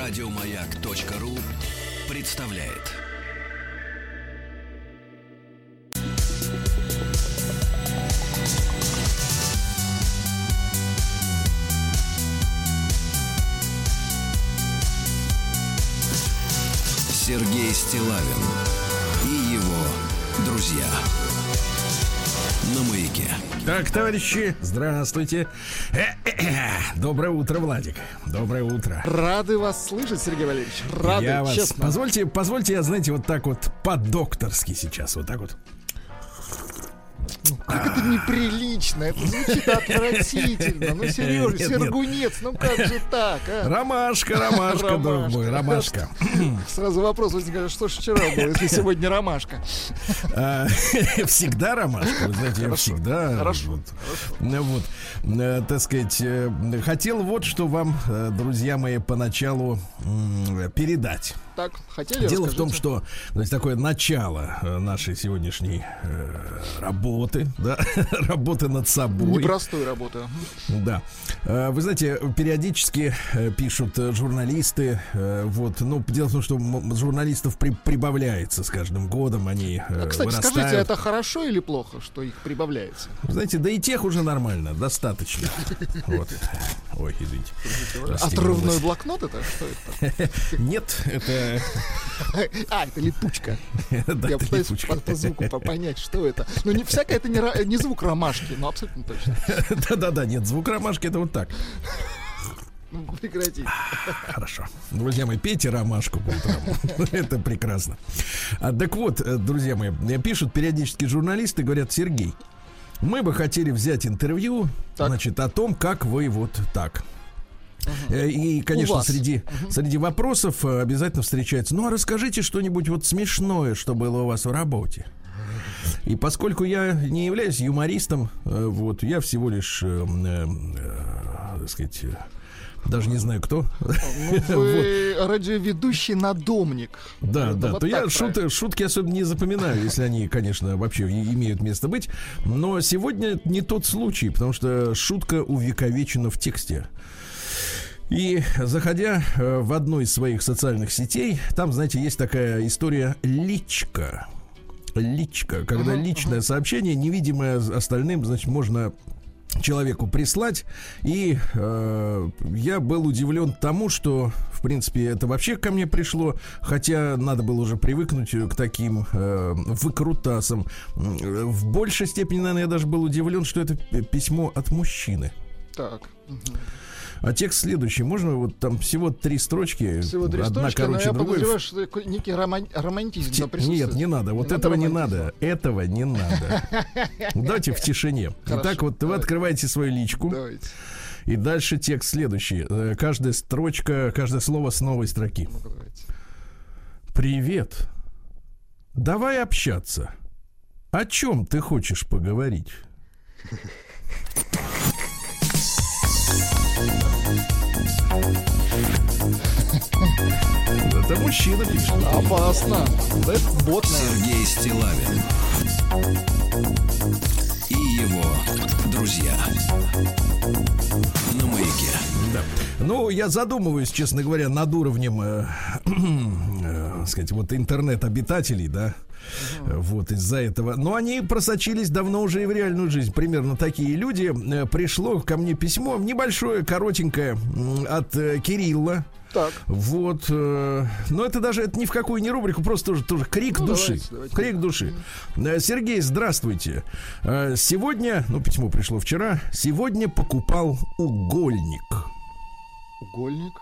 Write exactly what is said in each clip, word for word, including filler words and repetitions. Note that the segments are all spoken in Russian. Радиомаяк.ру представляет. Сергей Стиллавин и его друзья. На маяке. Так, товарищи, здравствуйте. Доброе утро, Владик. Доброе утро. Рады вас слышать, Сергей Валерьевич. Рады, я вас... честно. Позвольте, позвольте, я, знаете, вот так вот по-докторски сейчас, вот так вот. Как это неприлично, это звучит отвратительно. Ну, Сережа, Сергунец, ну как же так, а? Ромашка, ромашка, друг мой, ромашка. Сразу вопрос возникает, что ж вчера было, если сегодня ромашка? Всегда ромашка, вы знаете, я всегда... Хорошо. Вот, так сказать, хотел вот что вам, друзья мои, поначалу передать. Так, хотели, дело расскажите. В том, что, значит, такое начало нашей сегодняшней э, работы, да, работы над собой. Непростой работы. Да. Вы знаете, периодически пишут журналисты, вот, ну, дело в том, что журналистов при, прибавляется с каждым годом, они а, кстати, вырастают. Скажите, это хорошо или плохо, что их прибавляется? Вы знаете, да и тех уже нормально, достаточно. Вот. Ой, извините. Отрывной блокнот это? Что это? Нет, это А, это липучка. Да, я пытаюсь липучка. По, по звуку понять, что это. Ну, не всякое, это не, не звук ромашки, но абсолютно точно. Да-да-да, нет, звук ромашки это вот так. Ну, прекрати. Хорошо. Друзья мои, пейте ромашку по утрам. Это прекрасно. А, так вот, друзья мои, пишут периодически журналисты, говорят, Сергей, мы бы хотели взять интервью, так. Значит, о том, как вы вот так... Uh-huh. И, конечно, среди, uh-huh. среди вопросов обязательно встречается. Ну, а расскажите что-нибудь вот смешное, что было у вас в работе. И поскольку я не являюсь юмористом, вот, я всего лишь, э, э, так сказать... Даже не знаю, кто. Ну, вы вот. Радиоведущий-надомник. Да, да, вот то я шут, шутки особенно не запоминаю, если они, конечно, вообще имеют место быть. Но сегодня не тот случай, потому что шутка увековечена в тексте. И заходя в одну из своих социальных сетей, там, знаете, есть такая история личка. Личка, когда uh-huh, личное uh-huh. сообщение, невидимое остальным, значит, можно... человеку прислать. И э, я был удивлен тому, что, в принципе, это вообще ко мне пришло. Хотя надо было уже привыкнуть к таким э, выкрутасам. В большей степени, наверное, я даже был удивлен, что это письмо от мужчины. Так. Угу. А текст следующий. Можно вот там всего три строчки? Всего три одна, строчки, короче, но я другой. подозреваю, что некий роман... романтизм Ти... присутствует. Нет, не надо. Вот не этого надо не надо. Этого не надо. Давайте в тишине. Хорошо. Итак, вот давайте. Вы открываете свою личку. Давайте. И дальше текст следующий. Каждая строчка, каждое слово с новой строки. Ну, привет. Давай общаться. О чем ты хочешь поговорить? Это мужчина пишет. Опасно. Да это бот. Сергей Стиллавин и его друзья на маяке. Да. Ну, я задумываюсь, честно говоря, над уровнем, э, э, сказать, вот интернет-обитателей, да. Вот из-за этого. Но они просочились давно уже и в реальную жизнь. Примерно такие люди. Пришло ко мне письмо небольшое, коротенькое от Кирилла. Так. Вот. Но это даже это ни в какую не рубрику, просто тоже, тоже крик ну, души. Давайте, давайте. Крик души. Сергей, здравствуйте. Сегодня, ну письмо пришло вчера. Сегодня покупал угольник. Угольник?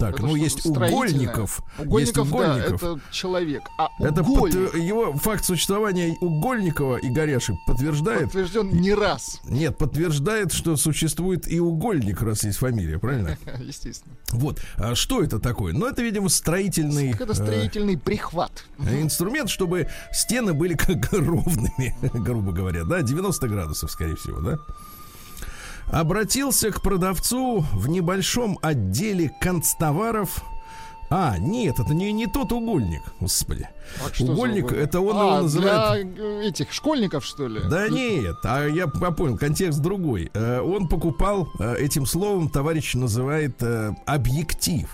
Так, это ну есть угольников, угольников, есть угольников. Да, это человек. А это под, его факт существования Угольникова и Горяши подтверждает. Подтвержден не раз. Нет, подтверждает, что существует и угольник, раз есть фамилия, правильно? Естественно. Вот. А что это такое? Ну, это, видимо, строительный. Это строительный э, прихват. Инструмент, чтобы стены были как ровными, грубо говоря, да, девяносто градусов, скорее всего, да. Обратился к продавцу в небольшом отделе канцтоваров. А, нет, это не, не тот угольник, господи. А угольник, это он а, его называет... для этих школьников, что ли? Да нет, а я понял, контекст другой. Он покупал, этим словом товарищ называет объектив.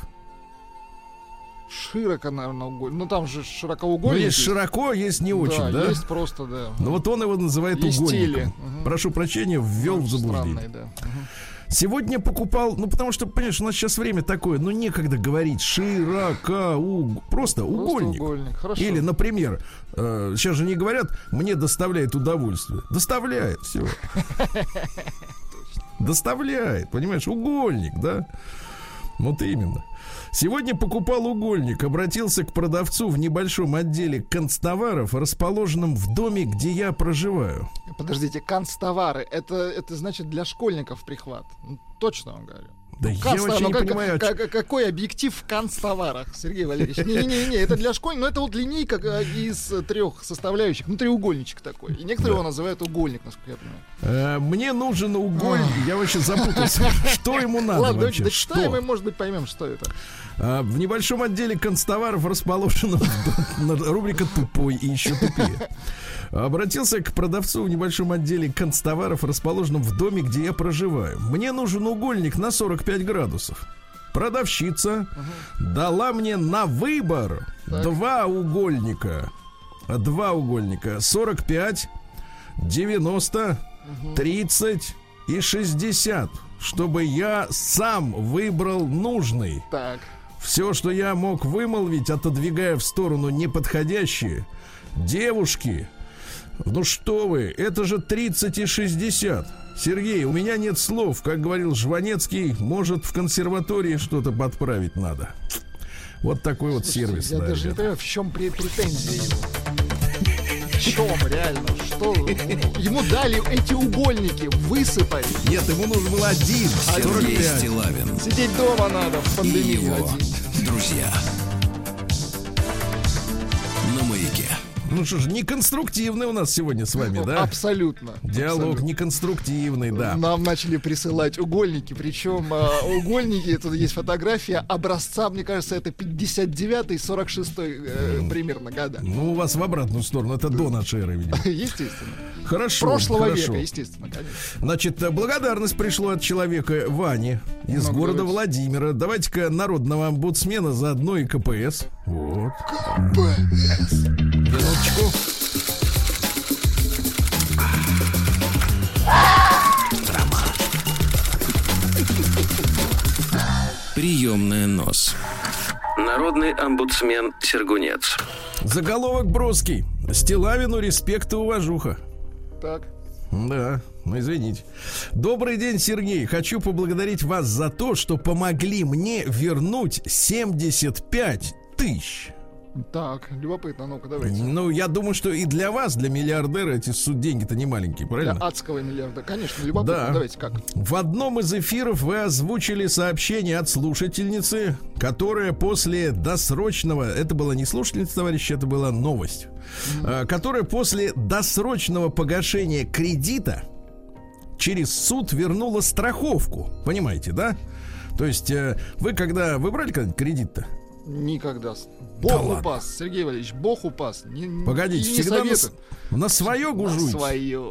широко, наверное, угольник. Ну, там же широкоугольник. Ну, есть широко, есть не очень, да? Да, есть просто, да. Ну, вот он его называет есть угольником. Угу. Прошу прощения, ввел ну, в заблуждение. Странный, да. Угу. Сегодня покупал, ну, потому что, понимаешь, у нас сейчас время такое, ну, некогда говорить широко, уг... просто, просто угольник. угольник. Или, например, э, сейчас же не говорят, мне доставляет удовольствие. Доставляет все. Доставляет, понимаешь, угольник, да? Вот именно. Сегодня покупал угольник, обратился к продавцу в небольшом отделе канцтоваров, расположенном в доме, где я проживаю. Подождите, канцтовары, это, это значит для школьников прихват. Ну, точно вам говорю. Да, ну, я канцтовар, вообще не как, понимаю, как, как, какой объектив в канцтоварах, Сергей Валерьевич? Не-не-не, это для школьников, но это вот линейка из трех составляющих, ну, треугольничек такой. И некоторые его называют угольник, насколько я понимаю. Мне нужен угольник, я вообще запутался, что ему надо вообще. Ладно, дочитаем и, может быть, поймем, что это. В небольшом отделе канцтоваров расположена рубрика «Тупой и еще тупее». Обратился к продавцу в небольшом отделе канцтоваров, расположенном в доме, где я проживаю. Мне нужен угольник на сорок пять градусов. Продавщица угу. дала мне на выбор так. два угольника. Два угольника. сорок пять, девяносто, угу. тридцать и шестьдесят. Чтобы я сам выбрал нужный. Так. Все, что я мог вымолвить, отодвигая в сторону неподходящие. Девушки... Ну что вы, это же тридцать и шестьдесят. Сергей, у меня нет слов. Как говорил Жванецкий, может, в консерватории что-то подправить надо. Вот такой вот сервис. Я даже не понимаю, в чем претензии его. В чем, реально? Что? Ему дали эти угольники, высыпали. Нет, ему нужен был один. Сергей Стиллавин. Сидеть дома надо в пандемию. Друзья. На маяке. Ну что ж, неконструктивный у нас сегодня с вами, ну, да? Абсолютно. Диалог абсолютно. Неконструктивный, да. Нам начали присылать угольники, причем э, угольники, тут есть фотография образца, мне кажется, это пятьдесят девятый, сорок шестой э, примерно года. Ну, у вас в обратную сторону, это до нашей эры, видимо. Естественно. Хорошо, прошлого хорошо. Века, естественно, конечно. Значит, благодарность пришла от человека Вани из Много города говорить. Владимира. Давайте-ка народного омбудсмена заодно и КПС. Вот. КПС. Приемная нос. Народный омбудсмен Сергунец. Заголовок броский. Стиллавину респект и уважуха. Так. Да, ну извините. Добрый день, Сергей. Хочу поблагодарить вас за то, что помогли мне вернуть семьдесят пять тысяч. Так, любопытно, ну-ка, давайте. Ну, я думаю, что и для вас, для миллиардера, эти деньги-то не маленькие, правильно? Для адского миллиарда, конечно, любопытно, да. Давайте как. В одном из эфиров вы озвучили сообщение от слушательницы, которая после досрочного... Это была не слушательница, товарищи, это была новость. Mm-hmm. Которая после досрочного погашения кредита через суд вернула страховку. Понимаете, да? То есть вы когда... Вы брали когда-нибудь кредит-то? Никогда. Бог да упас, ладно. Сергей Валерьевич, Бог упас. Не, погодите, не всегда на, на свое гужуете. На свое.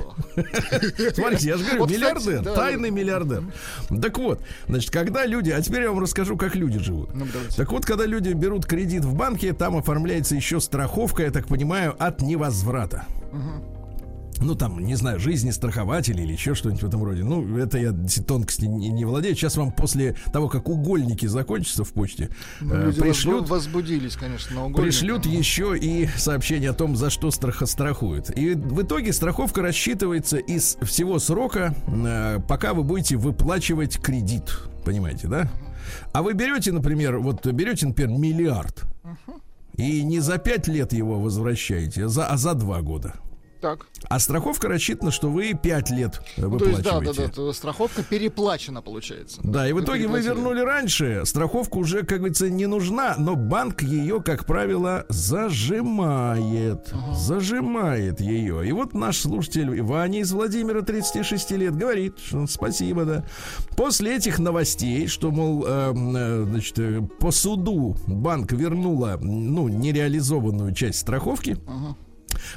Смотрите, я же говорю, вот, миллиардер, кстати, тайный да, миллиардер. Да. Так вот, значит, когда люди... А теперь я вам расскажу, как люди живут. Ну, так вот, когда люди берут кредит в банке, там оформляется еще страховка, я так понимаю, от невозврата. Угу. Ну, там, не знаю, жизни страхователя или еще что-нибудь в этом роде. Ну, это я тонкости не, не владею. Сейчас вам после того, как угольники закончатся в почте, ну, э, пришлют... Возбудились, конечно, на угольники. Пришлют но... еще и сообщение о том, за что страха страхуют. И в итоге страховка рассчитывается из всего срока, э, пока вы будете выплачивать кредит. Понимаете, да? А вы берете, например, вот берете, например, миллиард. И не за пять лет его возвращаете, а за, а за два года. Так. А страховка рассчитана, что вы пять лет выплачиваете. То есть, да, да, да, страховка переплачена, получается. Да, и в итоге вы вернули раньше. Страховка уже, как говорится, не нужна, но банк ее, как правило, зажимает. Ага. Зажимает ее. И вот наш слушатель Ваня из Владимира, тридцать шесть лет, говорит, что спасибо, да. После этих новостей, что, мол, э, значит, по суду банк вернула, ну, нереализованную часть страховки. Ага.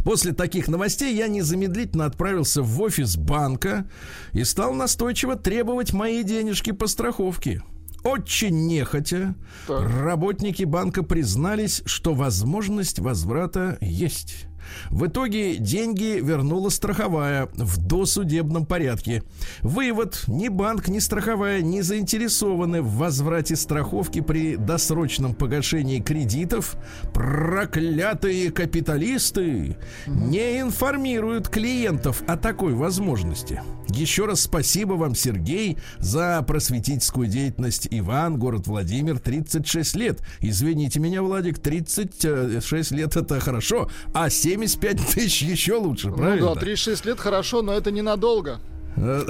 После таких новостей я незамедлительно отправился в офис банка и стал настойчиво требовать мои денежки по страховке. Очень нехотя так. работники банка признались, что возможность возврата есть. В итоге деньги вернула страховая в досудебном порядке. Вывод: ни банк, ни страховая не заинтересованы в возврате страховки при досрочном погашении кредитов. Проклятые капиталисты не информируют клиентов о такой возможности. Еще раз спасибо вам, Сергей, за просветительскую деятельность. Иван, город Владимир, тридцать шесть лет. Извините меня, Владик, тридцать шесть лет это хорошо, а семьдесят пять тысяч еще лучше, правильно? Ну да, тридцать шесть лет хорошо, но это ненадолго. Да,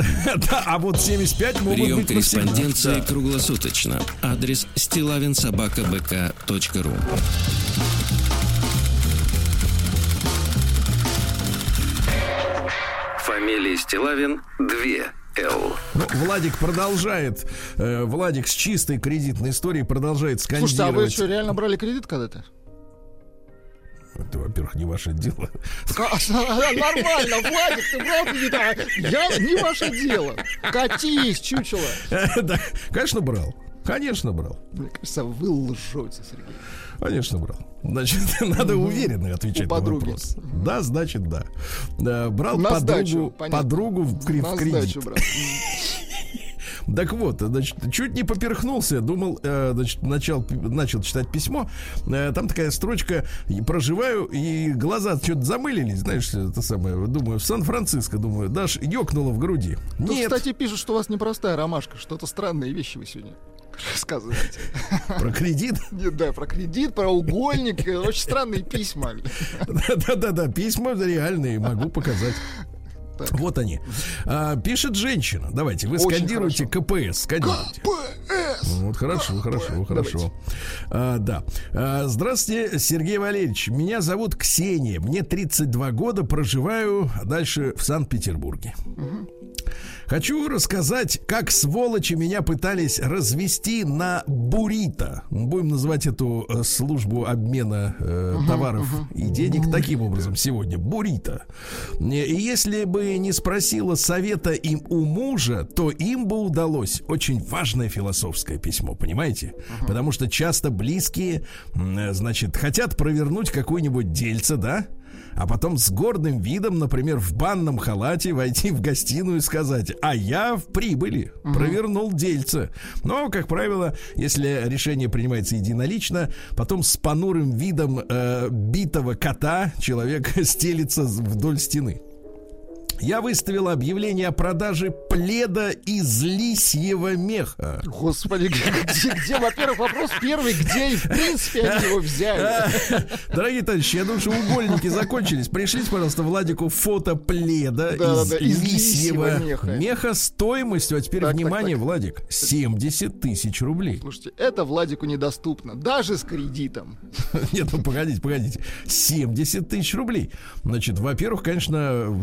а вот семьдесят пять могут прием быть корреспонденции да. круглосуточно. Адрес стиллавин собака бэ ка точка ру. Фамилия Стиллавин две. Ну, Владик продолжает, э, Владик с чистой кредитной историей продолжает скандировать. Слушайте, а вы что, реально брали кредит когда-то? Это, во-первых, не ваше дело. Нормально, Владик, ты брал кредит. Не ваше дело. Катись, чучело. Конечно, брал. Конечно, брал. Мне кажется, вы лжете, Сергей. Конечно, брал. Значит, надо угу. уверенно отвечать на вопрос. Да, значит, да. да брал на подругу, сдачу, подругу в, в на кредит. Сдачу, брат. Так вот, значит, чуть не поперхнулся, думал, э, значит, начал, начал читать письмо. Э, там такая строчка: проживаю, и глаза что-то замылились, знаешь, это самое, думаю, в Сан-Франциско, думаю, дашь, ёкнуло в груди. Тут, Нет. кстати, пишут, что у вас непростая ромашка, что-то странные вещи вы сегодня рассказываете. Про кредит? Нет, да, про кредит, про угольник, очень странные письма. Да-да-да, письма реальные, могу показать. Так. Вот они. А, пишет женщина. Давайте, вы очень скандируете хорошо. КПС. Скандируйте. КПС! Вот хорошо, КПС. хорошо, хорошо. А, да. А, здравствуйте, Сергей Валерьевич. Меня зовут Ксения. Мне тридцать два года. Проживаю дальше в Санкт-Петербурге. Угу. Хочу рассказать, как сволочи меня пытались развести на буррито. Будем называть эту э, службу обмена э, uh-huh, товаров uh-huh. и денег uh-huh. таким образом сегодня. Буррито. И если бы не спросила совета им у мужа, то им бы удалось. Очень важное философское письмо, понимаете? Uh-huh. Потому что часто близкие, э, значит, хотят провернуть какую-нибудь дельце, да? А потом с гордым видом, например, в банном халате войти в гостиную и сказать: а я в прибыли, угу. провернул дельце. Но, как правило, если решение принимается единолично, потом с понурым видом э, битого кота человек стелится вдоль стены. Я выставила объявление о продаже пледа из лисьего меха. Господи, где, где, во-первых, вопрос первый, где и в принципе они его взяли. Дорогие товарищи, я думаю, что угольники закончились. Пришлите, пожалуйста, Владику фото пледа да, из, да, да, из лисьего, лисьего меха. меха стоимостью, а теперь, так, внимание, так, так. Владик, семьдесят тысяч рублей. Слушайте, это Владику недоступно, даже с кредитом. Нет, ну погодите, погодите. семьдесят тысяч рублей. Значит, во-первых, конечно...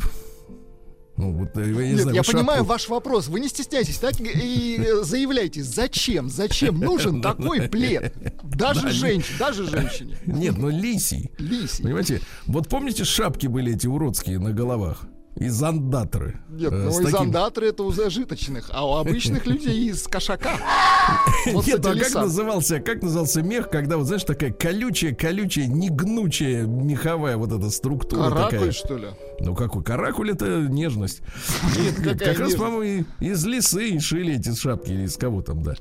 Ну, вот, я не Нет, знаю, я шапку... понимаю ваш вопрос. Вы не стесняйтесь, так и заявляйте, зачем, зачем нужен такой плед? Даже женщине, даже женщине. Нет, ну лисий. Лисий. Понимаете, вот помните, шапки были эти уродские на головах? Изондаторы. Нет, э, ну изондаторы таким... это у зажиточных, а у обычных людей из кошака. Вот нет, а как назывался, как назывался мех, когда вот, знаешь, такая колючая-колючая, негнучая меховая вот эта структура. Каракуль, такая. Что ли? Ну какой каракуль, это нежность. Нет, нет, как раз, по-моему, из лисы шили эти шапки, или из кого там, да.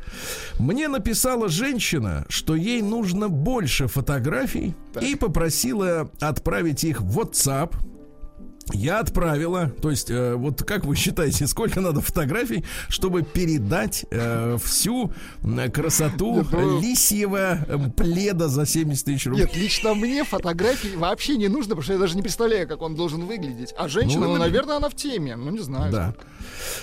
Мне написала женщина, что ей нужно больше фотографий, так. и попросила отправить их в WhatsApp. Я отправила, то есть, э, вот как вы считаете, сколько надо фотографий, чтобы передать э, всю красоту лисьего пледа за семьдесят тысяч рублей? Нет, лично мне фотографий вообще не нужно, потому что я даже не представляю, как он должен выглядеть. А женщина, ну, ну, наверное, она в теме, ну не знаю. Да.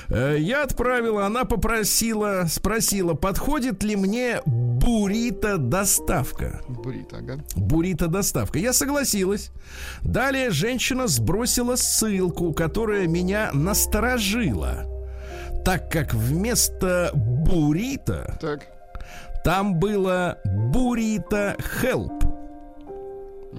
Э, я отправила, она попросила, спросила, подходит ли мне буррито-доставка. Буррито, ага. Буррито-доставка. Я согласилась. Далее женщина сбросила ссылку, которая меня насторожила, так как вместо буррито так. там было буррито хелп.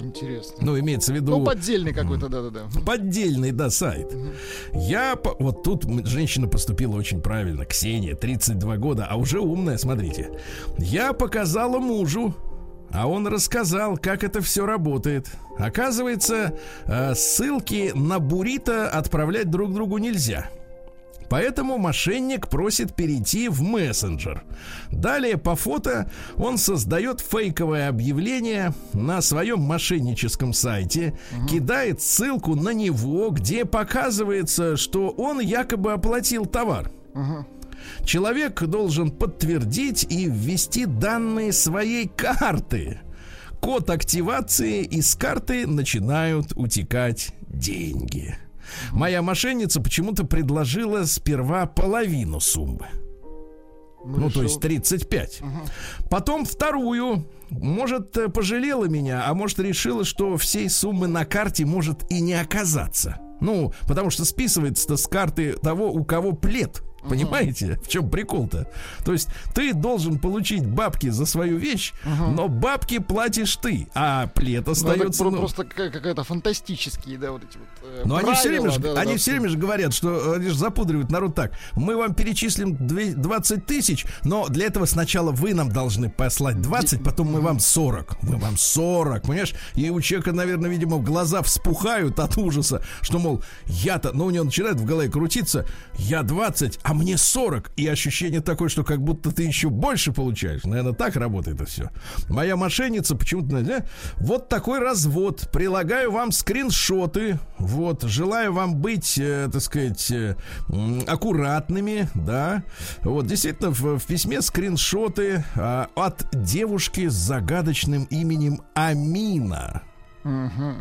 Интересно. Ну, имеется в виду... Ну, поддельный какой-то, да-да-да. Поддельный, да, сайт. Угу. Я... Вот тут женщина поступила очень правильно. Ксения, тридцать два года, а уже умная, смотрите. Я показала мужу, а он рассказал, как это все работает. Оказывается, ссылки на буррито отправлять друг другу нельзя. Поэтому мошенник просит перейти в мессенджер. Далее по фото он создает фейковое объявление на своем мошенническом сайте, угу. кидает ссылку на него, где показывается, что он якобы оплатил товар. Угу. Человек должен подтвердить и ввести данные своей карты. Код активации, из карты начинают утекать деньги. Моя мошенница почему-то предложила сперва половину суммы. Ну, ну то есть тридцать пять. Угу. Потом вторую. Может, пожалела меня, а может, решила, что всей суммы на карте может и не оказаться. Ну, потому что списывается-то с карты того, у кого плед. Понимаете, uh-huh. в чем прикол-то? То есть ты должен получить бабки за свою вещь, uh-huh. но бабки платишь ты, а плед остается... Ну, ну... просто какая-то фантастические, да, вот эти вот э, Но правила, они все время, да, ж, да, они да, все время же говорят, что они же запудривают народ так. Мы вам перечислим двадцать тысяч, но для этого сначала вы нам должны послать двадцать, потом мы вам сорок. Мы вам сорок, понимаешь? И у человека, наверное, видимо, глаза вспухают от ужаса, что, мол, я-то... Ну, у него начинает в голове крутиться, я двадцать, а мне сорок, и ощущение такое, что как будто ты еще больше получаешь. Наверное, так работает это все. Моя мошенница почему-то... Да? Вот такой развод. Прилагаю вам скриншоты. Вот. Желаю вам быть, э, так сказать, э, аккуратными. Да. Вот. Действительно, в, в письме скриншоты э, от девушки с загадочным именем Амина.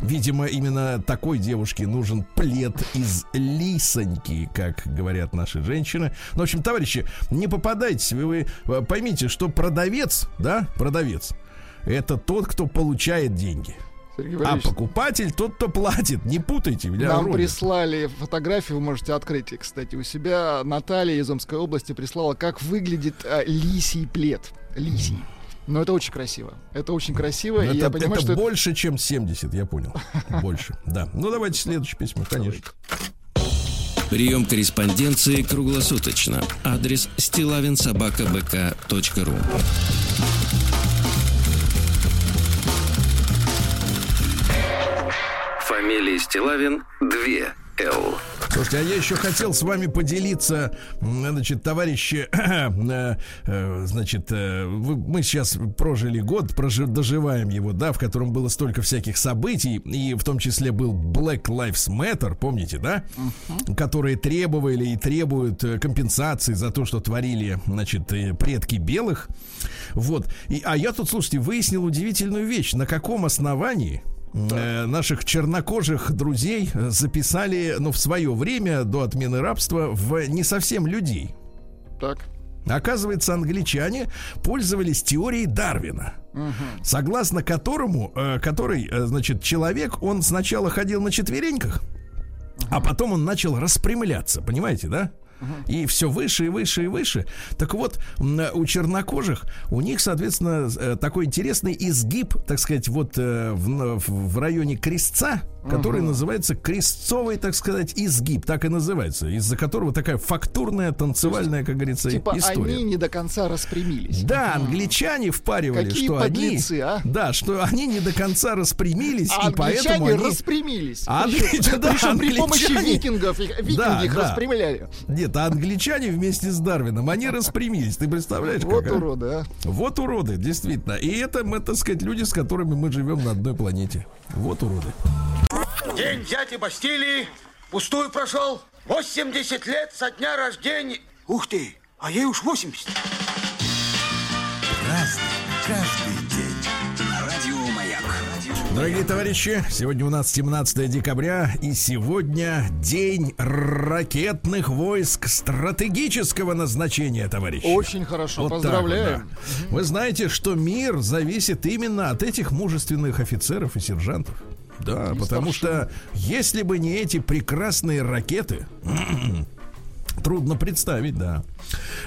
Видимо, именно такой девушке нужен плед из лисоньки, как говорят наши женщины. Ну, в общем, товарищи, не попадайтесь. Вы, вы поймите, что продавец, да, продавец, это тот, кто получает деньги. А покупатель тот, кто платит. Не путайте. Нам Роберт. Прислали фотографию, вы можете открыть, кстати, у себя. Наталья из Омской области прислала, как выглядит а, лисий плед. Лисий. Но это очень красиво. Это очень красиво. Это, и я понимаю, это что больше, это... чем семьдесят, я понял. Больше, да. Ну, давайте следующее письмо, конечно. Прием корреспонденции круглосуточно. Адрес стиллавин собака бэ ка точка ру. Фамилия Стиллавин две. L. Слушайте, а я еще хотел с вами поделиться, значит, товарищи, значит, мы сейчас прожили год, прожи, доживаем его, да, в котором было столько всяких событий, и в том числе был Black Lives Matter, помните, да, uh-huh. которые требовали и требуют компенсации за то, что творили, значит, предки белых, вот, и, а я тут, слушайте, выяснил удивительную вещь, на каком основании... Да. Наших чернокожих друзей записали, ну, в свое время, до отмены рабства, в не совсем людей. Так. Оказывается, англичане пользовались теорией Дарвина, угу. согласно которому, который, значит, человек, он сначала ходил на четвереньках, угу. а потом он начал распрямляться, понимаете, да? И все выше и выше и выше. Так вот, у чернокожих, у них, соответственно, такой интересный изгиб, так сказать, вот в, в районе крестца, который угу. называется крестцовый, так сказать, изгиб. Так и называется. Из-за которого такая фактурная, танцевальная, как говорится, типа история. Они не до конца распрямились. Да, англичане впаривали, какие что подлецы, они а? Да, что они не до конца распрямились, а и поэтому они распрямились. А причем, да, причем при помощи викингов. Викинги да, их да. распрямляли. Нет, а англичане вместе с Дарвином, они распрямились. Ты представляешь, как? Вот уроды, а? Вот уроды, действительно. И это, мы, так сказать, люди, с которыми мы живем на одной планете. Вот уроды. День взятия Бастилии пустую прошел. восемьдесят лет со дня рождения. Ух ты, а ей уж восемьдесят. Разный, каждый день. Радиомаяк. Дорогие товарищи, сегодня у нас семнадцатое декабря, и сегодня день ракетных войск стратегического назначения, товарищи. Очень хорошо, вот поздравляем. Так, да. Вы знаете, что мир зависит именно от этих мужественных офицеров и сержантов. Да, потому что если бы не эти прекрасные ракеты, Трудно представить, да.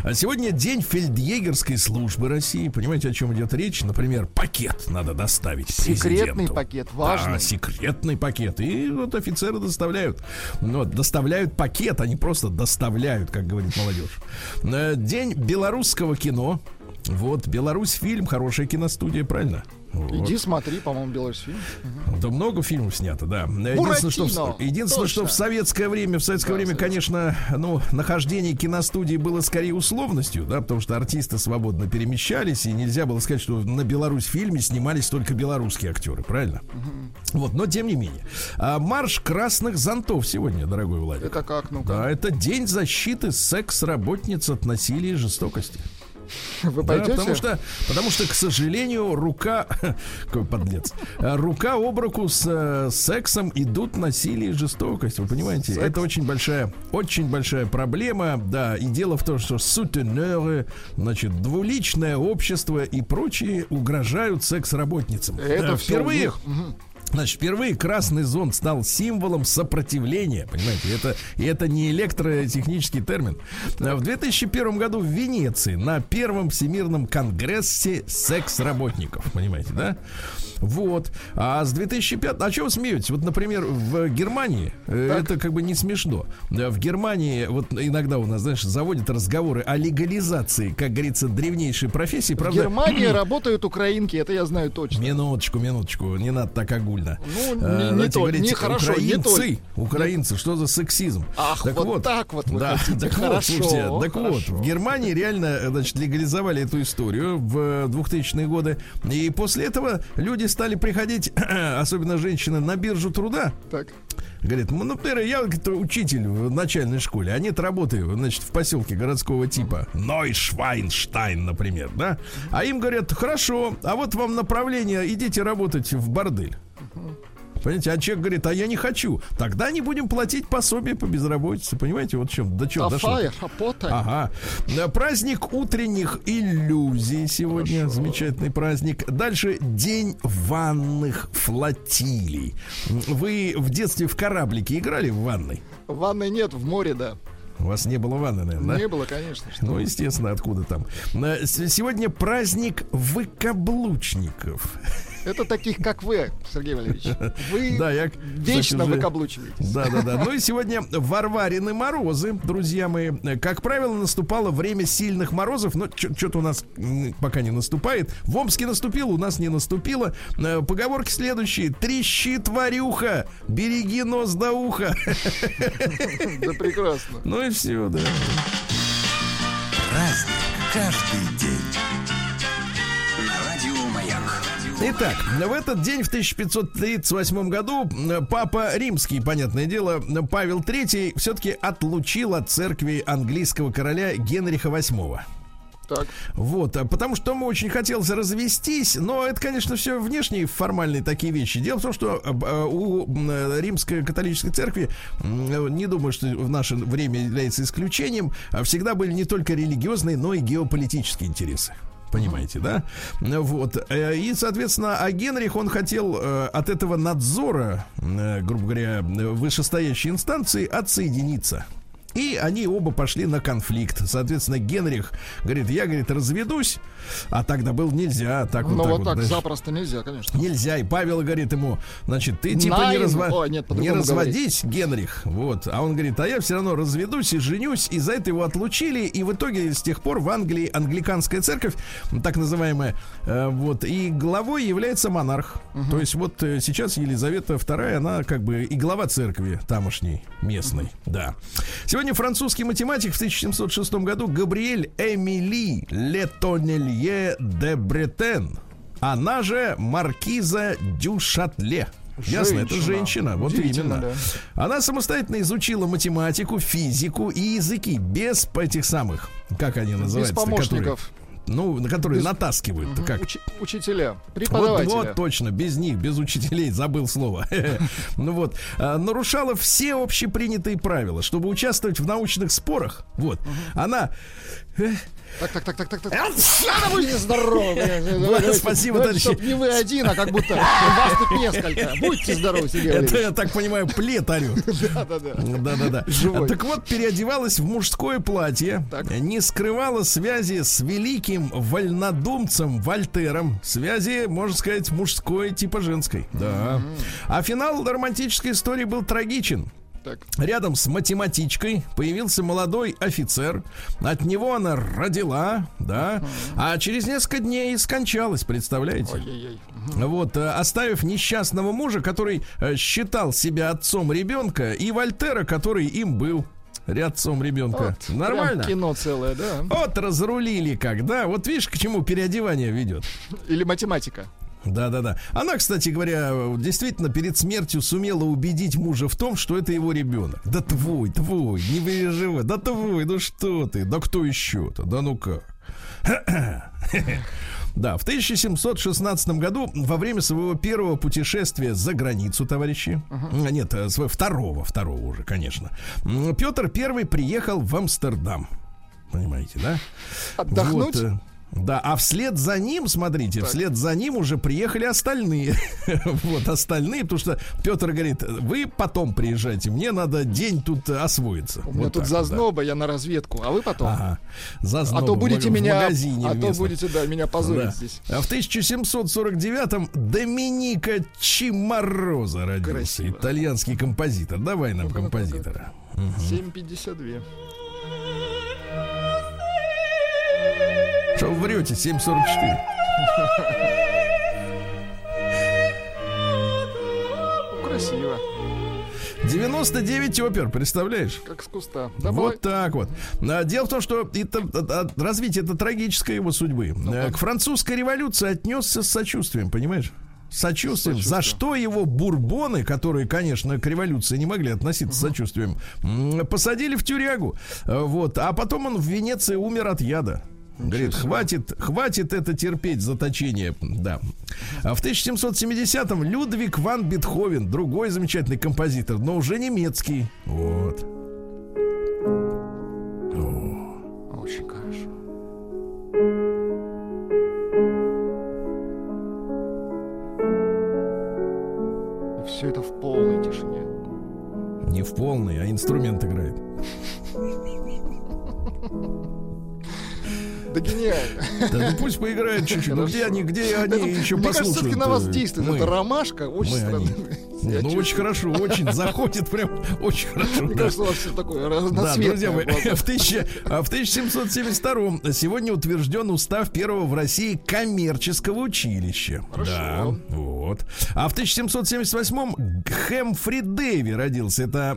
А сегодня день фельдъегерской службы России. Понимаете, о чем идет речь? Например, пакет надо доставить президенту. Секретный пакет, важно. Да, секретный пакет. И вот офицеры доставляют. Ну, доставляют пакет, они просто доставляют, как говорит молодежь. День белорусского кино. Вот, Беларусь фильм, хорошая киностудия, правильно? Иди вот. Смотри, по-моему, Беларусь фильм. Да много фильмов снято, да. Единственное, что в, единственное, что в советское время, в советское да, время, советское. конечно, ну, нахождение киностудии было скорее условностью, да, потому что артисты свободно перемещались, и нельзя было сказать, что на Беларусь фильме снимались только белорусские актеры, правильно? Угу. Вот, но тем не менее. А марш красных зонтов сегодня, дорогой Владик. Это как, ну-ка? Да, это день защиты секс-работниц от насилия и жестокости. Вы да, потому, что, потому что, к сожалению, рука, какой подлец, рука об руку с э, сексом идут насилие и жестокость. Вы понимаете, секс. Это очень большая, очень большая проблема. Да, и дело в том, что сутенеры, значит, двуличное общество и прочие угрожают секс-работницам. Это да, впервые. Значит, впервые красный зонт стал символом сопротивления, понимаете, это, это не электротехнический термин. В две тысячи первом году в Венеции на первом всемирном конгрессе секс-работников, понимаете, да? Вот, а с две тысячи пятого... А что вы смеетесь? Вот, например, в Германии, так. Это как бы не смешно. В Германии, вот иногда у нас, знаешь, заводят разговоры о легализации, как говорится, древнейшей профессии. Правда... В Германии работают украинки, это я знаю точно. Минуточку, минуточку, не надо так огульно. Ну, не, а, не то, говорить, не хорошо, украинцы, не то. Украинцы, что за сексизм? Ах, так вот, вот так вот вы да, хотите. Так хорошо, вот, слушайте, хорошо. Так вот, в Германии реально, значит, легализовали эту историю в двухтысячные годы, и после этого люди стали приходить, особенно женщины, на биржу труда. Так. Говорит, ну, например, я говорит, учитель в начальной школе, а нет, работаю, значит, в поселке городского типа Нойшвайнштайн, например, да? А им говорят, хорошо, а вот вам направление, идите работать в бордель. Понимаете, а человек говорит, а я не хочу. Тогда не будем платить пособие по безработице. Понимаете, вот чем, до чего дошло. Ага. Праздник утренних иллюзий сегодня. Хорошо. Замечательный праздник. Дальше день ванных флотилий. Вы в детстве в кораблике играли в ванной? В ванной нет, в море, да. У вас не было ванны, наверное, да? Не было, конечно. Что... Ну, естественно, откуда там. Сегодня праздник выкаблучников. Это таких, как вы, Сергей Валерьевич. Вы да, я, вечно же... выкаблучиваетесь. Да, да, да. Ну и сегодня Варварины морозы, друзья мои. Как правило, наступало время сильных морозов, но что-то у нас пока не наступает. В Омске наступило, у нас не наступило. Поговорки следующие. Трещи, тварюха, береги нос до уха. Да прекрасно. Ну и все, да. Праздник каждый день. Итак, в этот день, в тысяча пятьсот тридцать восьмом году, папа римский, понятное дело, Павел третий все-таки отлучил от церкви английского короля Генриха восьмого. Так. Вот, потому что ему очень хотелось развестись, но это, конечно, все внешние формальные такие вещи. Дело в том, что у римской католической церкви, не думаю, что в наше время является исключением, всегда были не только религиозные, но и геополитические интересы. Понимаете, да? Вот. И, соответственно, а Генрих, он хотел от этого надзора, грубо говоря, вышестоящей инстанции отсоединиться. И они оба пошли на конфликт. Соответственно, Генрих говорит, я, говорит, разведусь. А тогда было нельзя. Так, ну вот, вот так, вот, так запросто нельзя, конечно. Нельзя. И Павел говорит ему, значит, ты типа Nine. не, разво... О, нет, не разводись, Генрих. Вот. А он говорит, а я все равно разведусь и женюсь. И за это его отлучили. И в итоге с тех пор в Англии англиканская церковь, так называемая, вот, и главой является монарх. Uh-huh. То есть вот сейчас Елизавета вторая, она как бы и глава церкви тамошней, местной. Uh-huh. Да. Сегодня французский математик в тысяча семьсот шестом году Габриэль Эмили Летонелье де Бретен, она же маркиза Дю Шатле. Ясно, это женщина, вот именно. Да. Она самостоятельно изучила математику, физику и языки без этих самых, как они называются, без помощников. Которые... Ну, на которые без... натаскивают. Угу. Как? Уч- учителя, преподаватели. Вот, вот, точно, без них, без учителей, забыл слово. Ну вот, нарушала все общепринятые правила, чтобы участвовать в научных спорах. Вот, она Так, так, так, так, так, так. Вы нездоровы. Спасибо, товарищи. Чтоб не вы один, а как будто вас тут несколько. Будьте здоровы, Сергей Валерьевич. Это, я так понимаю, плед орёт. Да, да, да. Да, да, да. Так вот, переодевалась в мужское платье. Не скрывала связи с великим вольнодумцем Вольтером. Связи, можно сказать, мужской типа женской. Да. А финал романтической истории был трагичен. Так. Рядом с математичкой появился молодой офицер. От него она родила, да, а через несколько дней скончалась, представляете? Ой-ой-ой. Вот, оставив несчастного мужа, который считал себя отцом ребенка, и Вольтера, который им был отцом ребенка. Вот, нормально. Кино целое, да. Вот разрулили как, да. Вот видишь, к чему переодевание ведет. Или математика. Да-да-да. Она, кстати говоря, действительно перед смертью сумела убедить мужа в том, что это его ребенок. Да твой, твой, не переживай. Да твой, ну что ты, да кто еще-то, да ну-ка. Да, в тысяча семьсот шестнадцатом году во время своего первого путешествия за границу, товарищи, uh-huh. нет, своего второго, второго уже, конечно, Петр Первый приехал в Амстердам. Понимаете, да? Отдохнуть? Вот, да, а вслед за ним, смотрите, так. вслед за ним уже приехали остальные. Вот, остальные, потому что Петр говорит, вы потом приезжайте, мне надо день тут освоиться. У меня вот тут так, зазноба, да. Я на разведку, а вы потом. Ага. Зазноба, а то будете в меня, магазине. А то будете, да, меня позорить да. здесь. А в тысяча семьсот сорок девятом Доминика Чимороза родился. Красиво. Итальянский композитор. Давай нам ну, композитора. семь пятьдесят два. Что вы врете? семь сорок четыре. Красиво. девяносто девять опер, представляешь? Как с куста. Давай. Вот так вот. Дело в том, что это, развитие это трагической его судьбы. Ну, к французской революции отнесся с сочувствием, понимаешь? Сочувствием, сочувствие. За что его бурбоны, которые, конечно, к революции не могли относиться с uh-huh. сочувствием, посадили в тюрягу. Вот. А потом он в Венеции умер от яда. Говорит, хватит, хватит это терпеть, заточение, да. А в тысяча семьсот семидесятом Людвиг ван Бетховен, другой замечательный композитор, но уже немецкий. Вот. О. Очень хорошо. И все это в полной тишине. Не в полной, а инструмент играет. Да гениально. Да, ну пусть поиграют чуть-чуть. Но где они, где они это, еще послушают? Мне кажется, все-таки на вас действует. Мы. Это ромашка, очень странная. Ну, чувствую. Очень хорошо, очень заходит, прям очень хорошо. Мне да. кажется, у вас все такое разноцветное. Да, друзья, в, тысяча, в тысяча семьсот семьдесят втором сегодня утвержден устав первого в России коммерческого училища. Хорошо. Да, вот. А в тысяча семьсот семьдесят восьмом Хэмфри Дэви родился. Это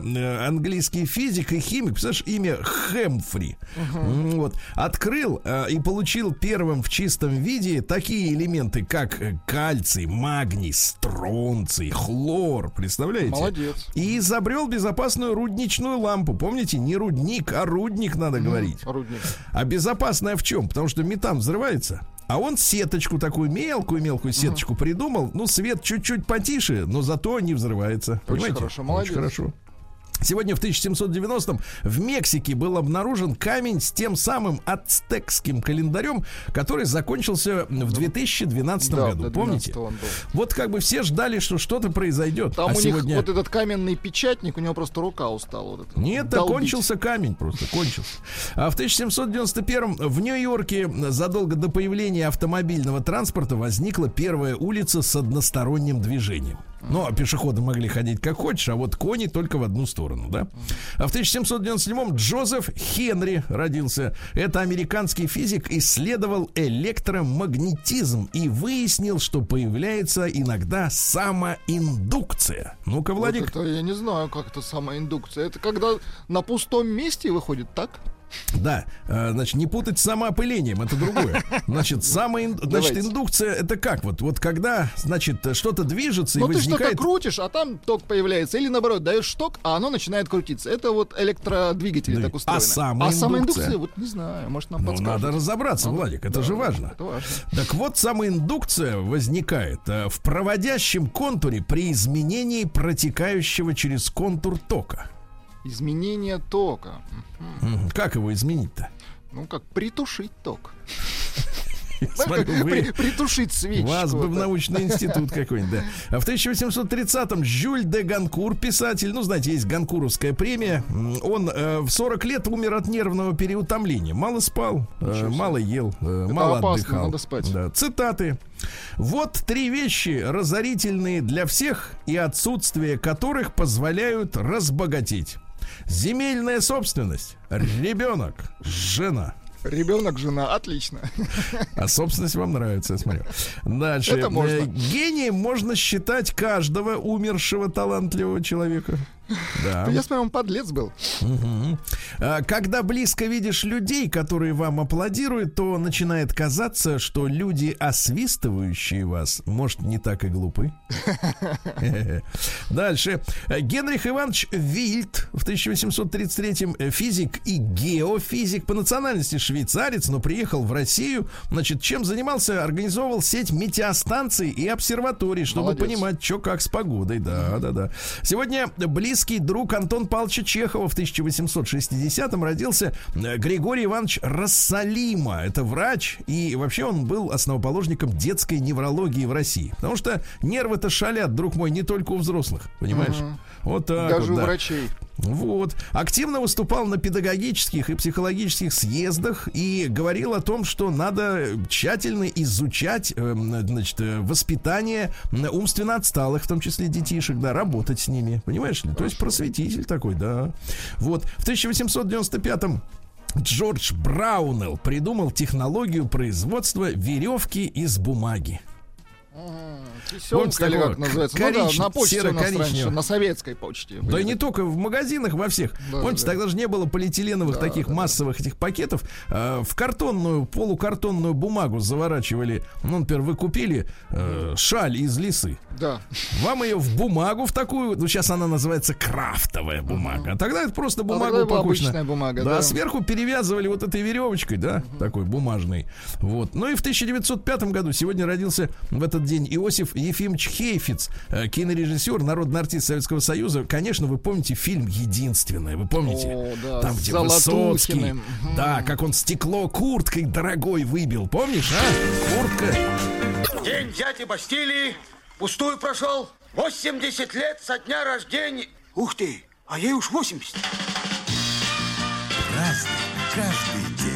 английский физик и химик. Представляешь, имя Хэмфри. Угу. Вот. Открыл и получил первым в чистом виде такие элементы, как кальций, магний, стронций, хлор. Представляете? Молодец. И изобрел безопасную рудничную лампу. Помните, не рудник, а рудник надо mm, говорить. Рудник. А безопасная в чем? Потому что метан взрывается. А он сеточку такую, мелкую-мелкую сеточку mm. придумал. Ну, свет чуть-чуть потише, но зато не взрывается. Очень хорошо, молодец. Очень хорошо. Сегодня в тысяча семьсот девяностом в Мексике был обнаружен камень с тем самым ацтекским календарем, который закончился в две тысячи двенадцатом да, году. Помните? Вот как бы все ждали, что что-то произойдет. Там а у сегодня... них вот этот каменный печатник, у него просто рука устала. Вот нет, долбить. Кончился камень просто, кончился. А в тысяча семьсот девяносто первом в Нью-Йорке задолго до появления автомобильного транспорта возникла первая улица с односторонним движением. Ну, а пешеходы могли ходить как хочешь, а вот кони только в одну сторону, да? А в тысяча семьсот девяносто седьмом Джозеф Хенри родился. Это американский физик, исследовал электромагнетизм и выяснил, что появляется иногда самоиндукция. Ну-ка, Владик. Вот это я не знаю, как это самоиндукция. Это когда на пустом месте выходит, так? Да, значит, не путать с самоопылением, это другое. Значит, самоин... значит индукция это как? Вот, вот когда, значит, что-то движется и ну, возникает... ты что-то крутишь, а там ток появляется. Или наоборот, даешь шток, а оно начинает крутиться. Это вот электродвигатели да. так устроены. А самоиндукция? А самоиндукция, вот не знаю, может нам ну, подскажут. Надо разобраться, ну, Владик, это да, же важно. Это важно. Так вот, самоиндукция возникает в проводящем контуре при изменении протекающего через контур тока. Изменение тока. Как его изменить-то? Ну как, притушить ток. Смотрю, вы... Притушить свечку. Вас бы в научный институт какой-нибудь, да. В тысяча восемьсот тридцатом Жюль де Ганкур, писатель, ну, знаете, есть Ганкуровская премия. Он э, в сорок лет умер от нервного переутомления. Мало спал, э, мало ел, э, мало опасно, отдыхал. Надо спать. Да. Цитаты. Вот три вещи, разорительные для всех и отсутствие которых позволяют разбогатеть. Земельная собственность, ребенок, жена. Ребенок, жена, отлично. А собственность вам нравится, я смотрю. Дальше. Это можно. Гением можно считать каждого умершего талантливого человека. Да. Я с вами подлец был. Угу. Когда близко видишь людей, которые вам аплодируют, то начинает казаться, что люди, освистывающие вас, может, не так и глупы. Дальше. Генрих Иванович Вильт в тысяча восемьсот тридцать третьем, физик и геофизик, по национальности швейцарец, но приехал в Россию. Значит, чем занимался? Организовал сеть метеостанций и обсерваторий, чтобы молодец. Понимать, что как с погодой. Да, да, да. Сегодня близко друг Антон Павловича Чехова в тысяча восемьсот шестидесятом родился Григорий Иванович Рассалима. Это врач, и вообще он был основоположником детской неврологии в России. Потому что нервы-то шалят, друг мой, не только у взрослых, понимаешь? Угу. Вот так. Даже вот, у да. врачей. Вот. Активно выступал на педагогических и психологических съездах и говорил о том, что надо тщательно изучать, значит, воспитание умственно отсталых, в том числе детишек, да, работать с ними, понимаешь ли? То есть просветитель такой, да. Вот. В тысяча восемьсот девяносто пятом Джордж Браунелл придумал технологию производства веревки из бумаги. Тесёмка, или как называется? Корич... Ну, да, на почте у нас раньше, на советской почте. Да и не только, в магазинах, во всех. Да, помните, да. Тогда же не было полиэтиленовых да, таких да, массовых да. этих пакетов. А, в картонную, полукартонную бумагу заворачивали. Ну, например, вы купили э, шаль из лисы. Да. Вам ее в бумагу, в такую, ну, сейчас она называется крафтовая бумага. А тогда это просто бумага а упаковочная. Бумага, да, да, сверху перевязывали вот этой веревочкой, да, угу. такой бумажной. Вот. Ну и в тысяча девятьсот пятом году, сегодня родился в этот день Иосиф Ефимович Хейфиц, кинорежиссер, народный артист Советского Союза. Конечно, вы помните фильм «Единственное». Вы помните? О, да, там, где Высоцкий. Да, как он стекло курткой дорогой выбил. Помнишь, а? Куртка. День дяди Бастилии пустую прошел. восемьдесят лет со дня рождения. Ух ты, а ей уж восемьдесят. Разный, каждый день.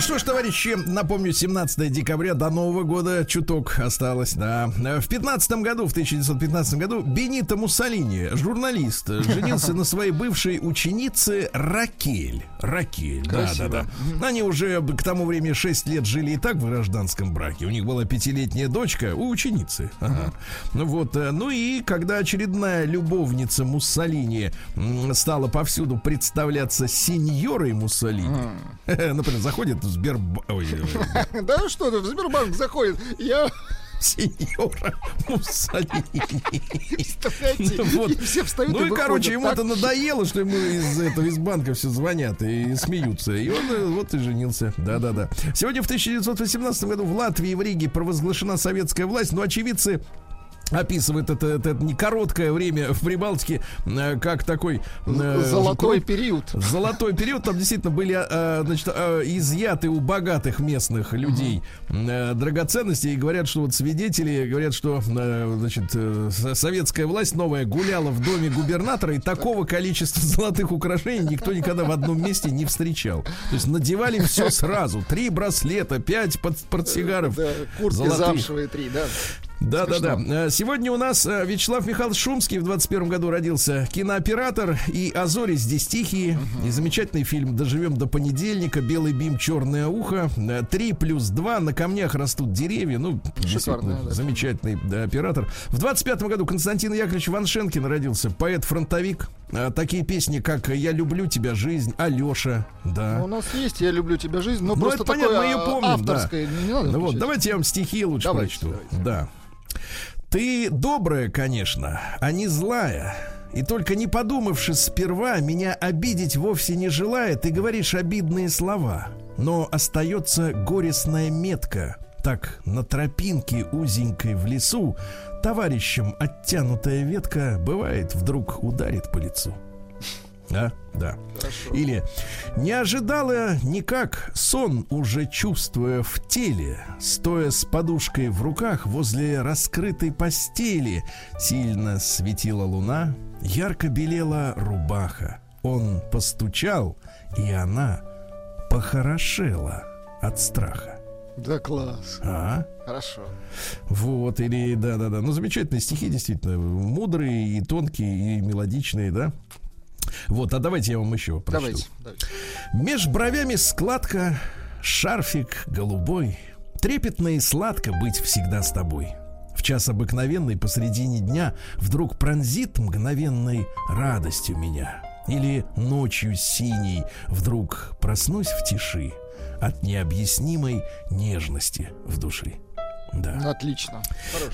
Что ж, товарищи, напомню, семнадцатого декабря до Нового года чуток осталось, да. В пятнадцатом году, в тысяча девятьсот пятнадцатом году Бенито Муссолини, журналист, женился на своей бывшей ученице Ракель. Ракель, да-да-да. Они уже к тому времени шесть лет жили и так в гражданском браке. У них была пятилетняя дочка у ученицы. Ага. Вот. Ну и когда очередная любовница Муссолини стала повсюду представляться сеньорой Муссолини, например, заходит в Сбербанк. Да что ты, в Сбербанк заходит. Я... Сеньора Муссолини. Вот. И все встают, ну и, и выходят, короче, ему-то так надоело, что ему из этого из банка все звонят и смеются. И он вот и женился. Да-да-да. Сегодня в тысяча девятьсот восемнадцатом году в Латвии, в Риге, провозглашена советская власть, но очевидцы описывает это, это, это не короткое время в Прибалтике э, как такой э, золотой круг, период. Золотой период. Там действительно были э, значит, э, изъяты у богатых местных людей э, драгоценности. И говорят, что вот свидетели говорят, что э, значит, э, советская власть новая гуляла в доме губернатора, и такого количества золотых украшений никто никогда в одном месте не встречал. То есть надевали все сразу. Три браслета, пять портсигаров. Да, куртки замшевые три, да. Да, да, да. Сегодня у нас Вячеслав Михайлович Шумский в двадцать первом году родился. Кинооператор и «А зори здесь тихие». Угу. И замечательный фильм «Доживем до понедельника», «Белый бим, черное ухо», три плюс два, «На камнях растут деревья». Ну, шикарно, да. Замечательный да, оператор. В двадцать пятом году Константин Яковлевич Ваншенкин родился. Поэт-фронтовик. Такие песни, как «Я люблю тебя, жизнь», «Алеша». Да. Ну, у нас есть «Я люблю тебя, жизнь», но ну, просто это, такое, понятно, мы ее помним, авторское. Да. Не надо ну, вот, давайте я вам стихи лучше давайте, прочту. Давайте. Да. Ты добрая, конечно, а не злая. И только не подумавши сперва, меня обидеть вовсе не желая, ты говоришь обидные слова. Но остается горестная метка, так на тропинке узенькой в лесу товарищем оттянутая ветка бывает вдруг ударит по лицу. Да, да. Хорошо. Или не ожидала никак сон, уже чувствуя в теле, стоя с подушкой в руках возле раскрытой постели. Сильно светила луна, ярко белела рубаха. Он постучал, и она похорошела от страха. Да класс. А? Хорошо. Вот, или да-да-да. Ну, замечательные стихи, действительно. Мудрые и тонкие, и мелодичные, да? Вот, а давайте я вам еще прочту. Давайте, давайте. Меж бровями складка, шарфик голубой. Трепетно и сладко быть всегда с тобой. В час обыкновенный посредине дня вдруг пронзит мгновенной радостью меня. Или ночью синей вдруг проснусь в тиши от необъяснимой нежности в душе. Да. Отлично.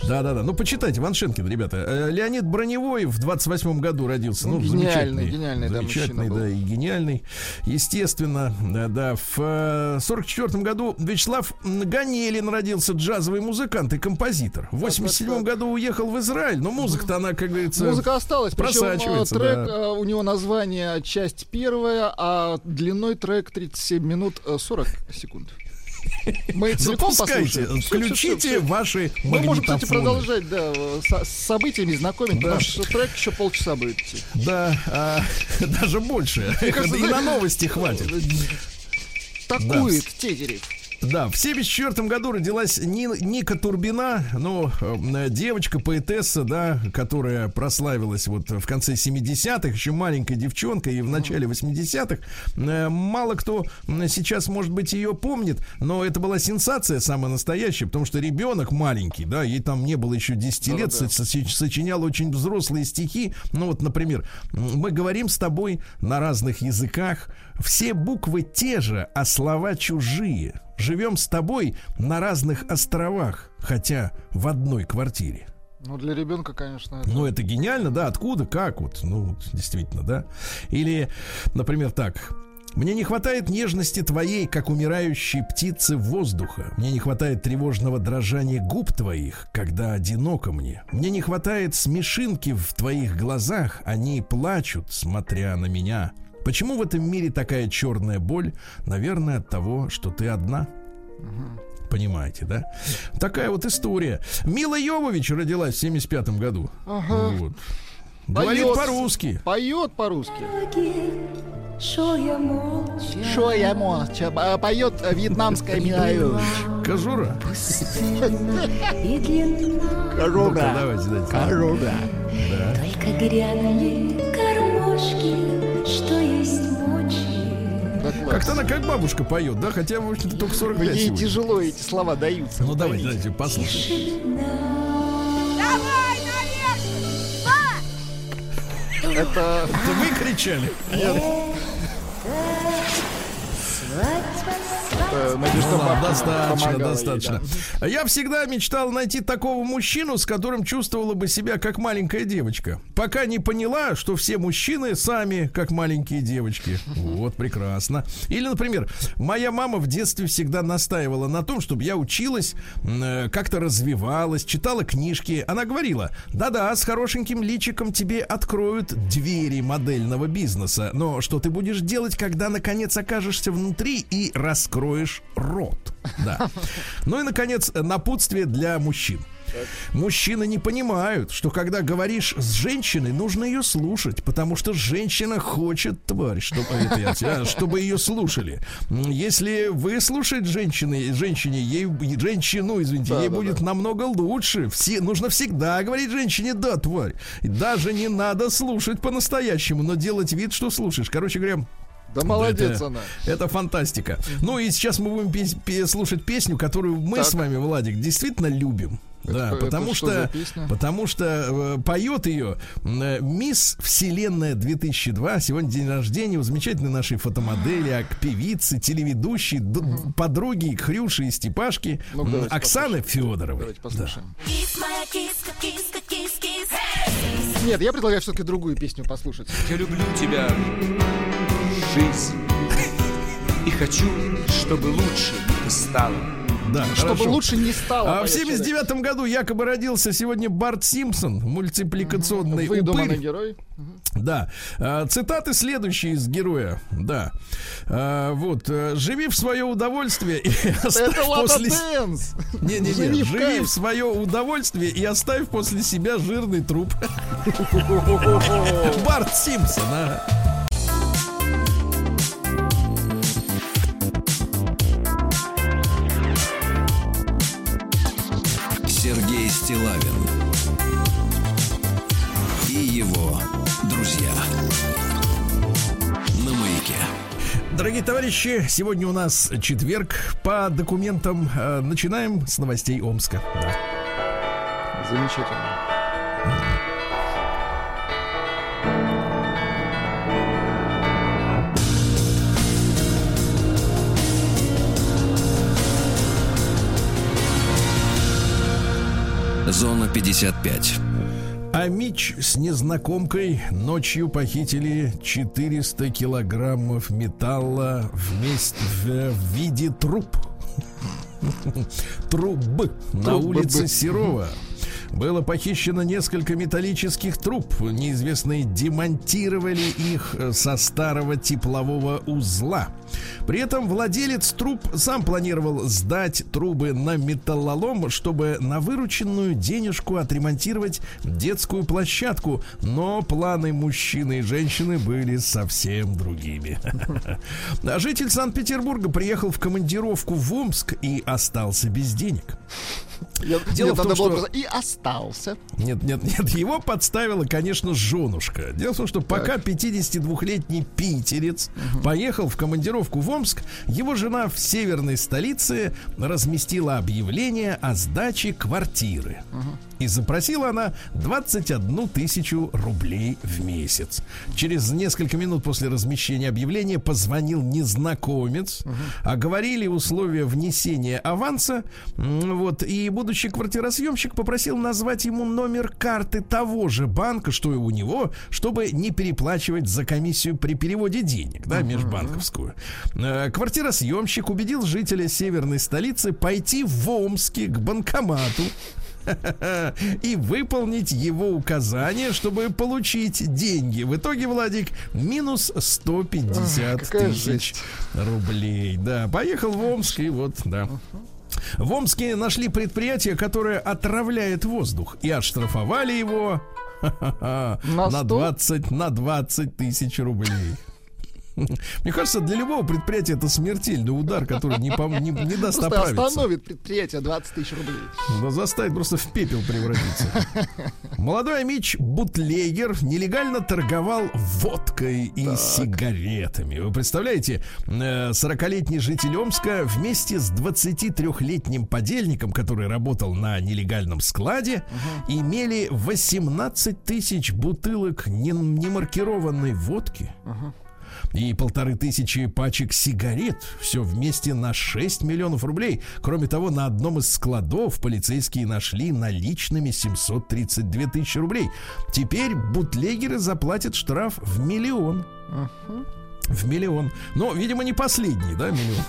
Да-да-да. Ну, почитайте, Ваншенкин, ребята. Леонид Броневой в двадцать восьмом году родился. Ну, ну гениальный, гениальный, замечательный, да, да, и гениальный. Естественно, да, да. В сорок четвёртом году Вячеслав Ганелин родился, джазовый музыкант и композитор. В восемьдесят седьмом году уехал в Израиль, но музыка-то она, как говорится, музыка осталась, просачивается. Причем трек, да. У него название часть первая, а длиной трек тридцать семь минут сорок секунд. Мы целиком послушаем. Включите все, все, все. Ваши магнитофоны. Мы можем, кстати, продолжать, да, с событиями знакомить, да. Потому что трек еще полчаса будет идти. Да, а, даже больше. Мне кажется, и да, на новости хватит. Такует, да. Тетерев. Да, в семьдесят четвёртом году родилась Ника Турбина, ну, девочка-поэтесса, да, которая прославилась вот в конце семидесятых, еще маленькая девчонка, и в начале восьмидесятых. Мало кто сейчас, может быть, ее помнит, но это была сенсация самая настоящая, потому что ребенок маленький, да, ей там не было еще десяти да, лет, да. Сочиняла очень взрослые стихи. Ну, вот, например, мы говорим с тобой на разных языках, все буквы те же, а слова чужие. Живем с тобой на разных островах, хотя в одной квартире. Ну, для ребенка, конечно. Это... Ну, это гениально, да. Откуда, как вот. Ну, действительно, да. Или, например, так. Мне не хватает нежности твоей, как умирающей птицы воздуха. Мне не хватает тревожного дрожания губ твоих, когда одиноко мне. Мне не хватает смешинки в твоих глазах. Они плачут, смотря на меня. Почему в этом мире такая черная боль? Наверное, от того, что ты одна. Угу. Понимаете, да? Такая вот история. Мила Йовович родилась в семьдесят пятом году. Ага. Вот. Говорит по-русски. Поет по-русски. Шо я молча? Шо я молча? Поет вьетнамская Мила Йовович. Кожура. Кожура. Давайте, давайте. Кожура. Только грянули кормушки. Что есть мочи. Как-то она как бабушка поет, да? Хотя, в общем-то, только сорок пять Мне сегодня. Тяжело эти слова даются. Ну, давайте, давайте послушаем. Давай, наверх! Это... Это вы кричали? Нет. Надеюсь, что вам достаточно, достаточно. Ей, да. Я всегда мечтал найти такого мужчину, с которым чувствовала бы себя как маленькая девочка. Пока не поняла, что все мужчины сами как маленькие девочки. Вот, прекрасно. Или, например, моя мама в детстве всегда настаивала на том, чтобы я училась, как-то развивалась, читала книжки. Она говорила: да-да, с хорошеньким личиком тебе откроют двери модельного бизнеса. Но что ты будешь делать, когда, наконец, окажешься внутри и раскроешь рот, да. Ну и, наконец, напутствие для мужчин. Мужчины не понимают, что когда говоришь с женщиной, нужно ее слушать, потому что женщина хочет, тварь, чтобы, это, чтобы ее слушали. Если вы слушать женщины, женщине, ей, женщину, извините, да, ей да, будет да. намного лучше. Все, нужно всегда говорить женщине: да, тварь. Даже не надо слушать по-настоящему, но делать вид, что слушаешь. Короче говоря, да, молодец это, она. Это фантастика. Ну и сейчас мы будем пес- пес- слушать песню, которую мы так. с вами, Владик, действительно любим. Это, да, это потому, что, что потому что э, поет ее э, Мисс Вселенная две тысячи два. Сегодня день рождения у замечательной нашей фотомодели, певицы, телеведущей, д- угу. подруги Хрюши и Степашки, ну, м- Оксаны послушаем. Федоровой. Давайте послушаем. Да. Кис, моя киска, киска, кис, кис. Hey! Нет, я предлагаю все-таки другую песню послушать. Я люблю тебя, жизнь, и хочу, чтобы лучше стало. Да, чтобы хорошо. Лучше не стало. А в семьдесят девятом году якобы родился сегодня Барт Симпсон, мультипликационный упырь. Выдуманный герой. Да. Цитаты следующие из героя. Да. Вот. Живи в свое удовольствие и оставь после... Не, не, не. Живи в свое удовольствие и оставь после себя жирный труп. Барт Симпсон, а. Сергей Стиллавин и его друзья на Маяке. Дорогие товарищи, сегодня у нас четверг. По документам э, начинаем с новостей Омска. Да. Замечательно. Зона пятьдесят пять. Амич с незнакомкой ночью похитили четыреста килограммов металла вместе в виде труб. Трубы на улице Серова. Было похищено несколько металлических труб. Неизвестные демонтировали их со старого теплового узла. При этом владелец труб сам планировал сдать трубы на металлолом, чтобы на вырученную денежку отремонтировать детскую площадку. Но планы мужчины и женщины были совсем другими. Житель Санкт-Петербурга приехал в командировку в Омск и остался без денег. Я, дело в том, что... просто... И остался. Нет, нет, нет. Его подставила, конечно, женушка. Дело в том, что так. Пока пятидесятидвухлетний питерец угу. поехал в командировку в Омск, его жена в северной столице разместила объявление о сдаче квартиры. Угу. И запросила она двадцать одну тысячу рублей в месяц. Через несколько минут после размещения объявления позвонил незнакомец. Угу. Оговорили условия внесения аванса. Вот, и будущий квартиросъемщик попросил назвать ему номер карты того же банка, что и у него, чтобы не переплачивать за комиссию при переводе денег, да, межбанковскую. Квартиросъемщик убедил жителя северной столицы пойти в Омске к банкомату и выполнить его указание, чтобы получить деньги. В итоге, Владик, минус сто пятьдесят тысяч рублей. Да, поехал в Омск и вот, да. В Омске нашли предприятие, которое отравляет воздух, и оштрафовали его на, на, двадцать тысяч рублей. Мне кажется, для любого предприятия это смертельный удар, который не, по, не, не даст просто оправиться. Просто остановит предприятие двадцать тысяч рублей. Да заставит просто в пепел превратиться. Молодой амич-бутлегер нелегально торговал водкой и так. сигаретами. Вы представляете, сорокалетний житель Омска вместе с двадцатитрёхлетним подельником, который работал на нелегальном складе, угу. имели восемнадцать тысяч бутылок немаркированной водки. Угу. И полторы тысячи пачек сигарет. Все вместе на шесть миллионов рублей. Кроме того, на одном из складов полицейские нашли наличными семьсот тридцать две тысячи рублей. Теперь бутлегеры заплатят штраф в миллион. Uh-huh. В миллион. Но, видимо, не последний, да, миллион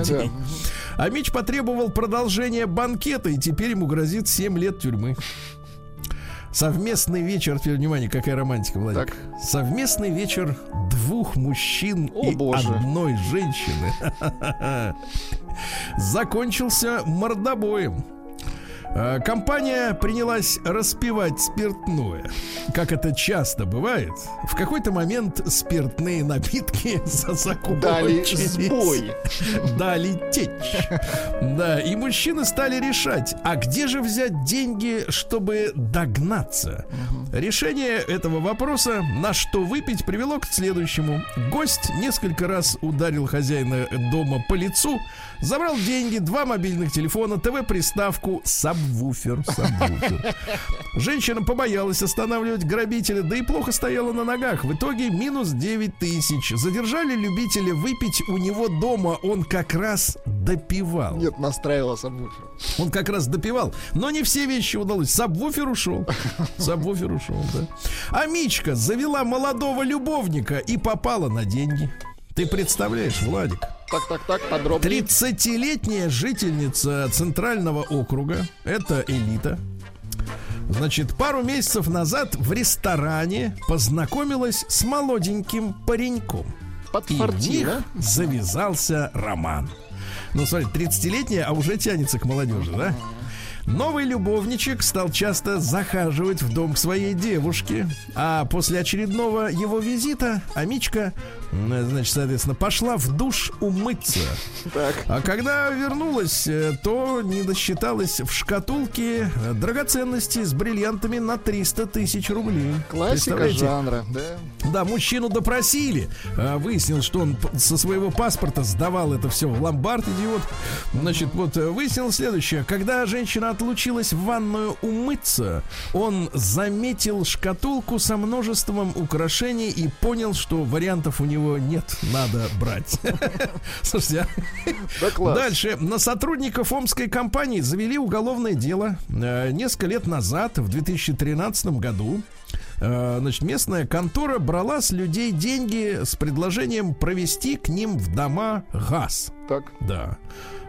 людей. А Мич потребовал продолжения банкета, и теперь ему грозит семь лет тюрьмы. Совместный вечер, теперь внимание, какая романтика, Владик. Так. Совместный вечер двух мужчин О, и боже. одной женщины закончился мордобоем. Компания принялась распивать спиртное. Как это часто бывает, в какой-то момент спиртные напитки закончились. Дали сбой. Дали течь. Да, и мужчины стали решать, а где же взять деньги, чтобы догнаться? Угу. Решение этого вопроса, на что выпить, привело к следующему. Гость несколько раз ударил хозяина дома по лицу, забрал деньги, два мобильных телефона, ТВ-приставку, собой. Сабвуфер, сабвуфер. Женщина побоялась останавливать грабителя, да и плохо стояла на ногах. В итоге минус девять тысяч. Задержали любителя выпить у него дома. Он как раз допивал. Нет, настраивала сабвуфер. Он как раз допивал, но не все вещи удалось. Сабвуфер ушел. Сабвуфер ушел, да. А Мичка завела молодого любовника и попала на деньги. Ты представляешь, Владик? так, так, так, подробнее. тридцатилетняя жительница Центрального округа, это элита, значит, пару месяцев назад в ресторане познакомилась с молоденьким пареньком. Под фортино завязался роман. Ну, смотри, тридцатилетняя, а уже тянется к молодежи, да? Новый любовничек стал часто захаживать в дом к своей девушке. А после очередного его визита Амичка, значит, соответственно, пошла в душ умыться. Так. А когда вернулась, то не досчиталась в шкатулке драгоценности с бриллиантами на триста тысяч рублей. Классика жанра, да? Да, мужчину допросили. Выяснилось, что он со своего паспорта сдавал это все в ломбард, идиот. Значит, вот выяснилось следующее. Когда женщина отлучилась в ванную умыться, он заметил шкатулку со множеством украшений и понял, что вариантов у него нет, надо брать. Слушайте, дальше. На сотрудников омской компании завели уголовное дело несколько лет назад, в две тысячи тринадцатом году. Значит, местная контора брала с людей деньги с предложением провести к ним в дома газ. Так. Да.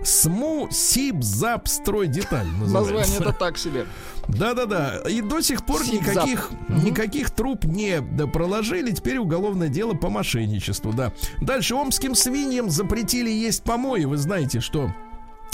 СМУ Сибзапстройдеталь называется. Название-то так себе. Да-да-да. И до сих пор никаких, никаких труб не проложили. Теперь уголовное дело по мошенничеству, да. Дальше омским свиньям запретили есть помои. Вы знаете, что...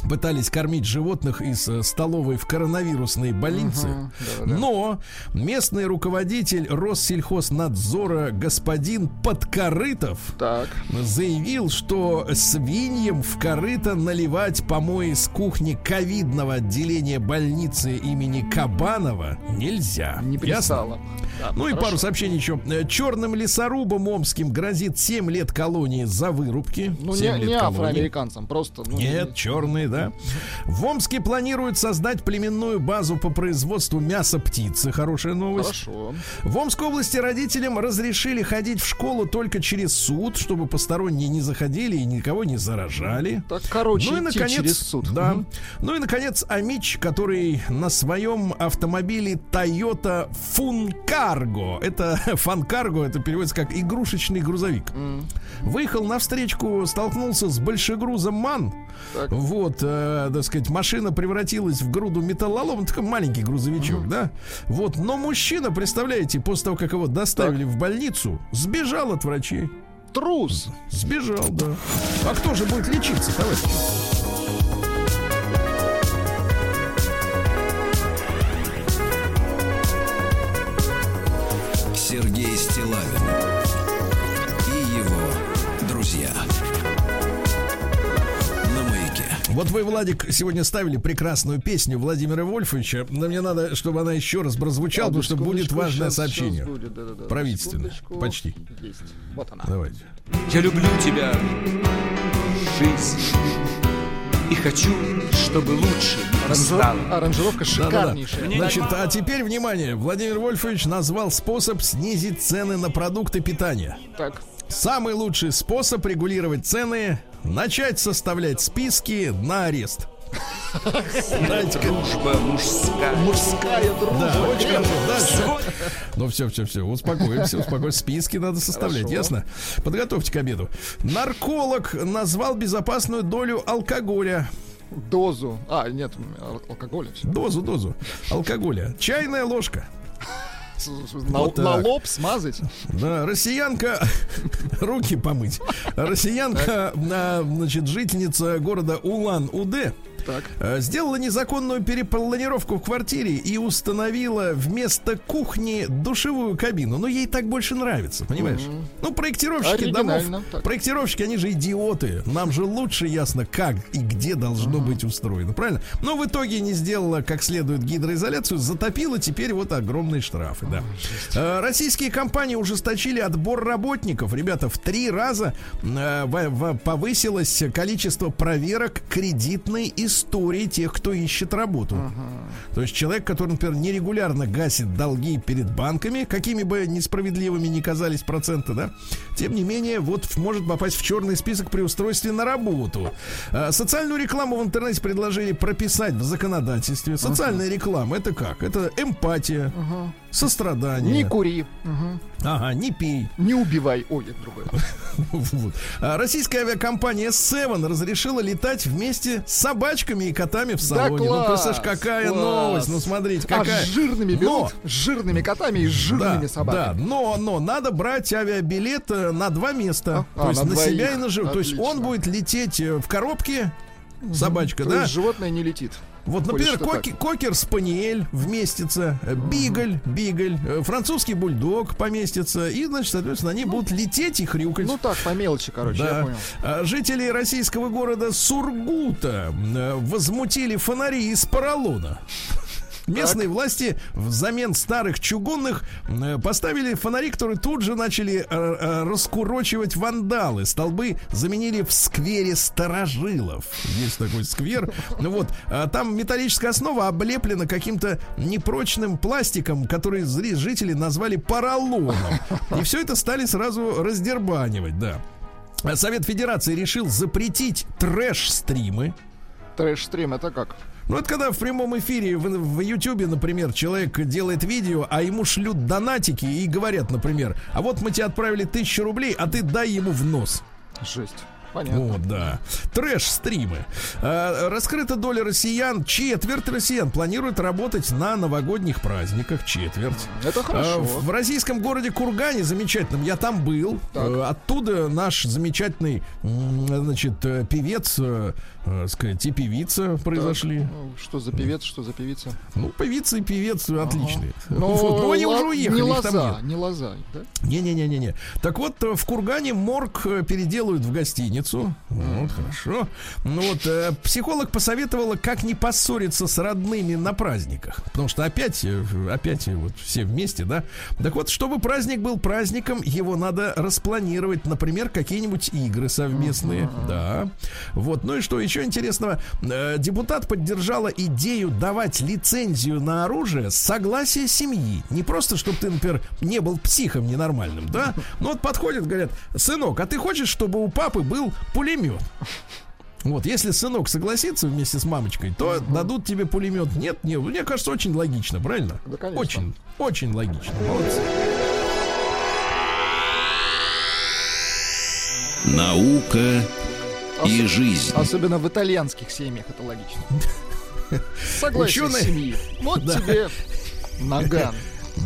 пытались кормить животных из столовой в коронавирусной больнице. Uh-huh, да, да. Но местный руководитель Россельхознадзора господин Подкорытов так. заявил, что свиньям в корыто наливать помои с кухни ковидного отделения больницы имени Кабанова нельзя. Не писала. Да, ну хорошо. И пару сообщений еще. Черным лесорубам омским грозит семь лет колонии за вырубки. Ну не, не афроамериканцам, просто... Ну, нет, не... черные. Да. В Омске планируют создать племенную базу по производству мяса птицы. Хорошая новость. Хорошо. В Омской области родителям разрешили ходить в школу только через суд, чтобы посторонние не заходили и никого не заражали. Так, короче, ну и, наконец, через суд. Да. Угу. Ну и, наконец, Амич, который на своем автомобиле Toyota Funcargo, это Funcargo, это переводится как игрушечный грузовик, mm. выехал навстречку, столкнулся с большегрузом МАН. Так. Вот, э, так сказать, машина превратилась в груду металлолома, такой маленький грузовичок, mm-hmm. да? Вот, но мужчина, представляете, после того, как его доставили так. в больницу, сбежал от врачей. Трус! Сбежал, да. А кто же будет лечиться, товарищи? Сергей Стиллавин. Вот вы, Владик, сегодня ставили прекрасную песню Владимира Вольфовича. Но мне надо, чтобы она еще раз прозвучала, потому что будет важное сообщение. Будет, да, да, да. Правительственное. Секундочку. Почти. Есть. Вот она. Давайте. Я люблю тебя, жизнь, и хочу, чтобы лучше стало. Аранжировка шикарнейшая. Да, да, да. Значит, а теперь, внимание, Владимир Вольфович назвал способ снизить цены на продукты питания. Так. Самый лучший способ регулировать цены – начать составлять списки на арест. Дружба мужская. Мужская дружба. Да, очень хорошо. Ну все, все, все, успокоимся, успокоимся. Списки надо составлять, ясно? Подготовьте к обеду. Нарколог назвал безопасную долю алкоголя. Дозу. А, нет, алкоголя. Дозу, дозу. Алкоголя. Чайная ложка. На, вот на лоб смазать. Да, россиянка. Руки помыть. Россиянка, значит, жительница города Улан-Удэ так. сделала незаконную перепланировку в квартире и установила вместо кухни душевую кабину. Но ей так больше нравится, понимаешь? Mm-hmm. Ну, проектировщики домов. Так. Проектировщики, они же идиоты. Нам же лучше ясно, как и где должно mm-hmm. быть устроено. Правильно? Но в итоге не сделала как следует гидроизоляцию, затопила, теперь вот огромные штрафы. Mm-hmm. Да. Российские компании ужесточили отбор работников. Ребята, в три раза повысилось количество проверок кредитной истории. Истории тех, кто ищет работу. Uh-huh. То есть человек, который, например, нерегулярно гасит долги перед банками, какими бы несправедливыми ни казались проценты, да, тем не менее, вот может попасть в черный список при устройстве на работу. А, социальную рекламу в интернете предложили прописать в законодательстве. Социальная uh-huh. реклама — это как? Это эмпатия. Uh-huh. сострадание. Не кури. Угу. Ага, не пей. Не убивай. Ой, это другое. Вот. Российская авиакомпания эс семь разрешила летать вместе с собачками и котами в салоне. Да класс, ну, представляешь, какая класс. новость. Ну, смотрите, какая. А с жирными берут, но... с жирными котами и с жирными да, собаками. Да, но, но надо брать авиабилет на два места. А, то а, есть на, на себя и на живот. То есть он будет лететь в коробке, собачка, то да? Есть животное не летит. Вот, например, коки, кокер-спаниель вместится, бигль, бигль, французский бульдог поместится, и, значит, соответственно, они ну, будут лететь и хрюкать. Ну так, по мелочи, короче, да. Я понял. Жители российского города Сургута возмутили фонари из поролона. Местные так. власти взамен старых чугунных поставили фонари, которые тут же начали раскурочивать вандалы. Столбы заменили в сквере старожилов. Есть такой сквер. Ну вот, там металлическая основа облеплена каким-то непрочным пластиком, который жители назвали поролоном. И все это стали сразу раздербанивать, да. Совет Федерации решил запретить трэш-стримы. Трэш-стрим это как? Ну, это когда в прямом эфире в Ютьюбе, например, человек делает видео, а ему шлют донатики и говорят, например, а вот мы тебе отправили тысячу рублей, а ты дай ему в нос. Жесть. Понятно. Вот, да. Трэш-стримы. А, раскрыта доля россиян. Четверть россиян планирует работать на новогодних праздниках. Четверть. Это хорошо. А, в российском городе Кургане, замечательном, я там был. А, оттуда наш замечательный, значит, певец, а, сказать, и певица произошли. Так. Что за певец, что за певица? Ну, певица и певец ага. отличные. Но, вот. Но они л- уже уехали. Не лоза, не лоза, да? Не-не-не-не-не. Так вот, в Кургане морг переделают в гостиницу. Вот, хорошо. Ну вот, э, психолог посоветовала, как не поссориться с родными на праздниках. Потому что опять, опять вот все вместе, да. Так вот, чтобы праздник был праздником, его надо распланировать, например, какие-нибудь игры совместные. Uh-huh. Да. Вот, ну и что еще интересного? Э, депутат поддержала идею давать лицензию на оружие с согласия семьи. Не просто, чтобы ты, например, не был психом ненормальным, да. Но вот подходят, говорят, сынок, а ты хочешь, чтобы у папы был пулемет? Вот, если сынок согласится вместе с мамочкой, то угу. дадут тебе пулемет. Нет, нет, мне кажется, очень логично, правильно? Да, конечно. Очень, очень логично. Молодцы. Наука Ос- и жизнь. Особенно в итальянских семьях это логично. Согласие Ученые... семьи. Вот да. тебе наган.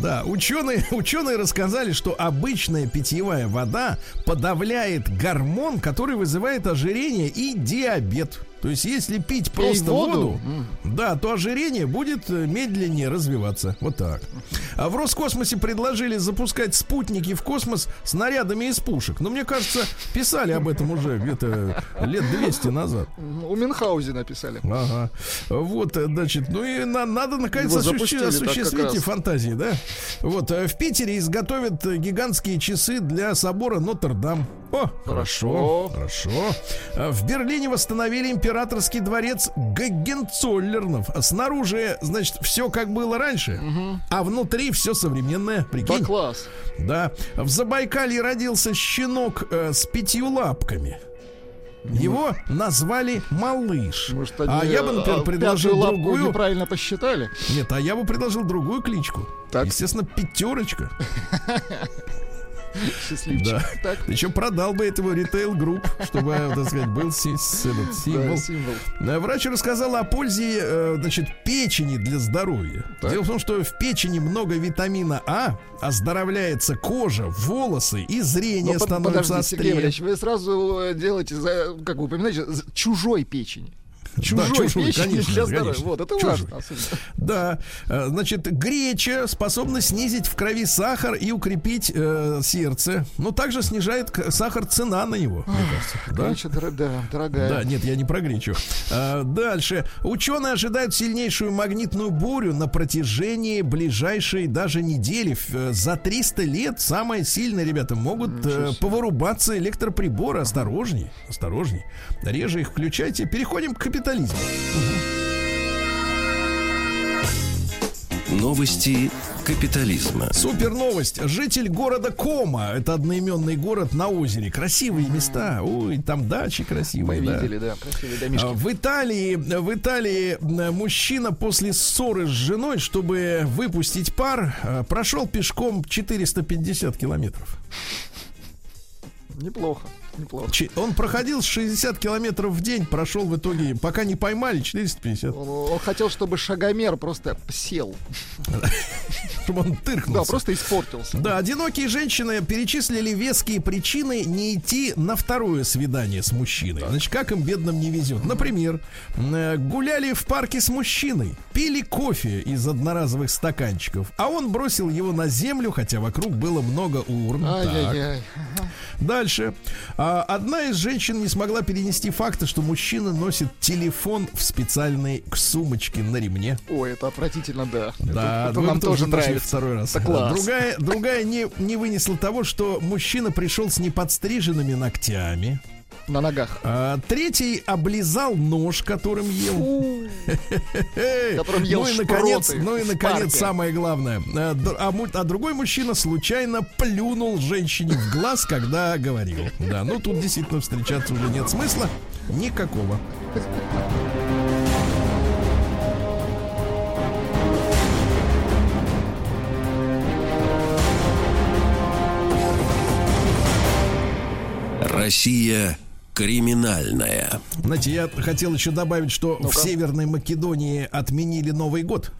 Да, ученые, ученые рассказали, что обычная питьевая вода подавляет гормон, который вызывает ожирение и диабет. То есть, если пить просто воду, воду mm. да, то ожирение будет медленнее развиваться. Вот так. А в Роскосмосе предложили запускать спутники в космос снарядами из пушек. Но мне кажется, писали об этом уже где-то лет двести назад. У Мюнхгаузена писали. Ага. Вот, значит, ну и на, надо наконец осуществ- осуществить фантазии, да? Вот, в Питере изготовят гигантские часы для собора Нотр-Дам. О, хорошо, хорошо. хорошо. В Берлине восстановили императорский дворец Гогенцоллернов. Снаружи, значит, все как было раньше, угу. а внутри все современное. Прикинь. Да, класс. Да. В Забайкалье родился щенок э, с пятью лапками. Его назвали Малыш. Может, они, а я бы, например, а предложил другую. Неправильно посчитали? Нет, а я бы предложил другую кличку. Так. Естественно, Пятерочка. Счастливчик. Да. Еще продал бы этого ритейл-групп, чтобы, так сказать, был си- си- символ. Да, символ. Врач рассказал о пользе, значит, печени для здоровья. Так. Дело в том, что в печени много витамина А, оздоровляется кожа, волосы и зрение Но становится острее. Сергей Валерьевич, вы сразу делаете, как вы упоминаете, чужой печени. Чужой, да, чужой печень, конечно, для здоровья. Вот, это чужой. Важно. Да, значит, греча способна снизить в крови сахар и укрепить э, сердце. Но также снижает сахар цена на него, мне кажется. Греча, да? дор- да, дорогая. Да, нет, я не про гречу. А, дальше. Ученые ожидают сильнейшую магнитную бурю на протяжении ближайшей даже недели. За триста лет самое сильное, ребята, могут э, повырубаться электроприборы. Осторожней, осторожней. Реже их включайте. Переходим к капитализму. Новости капитализма. Супер новость. Житель города Кома. Это одноименный город на озере. Красивые места. Ой, там дачи красивые. Мы да. видели, да. Красивые домишки. В Италии, в Италии мужчина после ссоры с женой, чтобы выпустить пар, прошел пешком четыреста пятьдесят километров. Неплохо. Неплохо. Он проходил шестьдесят километров в день, прошел в итоге, пока не поймали, четыреста пятьдесят. Он, он хотел, чтобы шагомер просто сел. Чтобы он тыркнулся. Да, просто испортился. Да, одинокие женщины перечислили веские причины не идти на второе свидание с мужчиной. Значит, как им, бедным, не везет. Например, гуляли в парке с мужчиной, пили кофе из одноразовых стаканчиков, а он бросил его на землю, хотя вокруг было много урн. Ай-яй-яй. Дальше. Одна из женщин не смогла перенести факта, что мужчина носит телефон в специальной сумочке на ремне. Ой, это отвратительно, да. Да, это, это нам тоже нравится. Второй раз. Другая, другая не, не вынесла того, что мужчина пришел с неподстриженными ногтями. На ногах. А, третий облизал нож, которым ел. Которым ел. Ну и наконец, ну и наконец, самое главное. А, а, а другой мужчина случайно плюнул женщине в глаз, когда говорил. Да, ну тут действительно встречаться уже нет смысла никакого. Россия криминальная. Знаете, я хотел еще добавить, что ну-ка. В Северной Македонии отменили Новый год.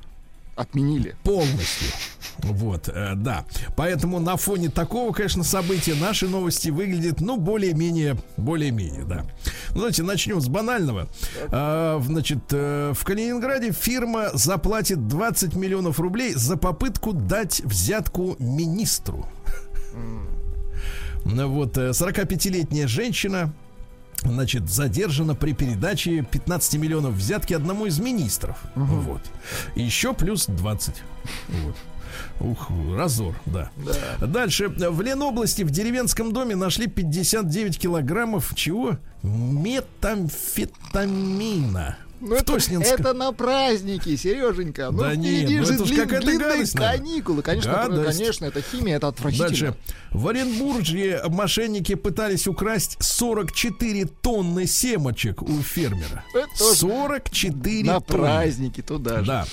Отменили. Полностью. Вот, э, да. Поэтому на фоне такого, конечно, события наши новости выглядят, ну, более-менее, более-менее, да. Ну, давайте начнем с банального. Э, значит, э, в Калининграде фирма заплатит двадцать миллионов рублей за попытку дать взятку министру. Вот, сорокапятилетняя женщина, значит, задержана при передаче пятнадцати миллионов взятки одному из министров. Угу. Вот. Еще плюс двадцать. Вот. Ух, разор, да. да. Дальше. В Ленобласти в деревенском доме нашли пятьдесят девять килограммов чего? Метамфетамина. Ну это, это на праздники, Сереженька. Ну, да нет, ну это же какая-то гадость. Каникулы, конечно, конечно, это химия, это отвратительно. Дальше. В Оренбурге мошенники пытались украсть сорок четыре тонны семечек у фермера. сорок четыре на тонны. На праздники туда же. Да.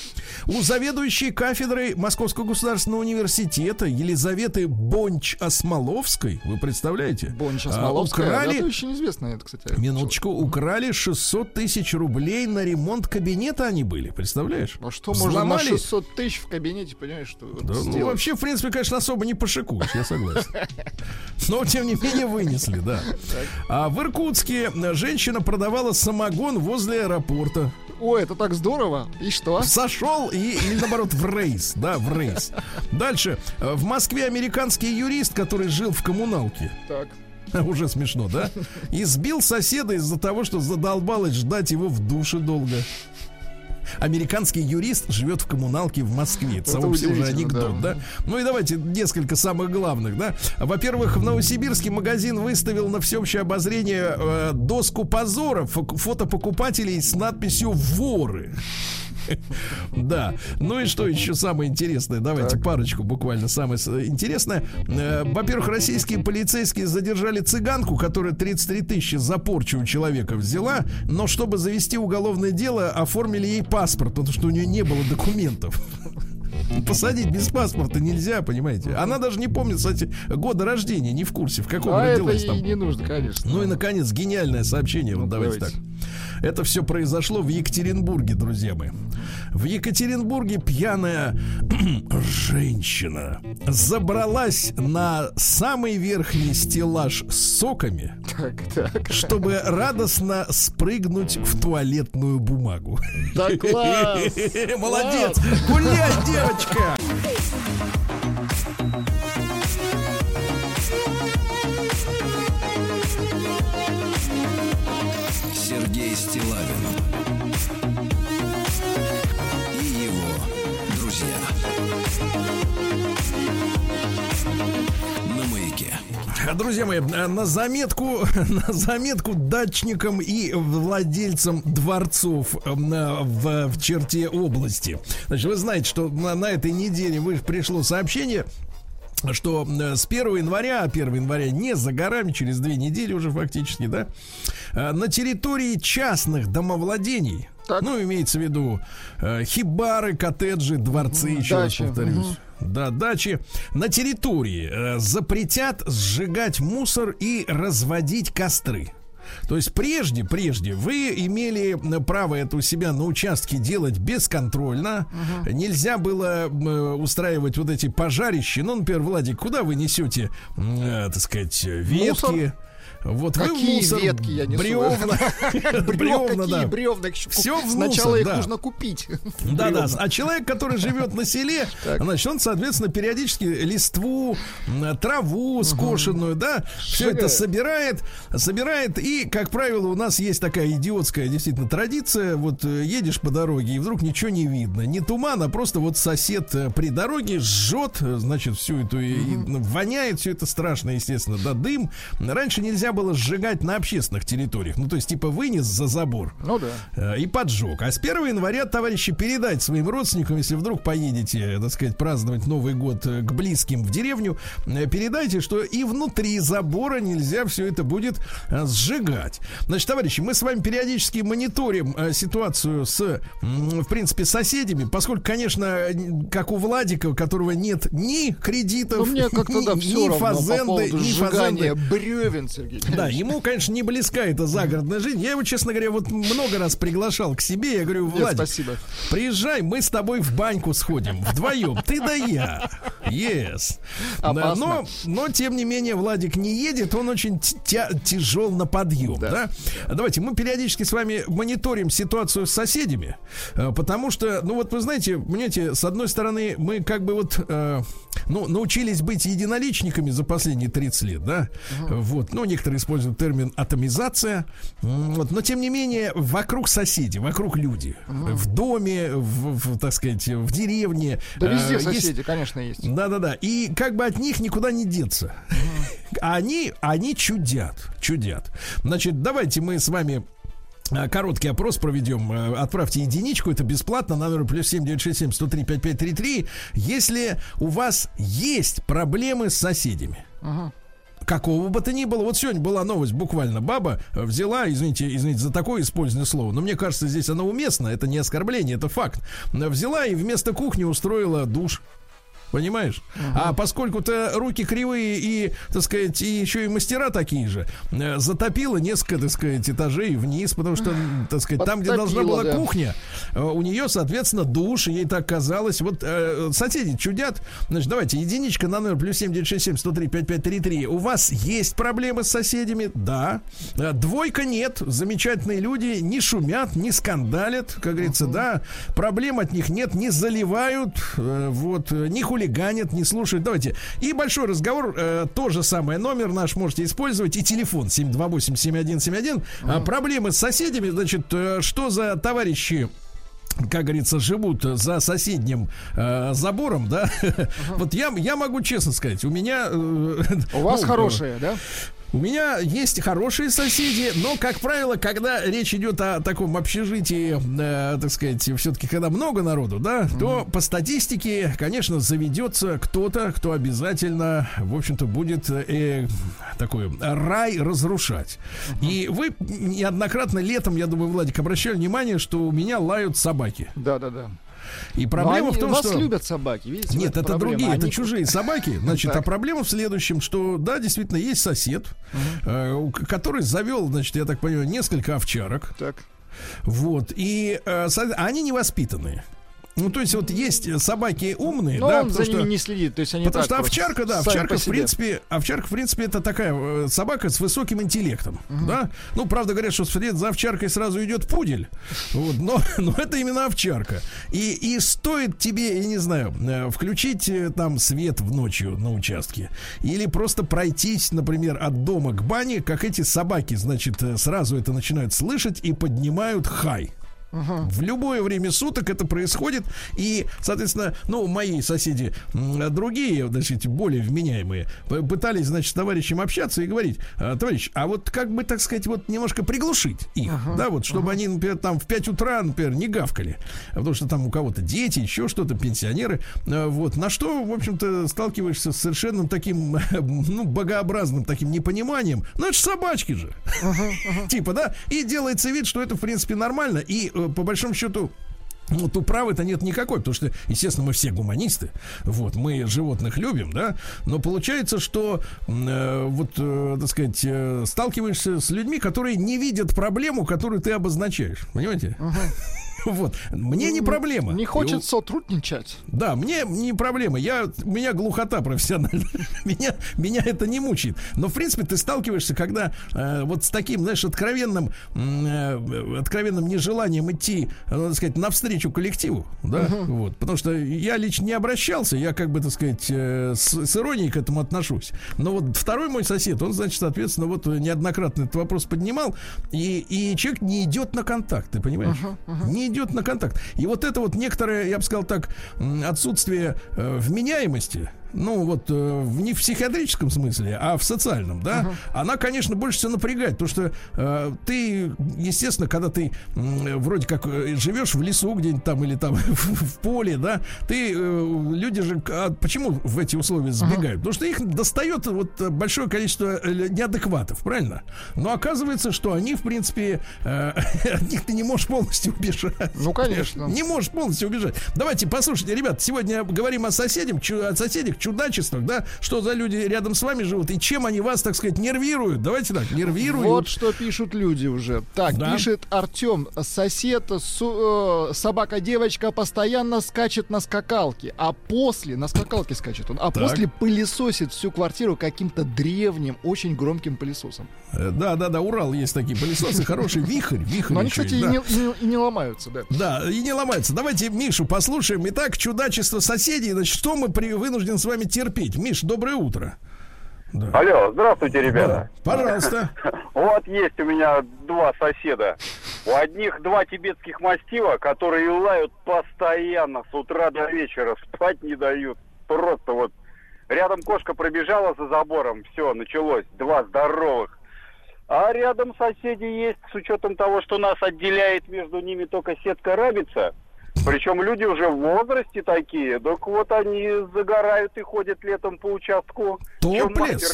У заведующей кафедрой Московского государственного университета Елизаветы Бонч-Осмоловской, вы представляете? Бонч-Осмоловская, украли, это очень известно, это, кстати. Минуточку, украли шестьсот тысяч рублей на ремонт кабинета они были, представляешь? А что можно на шестьсот тысяч в кабинете, понимаешь, что да, ну, вообще, в принципе, конечно, особо не пошикуешь, я согласен. Но, тем не менее, вынесли, да. А в Иркутске женщина продавала самогон возле аэропорта. Ой, это так здорово. И что? Сошел и, или, наоборот, в рейс, да, в рейс. Дальше. В Москве американский юрист, который жил в коммуналке. Так. Уже смешно, да? Избил соседа из-за того, что задолбалось ждать его в душе долго. Американский юрист живет в коммуналке в Москве. Это само все уже анекдот, да. да? Ну и давайте несколько самых главных, да. Во-первых, в Новосибирске магазин выставил на всеобщее обозрение э, доску позора, фо- фото покупателей с надписью «Воры». Да, ну и что еще самое интересное? Давайте так. Парочку буквально самое интересное. Во-первых, российские полицейские задержали цыганку, которая тридцать три тысячи за порчу у человека взяла, но чтобы завести уголовное дело, оформили ей паспорт, потому что у нее не было документов. Посадить без паспорта нельзя, понимаете? Она даже не помнит, кстати, года рождения, не в курсе, в каком а родилась там. Не нужно, конечно. Ну и, наконец, гениальное сообщение. Ну, вот давайте, давайте так. Это все произошло в Екатеринбурге, друзья мои. В Екатеринбурге пьяная женщина забралась на самый верхний стеллаж с соками, так, так. чтобы радостно спрыгнуть в туалетную бумагу. Да класс! Молодец! Гуляй, девочка! Сергей Стиллавин и его друзья на Маяке. Так, друзья мои, на заметку, на заметку дачникам и владельцам дворцов в, в черте области. Значит, вы знаете, что на, на этой неделе пришло сообщение, что с первого января, первого января не за горами, через две недели уже фактически, да, на территории частных домовладений, так, ну, имеется в виду э, хибары, коттеджи, дворцы, ну, еще дача, раз повторюсь, угу. Да, дачи, на территории э, запретят сжигать мусор и разводить костры. То есть прежде, прежде вы имели право это у себя на участке делать бесконтрольно. Угу. Нельзя было э, устраивать вот эти пожарища. Ну, например, Владик, куда вы несете, э, так сказать, ветки? Мусор? Вот. Какие мусор, ветки я несу? Бревна. Бревна, да. Бревна. Все в Сначала их нужно купить. Да, да. А человек, который живет на селе, значит, он, соответственно, периодически листву, траву скошенную, да, все это собирает, собирает. И, как правило, у нас есть такая идиотская действительно традиция. Вот едешь по дороге, и вдруг ничего не видно. Не туман, а просто вот сосед при дороге жжет, значит, всю эту, воняет все это страшно, естественно, да, дым. Раньше нельзя было сжигать на общественных территориях. Ну, то есть, типа, вынес за забор, ну, да, и поджег. А с первого января, товарищи, передать своим родственникам, если вдруг поедете, так сказать, праздновать Новый год к близким в деревню, передайте, что и внутри забора нельзя все это будет сжигать. Значит, товарищи, мы с вами периодически мониторим ситуацию с, в принципе, соседями, поскольку, конечно, как у Владика, у которого нет ни кредитов, ну, мне как-то, ни, да, все ни равно фазенды, по поводу ни сжигания бревен, Сергей. Да, ему, конечно, не близка эта загородная жизнь. Я его, честно говоря, вот много раз приглашал к себе. Я говорю: Владик, нет, спасибо, приезжай, мы с тобой в баньку сходим вдвоем, ты да я. Yes. Да, но, но, тем не менее, Владик не едет, он очень тя- тяжел на подъем. Да. Да? Давайте, мы периодически с вами мониторим ситуацию с соседями, потому что, ну вот вы знаете, понимаете, с одной стороны, мы как бы вот, ну, научились быть единоличниками за последние тридцать лет, да, угу. Вот, ну, некоторые используют термин атомизация, вот, но тем не менее вокруг соседи, вокруг люди, угу. В доме, в, в, так сказать, в деревне. Да везде э, соседи, есть, конечно, есть. Да-да-да, и как бы от них никуда не деться. Угу. Они, они чудят, чудят. Значит, давайте мы с вами короткий опрос проведем. Отправьте единичку, это бесплатно, на номер плюс семь девятьсот шестьдесят семь сто три пятьдесят пять тридцать три. Если у вас есть проблемы с соседями, угу. Какого бы то ни было. Вот сегодня была новость, буквально баба взяла, извините, извините за такое использованное слово, но мне кажется, здесь оно уместно, это не оскорбление, это факт. Взяла и вместо кухни устроила душ. Понимаешь? Uh-huh. А поскольку-то руки кривые и, так сказать, и еще и мастера такие же, затопило несколько, так сказать, этажей вниз, потому что, так сказать, там, где должна была, да, кухня, у нее, соответственно, душ, ей так казалось. Вот э, соседи чудят. Значит, давайте, единичка на номер плюс семь девятьсот шестьдесят семь сто три пятьдесят пять тридцать три. У вас есть проблемы с соседями? Да. Двойка нет. Замечательные люди, не шумят, не скандалят, как говорится, uh-huh. Да. Проблем от них нет, не заливают, э, вот, не хулиганят. Ганят, не слушают. Давайте. И большой разговор. Э, то же самое. Номер наш можете использовать. И телефон семь два восемь семь один семь один. Mm. Проблемы с соседями. Значит, э, что за товарищи, как говорится, живут за соседним э, забором, да? Uh-huh. Вот я, я могу честно сказать. У меня... Э, у вас ну, хорошие, да? У меня есть хорошие соседи, но, как правило, когда речь идет о таком общежитии, э, так сказать, все-таки, когда много народу, да, mm-hmm. то по статистике, конечно, заведется кто-то, кто обязательно, в общем-то, будет э, такой рай разрушать. Mm-hmm. И вы неоднократно летом, я думаю, Владик, обращали внимание, что у меня лают собаки. Да-да-да. И проблема они, в том, вас что... любят собаки, видите? Нет, это проблема. Другие, они... это чужие собаки. Значит, а проблема в следующем, что, да, действительно, есть сосед, угу. э, который завел, значит, я так понимаю, несколько овчарок. Так. Вот, и э, со... они невоспитанные. Ну, то есть, вот есть собаки умные, но да, он потому за ними что, не следит, то есть они потому так что овчарка, да, овчарка в, принципе, овчарка, в принципе, это такая собака с высоким интеллектом, угу. Да. Ну, правда, говорят, что вслед за овчаркой сразу идет пудель, вот, но, но это именно овчарка. И, и стоит тебе, я не знаю, включить там свет в ночью на участке или просто пройтись, например, от дома к бане, как эти собаки, значит, сразу это начинают слышать и поднимают хай. Uh-huh. В любое время суток это происходит. И, соответственно, ну, мои соседи, другие, значит, более вменяемые, пытались, значит, с товарищем общаться и говорить: товарищ, а вот как бы, так сказать, вот немножко приглушить их, uh-huh. да, вот, чтобы uh-huh. они, например, там в пять утра, например, не гавкали, потому что там у кого-то дети, еще что-то, пенсионеры. Вот, на что, в общем-то, сталкиваешься с совершенно таким, ну, богообразным таким непониманием. Ну, это же собачки же. Uh-huh. Uh-huh. Типа, да, и делается вид, что это, в принципе, нормально. И по большому счету, ну, тут правы-то нет никакой, потому что, естественно, мы все гуманисты, вот, мы животных любим, да, но получается, что, э, вот, э, так сказать, э, сталкиваешься с людьми, которые не видят проблему, которую ты обозначаешь, понимаете? Uh-huh. Вот. Мне не проблема. Не хочет сотрудничать. Да, мне не проблема. Я, у меня глухота профессиональная. меня, меня это не мучает. Но, в принципе, ты сталкиваешься, когда э, вот с таким, знаешь, откровенным, э, откровенным нежеланием идти, надо сказать, навстречу коллективу. Да? Uh-huh. Вот. Потому что я лично не обращался. Я, как бы, так сказать, э, с, с иронией к этому отношусь. Но вот второй мой сосед, он, значит, соответственно, вот неоднократно этот вопрос поднимал. И, и человек не идет на контакт, ты понимаешь? Uh-huh, uh-huh. Не идет на контакт. И вот это вот некоторое, я бы сказал так, отсутствие э, вменяемости, ну вот э, не в психиатрическом смысле, а в социальном, да, uh-huh. она, конечно, больше всего напрягает, потому что э, ты, естественно, когда ты э, вроде как э, живешь в лесу где-нибудь там или там в поле, да, ты, э, люди же, а почему в эти условия сбегают? Uh-huh. Потому что их достает вот большое количество неадекватов, правильно? Но оказывается, что они, в принципе, э, от них ты не можешь полностью убежать. Ну, конечно. Не можешь полностью убежать. Давайте послушайте, ребят, сегодня говорим о соседях, о соседях, чудачествах, да, что за люди рядом с вами живут и чем они вас, так сказать, нервируют. Давайте так, нервируют. Вот что пишут люди уже. Так, да? Пишет Артем. Сосед, су, э, собака-девочка постоянно скачет на скакалке, а после, на скакалке скачет он, а так. после пылесосит всю квартиру каким-то древним, очень громким пылесосом. Да-да-да, Урал есть такие пылесосы, хороший вихрь, вихрь. Но они, кстати, и не ломаются. Да. да, и не ломается. Давайте Мишу послушаем. Итак, чудачество соседей. Значит, что мы при... вынуждены с вами терпеть? Миш, доброе утро. Да. Алло, здравствуйте, ребята. Да. Пожалуйста. Вот есть у меня два соседа. У одних два тибетских мастива, которые лают постоянно с утра до вечера. Спать не дают. Просто вот. Рядом кошка пробежала за забором. Все, началось. Два здоровых. А рядом соседи есть, с учетом того, что нас отделяет между ними только сетка рабица. Причем люди уже в возрасте такие. Так вот они загорают и ходят летом по участку. Топлес.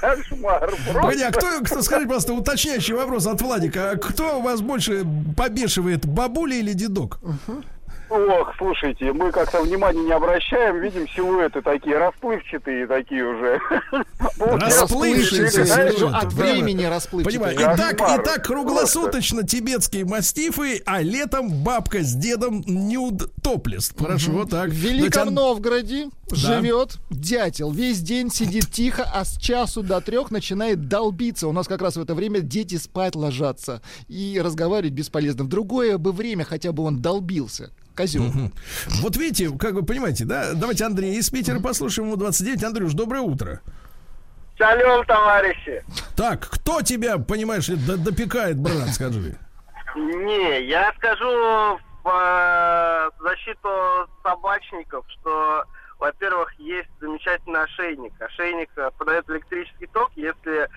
Кошмар. Погоди, а кто, скажите, просто уточняющий вопрос от Владика. А кто вас больше побешивает, бабуля или дедок? Ох, слушайте, мы как-то внимания не обращаем, видим силуэты такие расплывчатые, такие уже. Расплывчатые, от времени расплывчатые. Итак, круглосуточно тибетские мастифы, а летом бабка с дедом нюд топлес. Хорошо, так. В Великом Новгороде живет дятел. Весь день сидит тихо, а с часу до трех начинает долбиться. У нас как раз в это время дети спать ложатся и разговаривать бесполезно. В другое бы время хотя бы он долбился. Козел. Угу. Вот видите, как вы понимаете, да? Давайте Андрея из Питера послушаем, ему двадцать девять. Андрюш, доброе утро. Салют, товарищи. Так, кто тебя, понимаешь, допекает, брат, скажи? Не, я скажу в защиту собачников, что, во-первых, есть замечательный ошейник. Ошейник подает электрический ток, если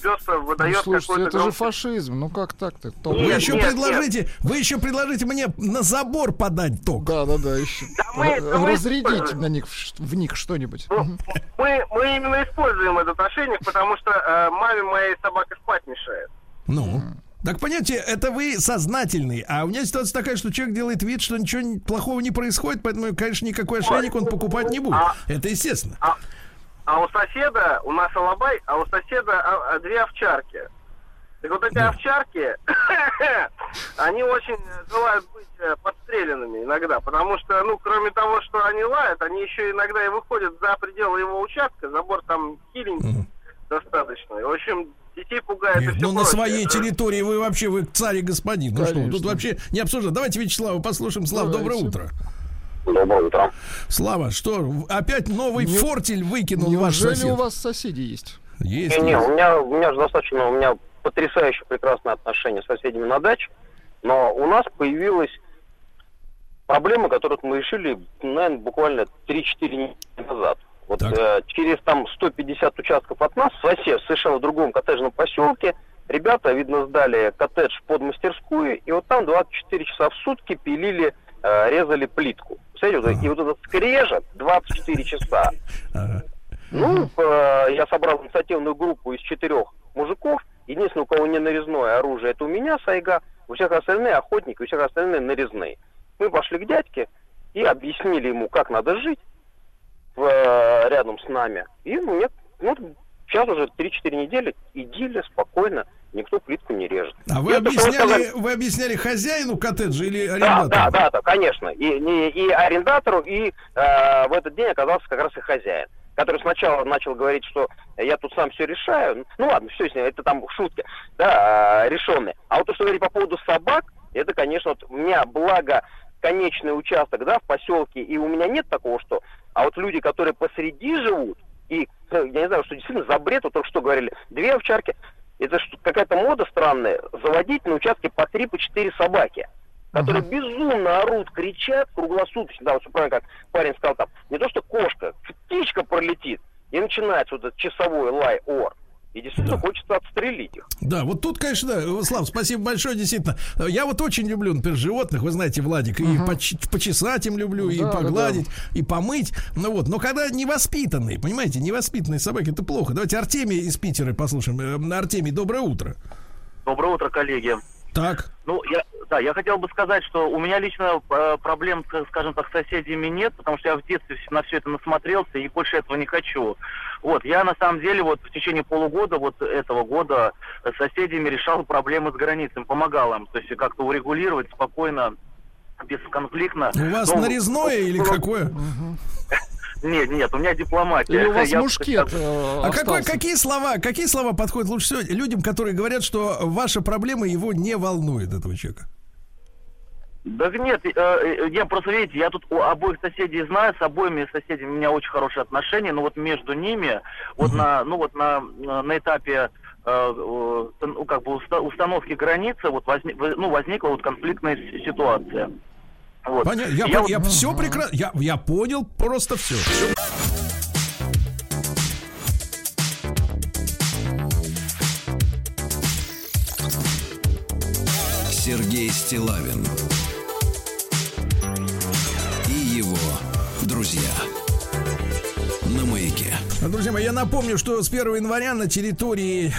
пёс выдает, ну, слушайте, какой-то... это громкий... же фашизм, ну как так-то? Ток... Нет, вы, еще нет, предложите, нет. вы еще предложите мне на забор подать ток. Да-да-да, еще да мы, разрядить мы... на них, в них что-нибудь. Ну, угу. мы, мы именно используем этот ошейник, потому что э, маме моей собака спать мешает. Ну... Так, понимаете, это вы сознательный. А у меня ситуация такая, что человек делает вид, что ничего плохого не происходит, поэтому, конечно, никакой ошейник он покупать не будет. А, это естественно. А, а у соседа, у нас алабай, а у соседа а, а две овчарки. Так вот эти да. овчарки, они очень желают быть подстреленными иногда, потому что, ну, кроме того, что они лают, они еще иногда и выходят за пределы его участка, забор там хиленький достаточно. И, в общем... Детей пугает. Нет, ну, на своей территории вы вообще, вы царь и господин. Конечно. Ну что, тут вообще не обсуждать. Давайте Вячеслава послушаем. Слава, доброе утро. Доброе утро. Слава, что, опять новый не... фортель выкинул ваш сосед? Неужели у вас соседи есть? Есть. Не, не, у меня, у меня же достаточно, у меня потрясающе прекрасные отношения с соседями на даче, но у нас появилась проблема, которую мы решили, наверное, буквально три-четыре недели назад. Вот э, через там сто пятьдесят участков от нас, сосед, в совершенно другом коттеджном поселке, ребята, видно, сдали коттедж под мастерскую, и вот там двадцать четыре часа в сутки пилили, э, резали плитку. Представляете, ага. И вот этот скрежет двадцать четыре часа. Ага. Ну, э, я собрал инициативную группу из четырех мужиков. Единственное, у кого не нарезное оружие, это у меня сайга, у всех остальных охотники, у всех остальных нарезные. Мы пошли к дядьке и объяснили ему, как надо жить в, э, рядом с нами. И мне, ну, сейчас уже три-четыре недели идиллия, спокойно, никто плитку не режет. А вы объясняли, сказать... вы объясняли хозяину коттеджа или арендатору? Да, да, да, да, конечно. И, и, и арендатору, и э, в этот день оказался как раз и хозяин, который сначала начал говорить, что я тут сам все решаю. Ну ладно, все с ним, это там шутки, да, решенные. А вот то, что говорили по поводу собак, это, конечно, вот у меня, благо, конечный участок, да, в поселке, и у меня нет такого, что... А вот люди, которые посреди живут, и, я не знаю, что действительно за бред, вот только что говорили, две овчарки, это какая-то мода странная, заводить на участке по три, по четыре собаки, которые uh-huh. безумно орут, кричат круглосуточно, да, вот правильно, как парень сказал там, не то что кошка, птичка пролетит, и начинается вот этот часовой лай-ор. И действительно да. хочется отстрелить их. Да, вот тут, конечно, да, Слав, спасибо большое, действительно. Я вот очень люблю, например, животных, вы знаете, Владик, uh-huh. и поч- почесать им люблю, ну, и да, погладить, да, да. и помыть. Ну вот, но когда невоспитанные, понимаете, невоспитанные собаки, это плохо. Давайте Артемий из Питера послушаем. Артемий, доброе утро. Доброе утро, коллеги. Так. Ну, я, да, я хотел бы сказать, что у меня лично э, проблем, скажем так, с соседями нет, потому что я в детстве на все это насмотрелся и больше этого не хочу. Вот, я на самом деле вот в течение полугода вот этого года с соседями решал проблемы с границами, помогал им, то есть как-то урегулировать спокойно, бесконфликтно. У вас Но, нарезное вот, или вот, какое? Нет, нет, у меня дипломатия. Или у вас я мушкет так... А какой, какие слова, какие слова подходят лучше всего людям, которые говорят, что ваша проблема его не волнует, этого человека? Да нет, я просто, видите, я тут у обоих соседей знаю, с обоими соседями у меня очень хорошие отношения, но вот между ними, вот угу. на, ну вот на, на этапе как бы установки границы вот возник, ну, возникла вот конфликтная ситуация. Вот. Понятно. Я, я, пон... я вот... все прекрасно. Я, я понял просто все. Сергей Стиллавин и его друзья. На маяке. Друзья мои, я напомню, что с первого января на территории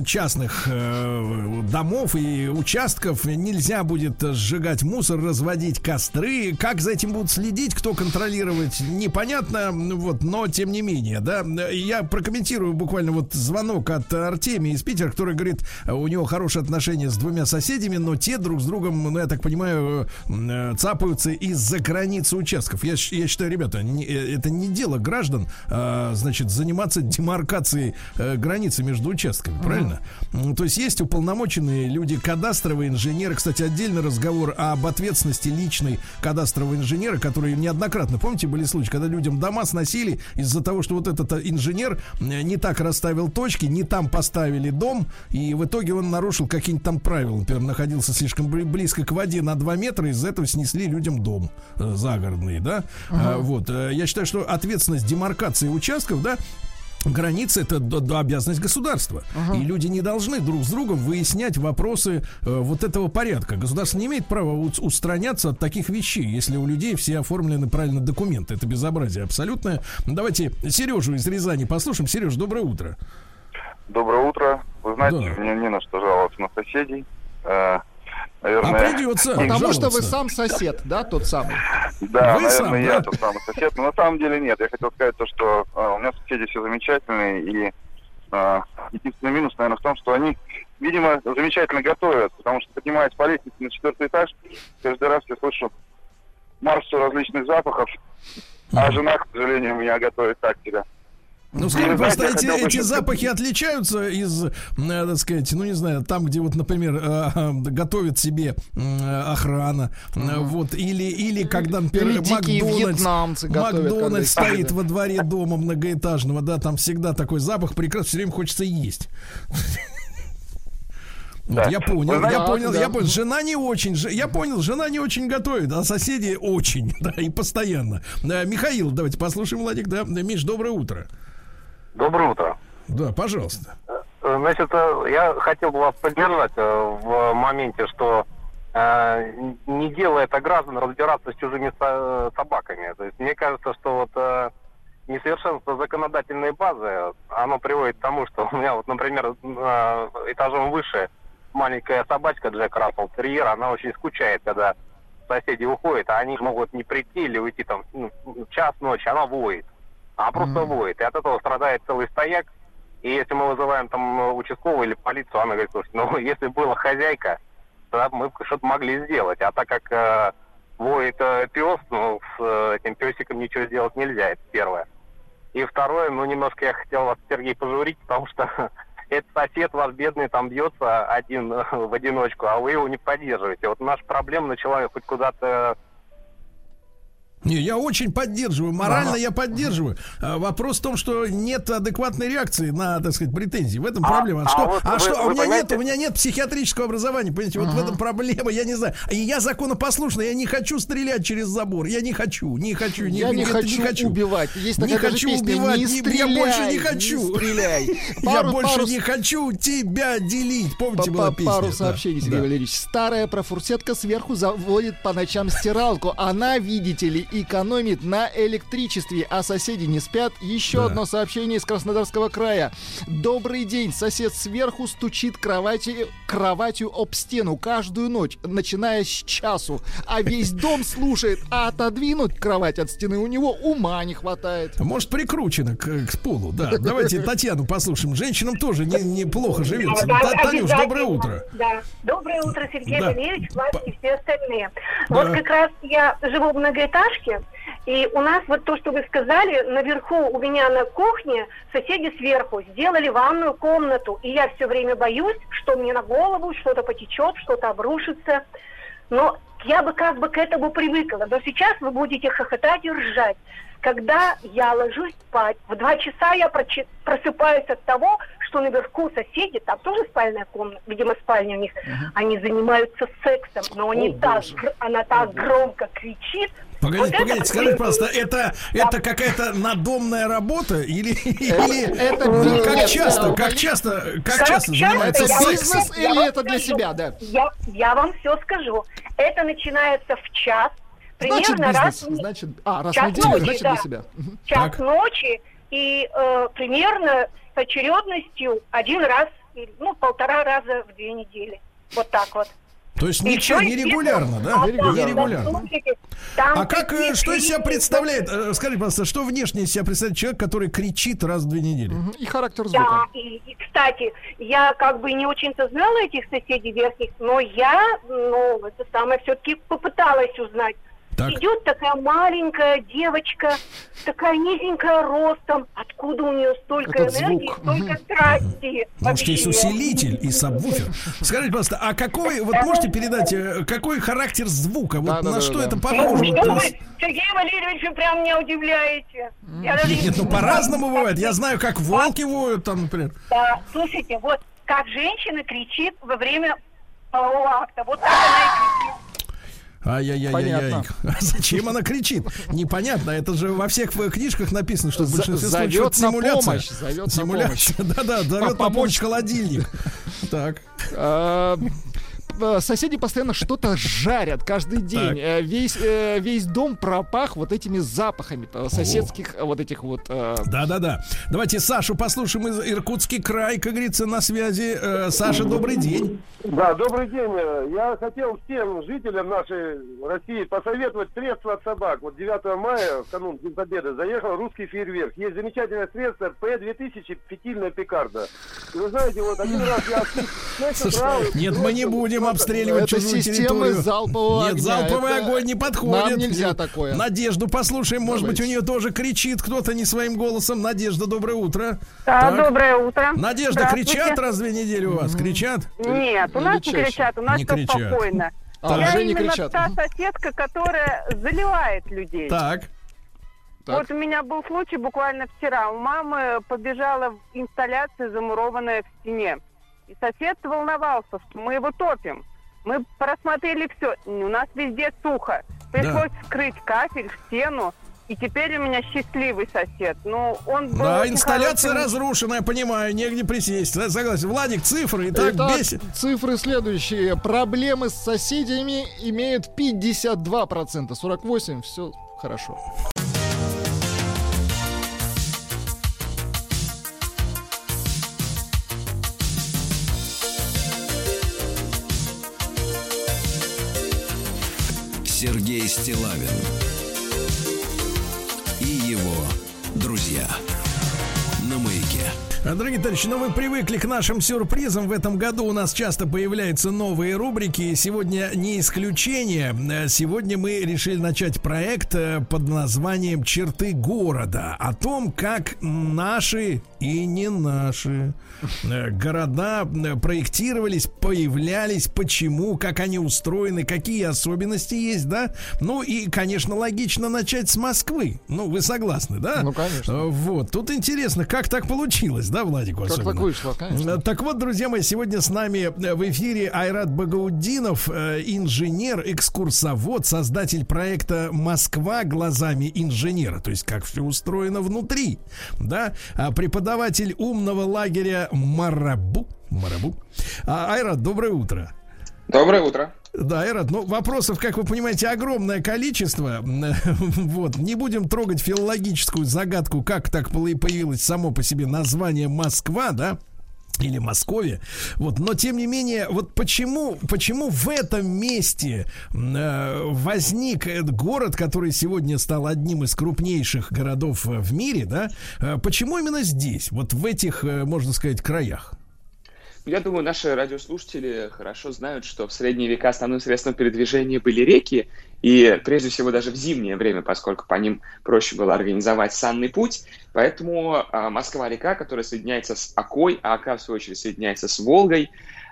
э, частных э, домов и участков нельзя будет сжигать мусор, разводить костры. Как за этим будут следить, кто контролировать, непонятно. Вот, но тем не менее, да, я прокомментирую буквально вот звонок от Артемия из Питера, который говорит, у него хорошие отношения с двумя соседями, но те друг с другом, ну, я так понимаю, цапаются из-за границы участков. Я, я считаю, ребята, не, это не дело граждан, значит, заниматься демаркацией э, границы между участками, правильно? Mm-hmm. То есть есть уполномоченные люди, кадастровые инженеры. Кстати, отдельный разговор об ответственности личной кадастрового инженера, которые неоднократно, помните, были случаи, когда людям дома сносили из-за того, что вот этот инженер не так расставил точки, не там поставили дом, и в итоге он нарушил какие-нибудь там правила. Например, находился слишком близко к воде на два метра, из-за этого снесли людям дом э, загородный, да? Mm-hmm. А, вот. Я считаю, что ответственность демаркации участков, да, границы — это д- д- обязанность государства. Uh-huh. И люди не должны друг с другом выяснять вопросы э, вот этого порядка. Государство не имеет права у- устраняться от таких вещей, если у людей все оформлены правильно документы. Это безобразие абсолютное. Давайте Сережу из Рязани послушаем. Сереж, доброе утро. Доброе утро. Вы знаете, да. мне не на что жаловаться на соседей. Э- Наверное, а придется, потому что вы сам сосед, да, тот самый? Да, вы наверное, сам, да? я тот самый сосед, но на самом деле нет. Я хотел сказать то, что э, у меня соседи все замечательные, и э, единственный минус, наверное, в том, что они, видимо, замечательно готовят, потому что, поднимаясь по лестнице на четвертый этаж, каждый раз я слышу массу различных запахов, а жена, к сожалению, меня готовит так себя. Ну, скажем, просто эти, эти запахи отличаются из, так сказать, ну, не знаю, там, где вот, например, э, готовит себе э, охрана, mm-hmm. вот, или, или когда, например, или Макдональдс, Макдональдс стоит во дворе дома многоэтажного, да, там всегда такой запах, прекрасно, все время хочется есть. Да. Вот, я понял, знаете, я понял, да. я понял. Жена не очень, я понял, жена не очень готовит, а соседи очень, да, и постоянно. Михаил, давайте послушаем, Владик, да. Миш, доброе утро. Доброе утро. Да, пожалуйста. Значит, я хотел бы вас поддержать в моменте, что не дело это граждан разбираться с чужими собаками. То есть мне кажется, что вот несовершенство законодательной базы, оно приводит к тому, что у меня вот, например, этажом выше маленькая собачка Джек Рассел терьер, она очень скучает, когда соседи уходят, а они могут не прийти или уйти там в час ночи, она воет. Она просто mm-hmm. воет. И от этого страдает целый стояк. И если мы вызываем там участкового или полицию, она говорит, слушайте, ну если была хозяйка, то мы что-то могли сделать. А так как э, воет э, пес, ну с э, этим песиком ничего сделать нельзя, это первое. И второе, ну немножко я хотел вас, Сергей, пожурить, потому что этот сосед вас, бедный, там бьется один в одиночку, а вы его не поддерживаете. Вот наша проблема начала хоть куда-то... Не, я очень поддерживаю, морально ага. я поддерживаю. А, вопрос в том, что нет адекватной реакции на, так сказать, претензии. В этом а, проблема. А что, а вот а вы, что? Вы, а у меня понимаете? нет, у меня нет психиатрического образования, понимаете? Вот ага. в этом проблема, я не знаю. И я законопослушный, я не хочу стрелять через забор, я не хочу, не хочу, не, я не, это, хочу, не хочу убивать. Есть не хочу песня, убивать, не стреляй, я больше не хочу. Не я пару, больше пару... не хочу тебя делить. Помните, была песня. Пару сообщений, да. Сергей да. Валерьевич. Старая профурсетка сверху заводит по ночам стиралку, она, видите ли, экономит на электричестве, а соседи не спят. Еще да. одно сообщение из Краснодарского края. Добрый день. Сосед сверху стучит кровати, кроватью об стену каждую ночь, начиная с часу. А весь дом слушает, а отодвинуть кровать от стены у него ума не хватает. Может, прикручено к, к полу, да. Давайте Татьяну послушаем. Женщинам тоже неплохо живется. Танюш, доброе утро. Доброе утро, Сергей Валерьевич, Влад и все остальные. Вот как раз я живу в многоэтажке, и у нас вот то, что вы сказали, наверху у меня на кухне соседи сверху сделали ванную комнату, и я все время боюсь, что мне на голову что-то потечет, что-то обрушится. Но я бы как бы к этому привыкла. Но сейчас вы будете хохотать и ржать. Когда я ложусь спать, в два часа я просыпаюсь от того, что наверху соседи, там тоже спальная комната, видимо, спальня у них, uh-huh. они занимаются сексом, но они oh, так, она так oh, громко кричит. Погодите, вот погодите, это... скажите, просто, это, да. это какая-то надомная работа или, или это, это как, нет, часто, как часто, как, как часто занимается бизнес или я это для скажу, себя, да? Я, я вам все скажу. Это начинается в час, значит, примерно бизнес, раз, значит, а, раз час в неделю, ночи, значит да. для себя. Час так. ночи и э, примерно с очередностью один раз, ну полтора раза в две недели, вот так вот. То есть ничего нерегулярно, да? Нерегулярно. А как, что из себя представляет, скажите, пожалуйста, что внешне из себя представляет человек, который кричит раз в две недели? И характер звука. Да, и, и, кстати, я как бы не очень-то знала этих соседей верхних, но я, ну, это самое, все-таки попыталась узнать. Так. Идет такая маленькая девочка, такая низенькая ростом. Откуда у нее столько этот энергии, звук. столько угу. страсти? Может, есть усилитель и сабвуфер? Скажите, пожалуйста, а какой, вот можете передать, какой характер звука? Вот да, на да, что да, это да. похоже? Ну, вы, Сергей Валерьевич, вы прям меня удивляете. Я нет, даже... нет, ну по-разному бывает. Я знаю, как волки воют там, например. Да, слушайте, вот как женщина кричит во время полового акта. Вот так она и кричит. Ай-яй-яй-яй-яй. Зачем она кричит? Непонятно. Это же во всех книжках написано, что в большинстве случаев симуляция. Симуляция. Да-да, зовет на помощь холодильник. Так. Соседи постоянно что-то жарят каждый день. Так. Весь, весь дом пропах вот этими запахами соседских О. вот этих вот... Да-да-да. Давайте Сашу послушаем из Иркутский край, как говорится, на связи. Саша, добрый день. Да, добрый день. Я хотел всем жителям нашей России посоветовать средства от собак. Вот девятого мая, в канун День Победы, заехал русский фейерверк. Есть замечательное средство пэ две тысячи фитильная петарда. И вы знаете, вот один раз я... Нет, мы не будем обстреливать это чужую территорию. Залпового Нет, залповый это... огонь не подходит. Нам нельзя такое. Надежду послушаем. Может Давайте. быть, у нее тоже кричит кто-то не своим голосом. Надежда, доброе утро. Да, доброе утро. Надежда, кричат раз в две недели у вас? Кричат? Нет, у нас не кричат. У нас все спокойно. А, Я именно кричат. та соседка, которая заливает людей. Так. Так. Вот у меня был случай буквально вчера. У мамы побежала инсталляция, замурованная в стене. И сосед волновался, что мы его топим. Мы просмотрели все. У нас везде сухо. Пришлось да. вскрыть кафель, стену. И теперь у меня счастливый сосед. Ну, он был да, инсталляция хороший... разрушенная, понимаю, негде присесть. Согласен. Владик, цифры и так Итак, бесит. Цифры следующие. Проблемы с соседями имеют пятьдесят два процента. сорок восемь процентов. Все хорошо. Сергей Стиллавин и его друзья на Маяке. Дорогие товарищи, ну вы привыкли к нашим сюрпризам. В этом году у нас часто появляются новые рубрики. Сегодня не исключение. Сегодня мы решили начать проект под названием «Черты города». О том, как наши и не наши города проектировались, появлялись, почему, как они устроены, какие особенности есть, да? Ну и, конечно, логично начать с Москвы. Ну, вы согласны, да? Ну, конечно. Вот. Тут интересно, как так получилось, да? Да, Владику как особенно. Так вышло, конечно. Так вот, друзья мои, сегодня с нами в эфире Айрат Багаутдинов, инженер, экскурсовод, создатель проекта «Москва глазами инженера», то есть как все устроено внутри, да, преподаватель умного лагеря Марабу. Марабу. Айрат, доброе утро. Доброе утро. Да, Айрат, ну вопросов, как вы понимаете, огромное количество. Вот. Не будем трогать филологическую загадку, как так появилось само по себе название Москва, да? Или Москве. Вот. Но тем не менее, вот почему, почему в этом месте э, возник этот город, который сегодня стал одним из крупнейших городов в мире, да? Э, почему именно здесь, вот в этих, э, можно сказать, краях? Я думаю, наши радиослушатели хорошо знают, что в средние века основным средством передвижения были реки, и прежде всего даже в зимнее время, поскольку по ним проще было организовать санный путь, поэтому а, Москва-река, которая соединяется с Окой, а Ока, в свою очередь, соединяется с Волгой,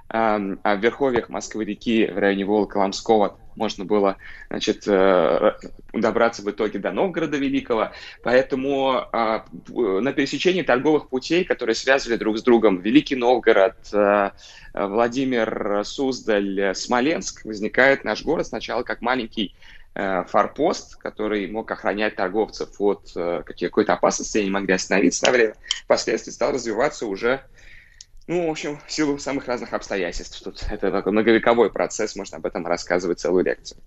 а, а в верховьях Москвы-реки, в районе Волга-Коломского, можно было, значит, добраться в итоге до Новгорода Великого. Поэтому на пересечении торговых путей, которые связывали друг с другом Великий Новгород, Владимир, Суздаль, Смоленск, возникает наш город сначала как маленький форпост, который мог охранять торговцев от какой-то опасности, они могли остановиться на время. Впоследствии стал развиваться уже, ну, в общем, в силу самых разных обстоятельств. Тут это такой многовековой процесс, можно об этом рассказывать целую лекцию.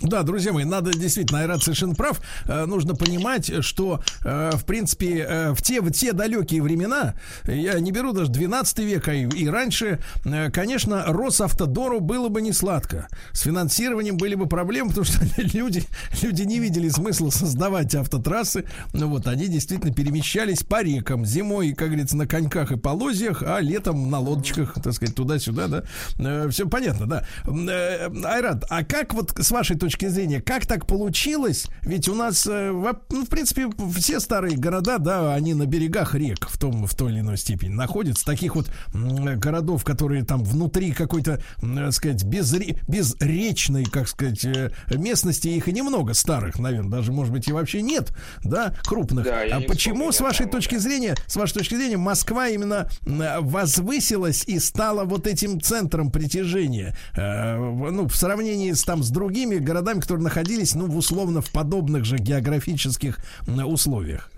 Да, друзья мои, надо действительно, Айрат совершенно прав. Э, нужно понимать, что, э, в принципе, э, в, те, в те далекие времена, я не беру даже двенадцатый век, а и, и раньше, э, конечно, Росавтодору было бы не сладко. С финансированием были бы проблемы, потому что люди, люди не видели смысла создавать автотрассы. Ну, вот, они действительно перемещались по рекам зимой, как говорится, на коньках и полозьях, а летом на лодочках, так сказать, туда-сюда, да. Э, все понятно, да. Э, Айрат, а как вот с вашей точки точки зрения, как так получилось? Ведь у нас, ну, в принципе, все старые города, да, они на берегах рек в том, в той или иной степени находятся. Таких вот городов, которые там внутри какой-то, так сказать, безречной, как сказать, местности, их и немного старых, наверное, даже, может быть, и вообще нет, да, крупных. Да, а почему, с вашей точки зрения, с вашей точки зрения, Москва именно возвысилась и стала вот этим центром притяжения, ну, в сравнении с, там, с другими городами, городами, которые находились, ну, условно, в подобных же географических условиях?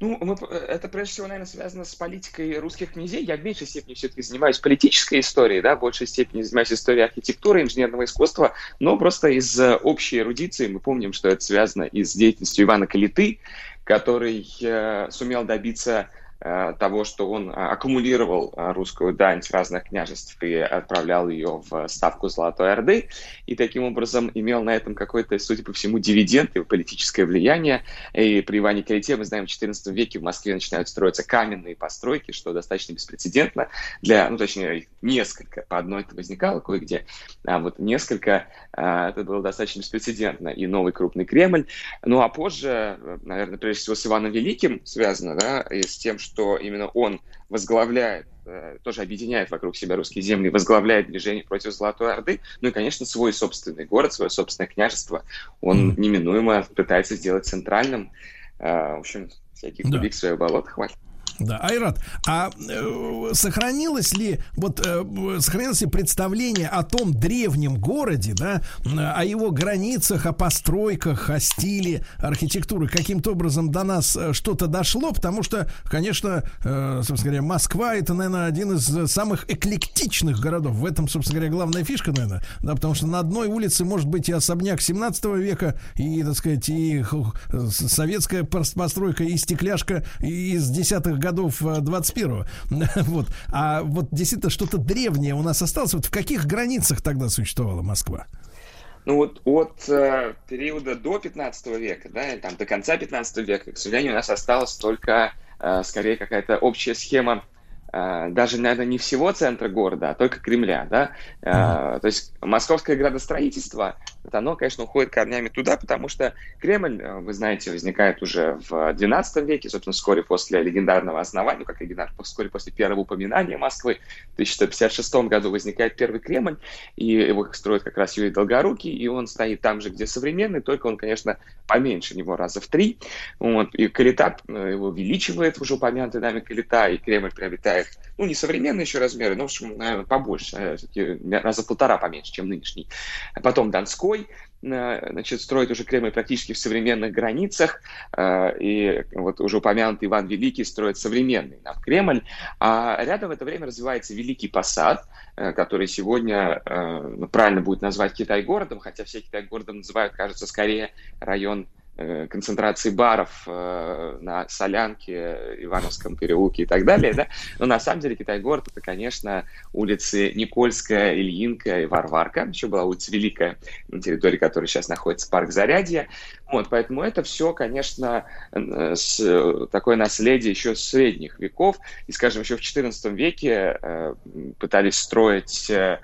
Ну, мы, это, прежде всего, наверное, связано с политикой русских князей. Я в меньшей степени все-таки занимаюсь политической историей, да, в большей степени занимаюсь историей архитектуры, инженерного искусства, но просто из общей эрудиции мы помним, что это связано и с деятельностью Ивана Калиты, который э, сумел добиться того, что он аккумулировал русскую дань с разных княжеств и отправлял ее в ставку Золотой Орды, и таким образом имел на этом какой-то, судя по всему, дивиденд и политическое влияние. И при Иване Калите, мы знаем, в четырнадцатом веке в Москве начинают строиться каменные постройки, что достаточно беспрецедентно для, ну, точнее, их несколько, по одной-то возникало кое-где, а вот несколько, это было достаточно беспрецедентно, и новый крупный Кремль. Ну, а позже, наверное, прежде всего с Иваном Великим связано, да, и с тем, что что именно он возглавляет, тоже объединяет вокруг себя русские земли, возглавляет движение против Золотой Орды, ну и, конечно, свой собственный город, свое собственное княжество. Он mm. неминуемо пытается сделать центральным. В общем, всяких кубик да. своего болота хватит. Да, Айрат, а э, сохранилось ли вот э, сохранилось ли представление о том древнем городе, да, о его границах, о постройках, о стиле архитектуры? Каким-то образом до нас что-то дошло, потому что, конечно, э, собственно говоря, Москва — это, наверное, один из самых эклектичных городов. В этом, собственно говоря, главная фишка, наверное, да, потому что на одной улице может быть и особняк семнадцатого века, и, так сказать, и советская постройка, и стекляшка из десятых годов двадцать первого. Вот. А вот действительно что-то древнее у нас осталось. Вот в каких границах тогда существовала Москва? Ну вот от э, периода до пятнадцатого века, да, там, до конца пятнадцатого века, к сожалению, у нас осталась только э, скорее какая-то общая схема, э, даже, наверное, не всего центра города, а только Кремля. Да? Э, mm-hmm. То есть московское градостроительство, вот оно, конечно, уходит корнями туда, потому что Кремль, вы знаете, возникает уже в двенадцатом веке, собственно, вскоре после легендарного основания, ну, как легендарного, вскоре после первого упоминания Москвы. В тысяча сто пятьдесят шестом году возникает первый Кремль, и его строит как раз Юрий Долгорукий, и он стоит там же, где современный, только он, конечно, поменьше него раза в три. Вот, и Калита его увеличивает, уже упомянутый нами Калита, и Кремль приобретает, ну, не современные еще размеры, но, в общем, наверное, побольше, раза в полтора поменьше, чем нынешний. Потом Донской, значит, строит уже Кремль практически в современных границах, и вот уже упомянутый Иван Великий строит современный нам Кремль, а рядом в это время развивается Великий Посад, который сегодня правильно будет назвать Китай-городом, хотя все Китай-городом называют, кажется, скорее район концентрации баров на Солянке, Ивановском переулке и так далее, да? Но на самом деле Китай-город — это, конечно, улицы Никольская, Ильинка и Варварка. Еще была улица Великая, на территории которой сейчас находится парк Зарядье. Вот, поэтому это все, конечно, с, такое наследие еще средних веков. И, скажем, еще в четырнадцатом веке э, пытались строить... Э,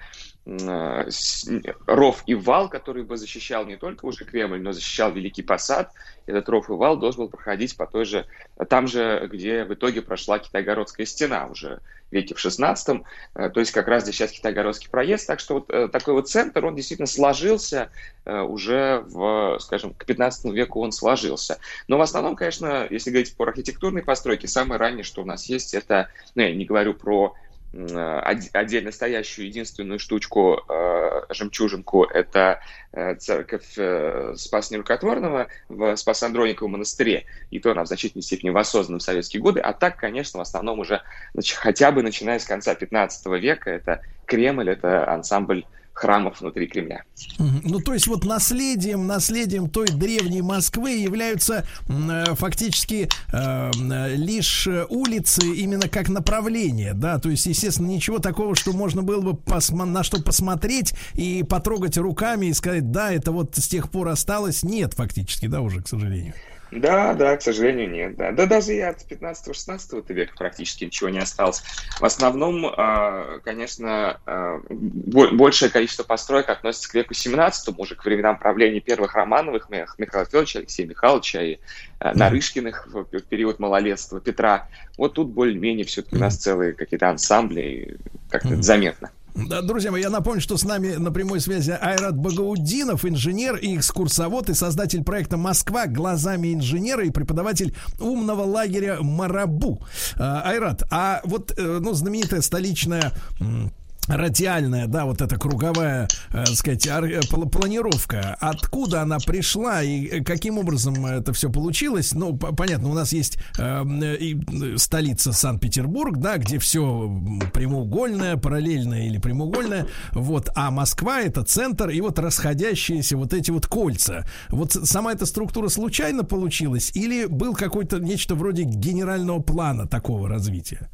ров и вал, который бы защищал не только уже Кремль, но защищал Великий Посад. Этот ров и вал должен был проходить по той же, там же, где в итоге прошла Китайгородская стена уже в веке в шестнадцатом, то есть как раз здесь сейчас Китайгородский проезд, так что вот такой вот центр, он действительно сложился уже, в, скажем, к пятнадцатому веку он сложился. Но в основном, конечно, если говорить по архитектурной постройке, самое раннее, что у нас есть, это, ну, я не говорю про отдельно стоящую единственную штучку, э, жемчужинку, это церковь э, Спаса Нерукотворного в Спасо-Андрониковом монастыре, и то она в значительной степени воссоздана в советские годы, а так, конечно, в основном уже, значит, хотя бы начиная с конца пятнадцатого века, это Кремль, это ансамбль храмов внутри Кремля. Ну, то есть вот наследием, наследием той древней Москвы являются э, фактически э, лишь улицы именно как направление, да, то есть, естественно, ничего такого, что можно было бы посма- на что посмотреть и потрогать руками и сказать, да, это вот с тех пор осталось, нет фактически, да, уже, к сожалению. Да, да, к сожалению, нет. Да, да, даже и от пятнадцатого-шестнадцатого века практически ничего не осталось. В основном, конечно, большее количество построек относится к веку семнадцатому, уже к временам правления первых Романовых, Михаила Федоровича, Алексея Михайловича и Нарышкиных в период малолетства, Петра. Вот тут более-менее все-таки у нас целые какие-то ансамбли, как-то заметно. Да, друзья мои, я напомню, что с нами на прямой связи Айрат Багаутдинов, инженер и экскурсовод, и создатель проекта «Москва глазами инженера» и преподаватель умного лагеря «Марабу». Айрат, а вот, ну, знаменитая столичная... радиальная, да, вот эта круговая, э, сказать, ар- планировка. Откуда она пришла и каким образом это все получилось? Ну, по- понятно, у нас есть э, э, столица Санкт-Петербург, да, где все прямоугольное, параллельное или прямоугольное, вот, а Москва — это центр и вот расходящиеся вот эти вот кольца. Вот сама эта структура случайно получилась или был какой-то нечто вроде генерального плана такого развития?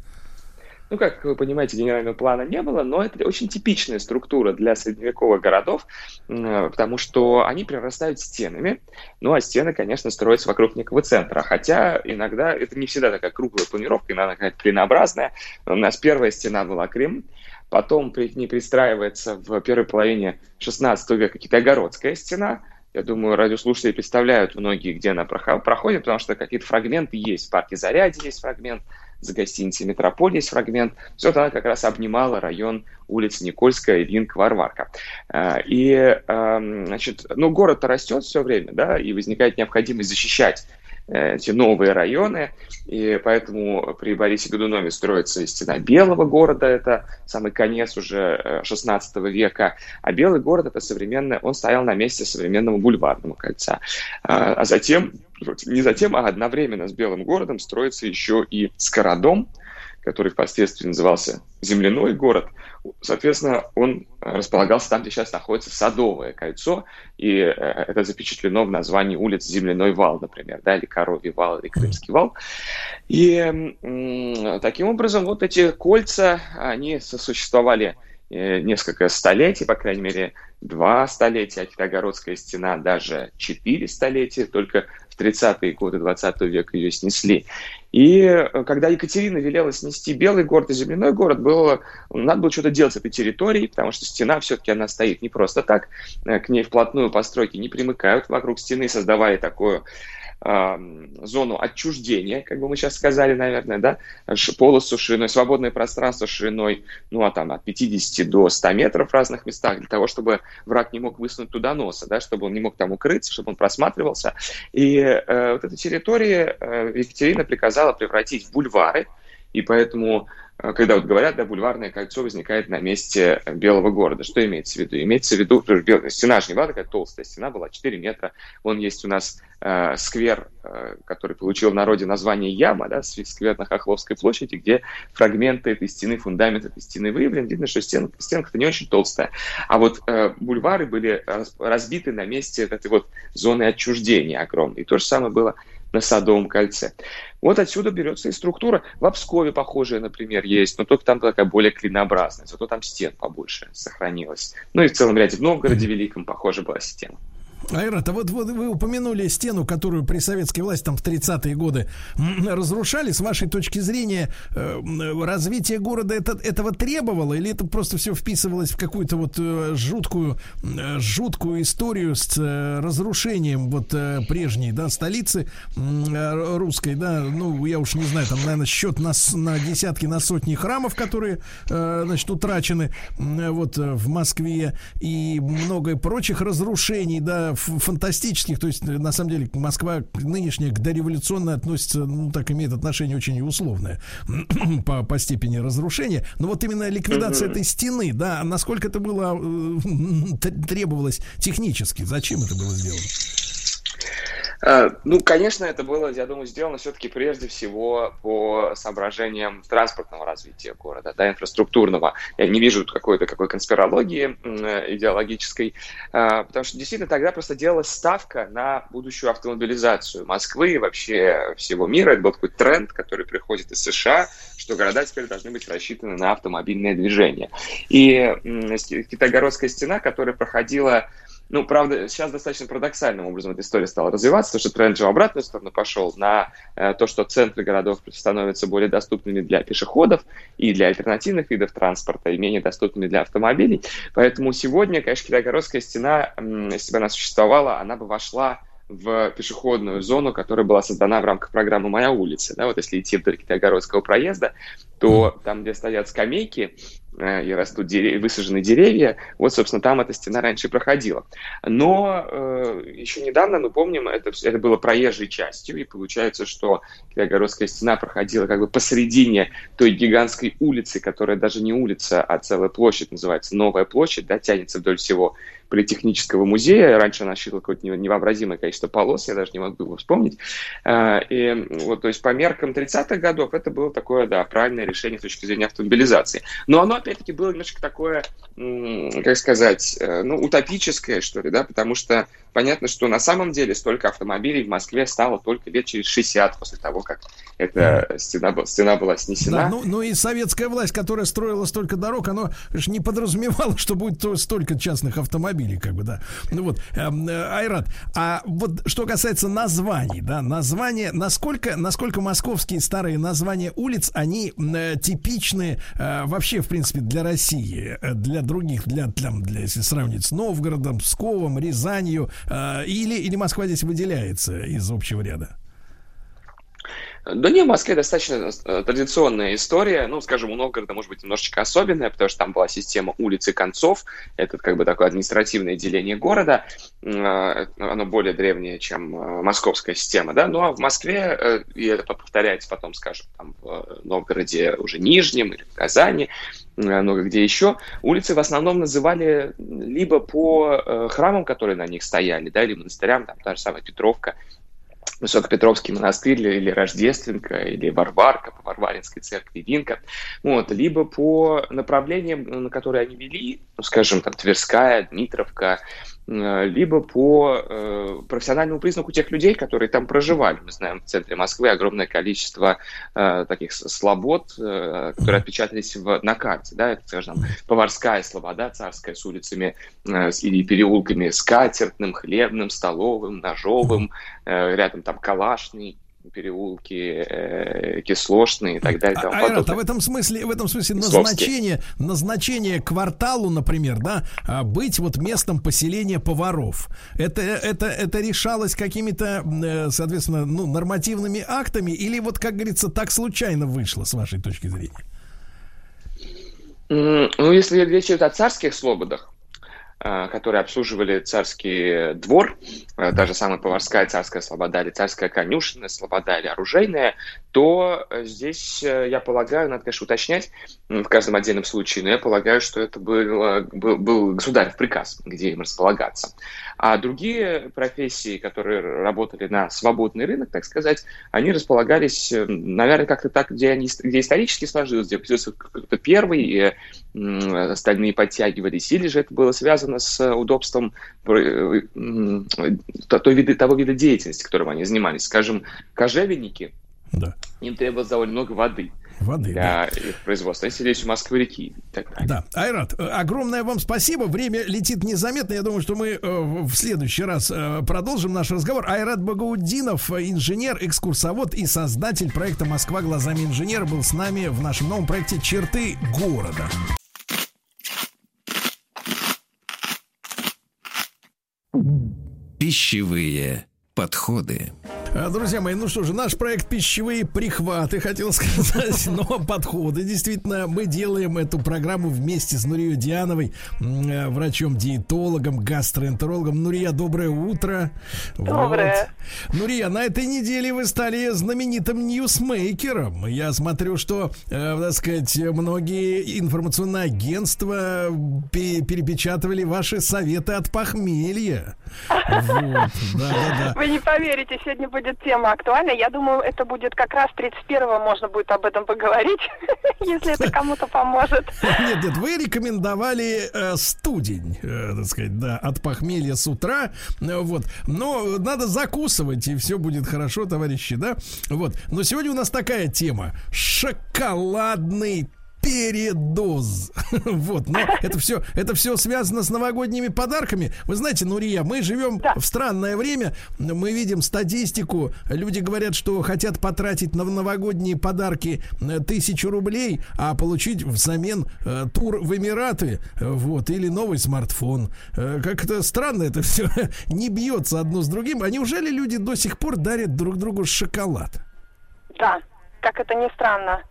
Ну, как вы понимаете, генерального плана не было, но это очень типичная структура для средневековых городов, потому что они прирастают стенами, ну, а стены, конечно, строятся вокруг некого центра, хотя иногда, это не всегда такая круглая планировка, иногда какая-то клинообразная. У нас первая стена была Кремль, потом к ней пристраивается в первой половине шестнадцатого века Китайгородская стена. Я думаю, радиослушатели представляют многие, где она проходит, потому что какие-то фрагменты есть. В парке Зарядье есть фрагмент, за гостиницей «Метрополь» есть фрагмент. Все это она как раз обнимала район улиц Никольская, Ильинка, Варварка. И, значит, ну, город-то растет все время, да, и возникает необходимость защищать эти новые районы, и поэтому при Борисе Годунове строится и стена Белого города, это самый конец уже шестнадцатого века, а Белый город — это современный, он стоял на месте современного Бульварного кольца. А затем, не затем, а одновременно с Белым городом строится еще и Скородом, который впоследствии назывался Земляной город. Соответственно, он располагался там, где сейчас находится Садовое кольцо, и это запечатлено в названии улиц Земляной вал, например, да, или Коровий вал, или Крымский вал. И таким образом вот эти кольца, они сосуществовали несколько столетий, по крайней мере, два столетия, а Китайгородская стена даже четыре столетия, только в тридцатые годы двадцатого века ее снесли. И когда Екатерина велела снести Белый город и Земляной город, было, надо было что-то делать с этой территорией, потому что стена все-таки она стоит не просто так, к ней вплотную постройки не примыкают вокруг стены, создавая такую э, зону отчуждения, как бы мы сейчас сказали, наверное, да, полосу шириной, свободное пространство шириной, ну, а там от пятидесяти до ста метров в разных местах, для того, чтобы враг не мог высунуть туда носа, да, чтобы он не мог там укрыться, чтобы он просматривался. И э, вот эту территорию э, Екатерина приказала превратить в бульвары, и поэтому, э, когда вот говорят, да, бульварное кольцо возникает на месте Белого города. Что имеется в виду? Имеется в виду, что стена же не была такая толстая, стена была четыре метра. Вон есть у нас э, сквер, э, который получил в народе название Яма, да, сквер на Хохловской площади, где фрагменты этой стены, фундамент этой стены выявлен. Видно, что стен, стенка-то не очень толстая. А вот э, бульвары были разбиты на месте этой вот зоны отчуждения огромной. И то же самое было на Садовом кольце. Вот отсюда берется и структура. В Пскове похожая, например, есть, но только там такая более клинообразная, зато там стен побольше сохранилось. Ну и в целом ряде в Новгороде Великом похожа была система. Айрат, а вот, вот вы упомянули стену, которую при советской власти там в тридцатые годы разрушали. С вашей точки зрения, развитие города это, этого требовало? Или это просто все вписывалось в какую-то вот жуткую, жуткую историю с разрушением вот прежней, да, столицы русской? Да, ну, я уж не знаю, там, наверное, счет на, на десятки, на сотни храмов, которые, значит, утрачены вот в Москве, и много прочих разрушений, да, фантастических, то есть, на самом деле, Москва нынешняя к дореволюционной относится, ну, так имеет отношение очень условное по, по степени разрушения, но вот именно ликвидация этой стены, да, насколько это было, требовалось технически, зачем это было сделано? Ну, конечно, это было, я думаю, сделано все-таки прежде всего по соображениям транспортного развития города, да, инфраструктурного. Я не вижу тут какой-то какой конспирологии идеологической, потому что действительно тогда просто делалась ставка на будущую автомобилизацию Москвы и вообще всего мира. Это был такой тренд, который приходит из США, что города теперь должны быть рассчитаны на автомобильное движение. И Китайгородская стена, которая проходила... Ну, правда, сейчас достаточно парадоксальным образом эта история стала развиваться, потому что тренд же в обратную сторону пошел на э, то, что центры городов становятся более доступными для пешеходов и для альтернативных видов транспорта, и менее доступными для автомобилей. Поэтому сегодня, конечно, Китайгородская стена, э, если бы она существовала, она бы вошла в пешеходную зону, которая была создана в рамках программы «Моя улица». Да, вот если идти вдоль Китайгородского проезда, то там, где стоят скамейки э, и растут дерев... высажены деревья, вот, собственно, там эта стена раньше проходила. Но э, еще недавно, мы помним, это, это было проезжей частью, и получается, что Китайгородская стена проходила как бы посредине той гигантской улицы, которая даже не улица, а целая площадь, называется Новая площадь, да, тянется вдоль всего Политехнического музея. Раньше она считала какое-то невообразимое количество полос, я даже не могу его вспомнить. И вот, то есть по меркам тридцатых годов это было такое, да, правильное решение с точки зрения автомобилизации. Но оно, опять-таки, было немножко такое, как сказать, ну, утопическое, что ли, да, потому что понятно, что на самом деле столько автомобилей в Москве стало только лет через шестьдесят после того, как эта стена, стена была снесена. Да, ну, ну и советская власть, которая строила столько дорог, она же не подразумевала, что будет столько частных автомобилей, как бы, да. Ну вот, Айрат, а вот что касается названий, да, названия, насколько, насколько московские старые названия улиц, они типичны вообще, в принципе, для России, для других, для, для, для если сравнить с Новгородом, Псковом, Рязанью, или, или Москва здесь выделяется из общего ряда? Да не, в Москве достаточно традиционная история, ну, скажем, у Новгорода, может быть, немножечко особенная, потому что там была система улиц и концов, это как бы такое административное деление города, оно более древнее, чем московская система, да, ну, а в Москве, и это повторяется потом, скажем, там, в Новгороде уже Нижнем или в Казани, много где еще, улицы в основном называли либо по храмам, которые на них стояли, да, или монастырям, там, та же самая Петровка, Высокопетровский монастырь, или Рождественка, или Варварка, по Варваринской церкви Винка, вот, либо по направлениям, на которые они вели, ну, скажем, там, Тверская, Дмитровка, либо по э, профессиональному признаку тех людей, которые там проживали. Мы знаем, в центре Москвы огромное количество э, таких слобод, э, которые отпечатались в, на карте. Да? Это, скажем, Поварская слобода, Царская, с улицами э, или переулками Скатертным, Хлебным, Столовым, Ножовым, э, рядом там Калашный, переулки, э, Кисложные и так далее. А, Айрат, а в этом смысле, в этом смысле назначение, назначение кварталу, например, да, быть вот местом поселения поваров, это, это, это решалось какими-то, соответственно, ну, нормативными актами, или вот, как говорится, так случайно вышло, с вашей точки зрения? Ну, если речь идет о царских слободах, которые обслуживали царский двор, даже самая Поварская царская слобода, или Царская конюшенная слобода, или Оружейная, то здесь, я полагаю, надо, конечно, уточнять в каждом отдельном случае, но я полагаю, что это был, был, был государев приказ, где им располагаться. А другие профессии, которые работали на свободный рынок, так сказать, они располагались, наверное, как-то так, где, они, где исторически сложилось, где появился кто-то первый, и остальные подтягивались, или же это было связано с удобством той виды, того вида деятельности, которым они занимались. Скажем, кожевенники, да, им требовалось довольно много воды. Воды, для да. их производства. Если речь о Москве-реки. Да. Айрат, огромное вам спасибо. Время летит незаметно. Я думаю, что мы в следующий раз продолжим наш разговор. Айрат Багаутдинов, инженер, экскурсовод и создатель проекта «Москва глазами инженера», был с нами в нашем новом проекте «Черты города». Пищевые подходы. Друзья мои, ну что же, наш проект «Пищевые прихваты», хотел сказать, но подходы. Действительно, мы делаем эту программу вместе с Нурией Диановой, врачом-диетологом, гастроэнтерологом. Нурия, доброе утро. Доброе. Вот. Нурия, на этой неделе вы стали знаменитым ньюсмейкером. Я смотрю, что, э, так сказать, многие информационные агентства перепечатывали ваши советы от похмелья. Вы не поверите, сегодня будет тема актуальна. Я думаю, это будет как раз тридцать первого, можно будет об этом поговорить, если это кому-то поможет. Нет, нет, вы рекомендовали э, студень, э, так сказать, да, от похмелья с утра, э, вот. Но надо закусывать, и все будет хорошо, товарищи, да? Вот. Но сегодня у нас такая тема. Шоколадный передоз. Вот, но это все, это все связано с новогодними подарками. Вы знаете, Нурия, мы живем да. в странное время. Мы видим статистику. Люди говорят, что хотят потратить на новогодние подарки тысячу рублей, а получить взамен э, тур в Эмираты, э, вот, или новый смартфон. Э, как-то странно это все. Не бьется одно с другим. А неужели люди до сих пор дарят друг другу шоколад? Да, как это ни странно.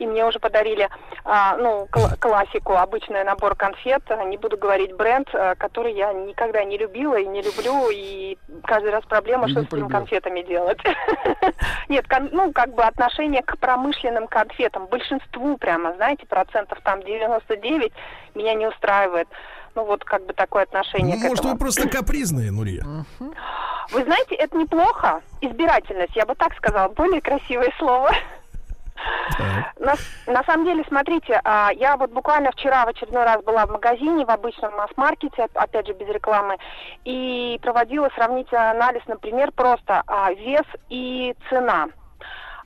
И мне уже подарили, а, ну, кл- классику, обычный набор конфет. Не буду говорить бренд, который я никогда не любила и не люблю. И каждый раз проблема, что с этими конфетами делать. Нет, ну, как бы отношение к промышленным конфетам, большинству прямо, знаете, процентов там девяносто девять, меня не устраивает. Ну, вот как бы такое отношение к этому. Может, вы просто капризные, Нурия? Вы знаете, это неплохо. Избирательность, я бы так сказала. Более красивое слово. На, на самом деле, смотрите, я вот буквально вчера в очередной раз была в магазине, в обычном масс-маркете, опять же без рекламы, и проводила сравнительный анализ, например, просто вес и цена.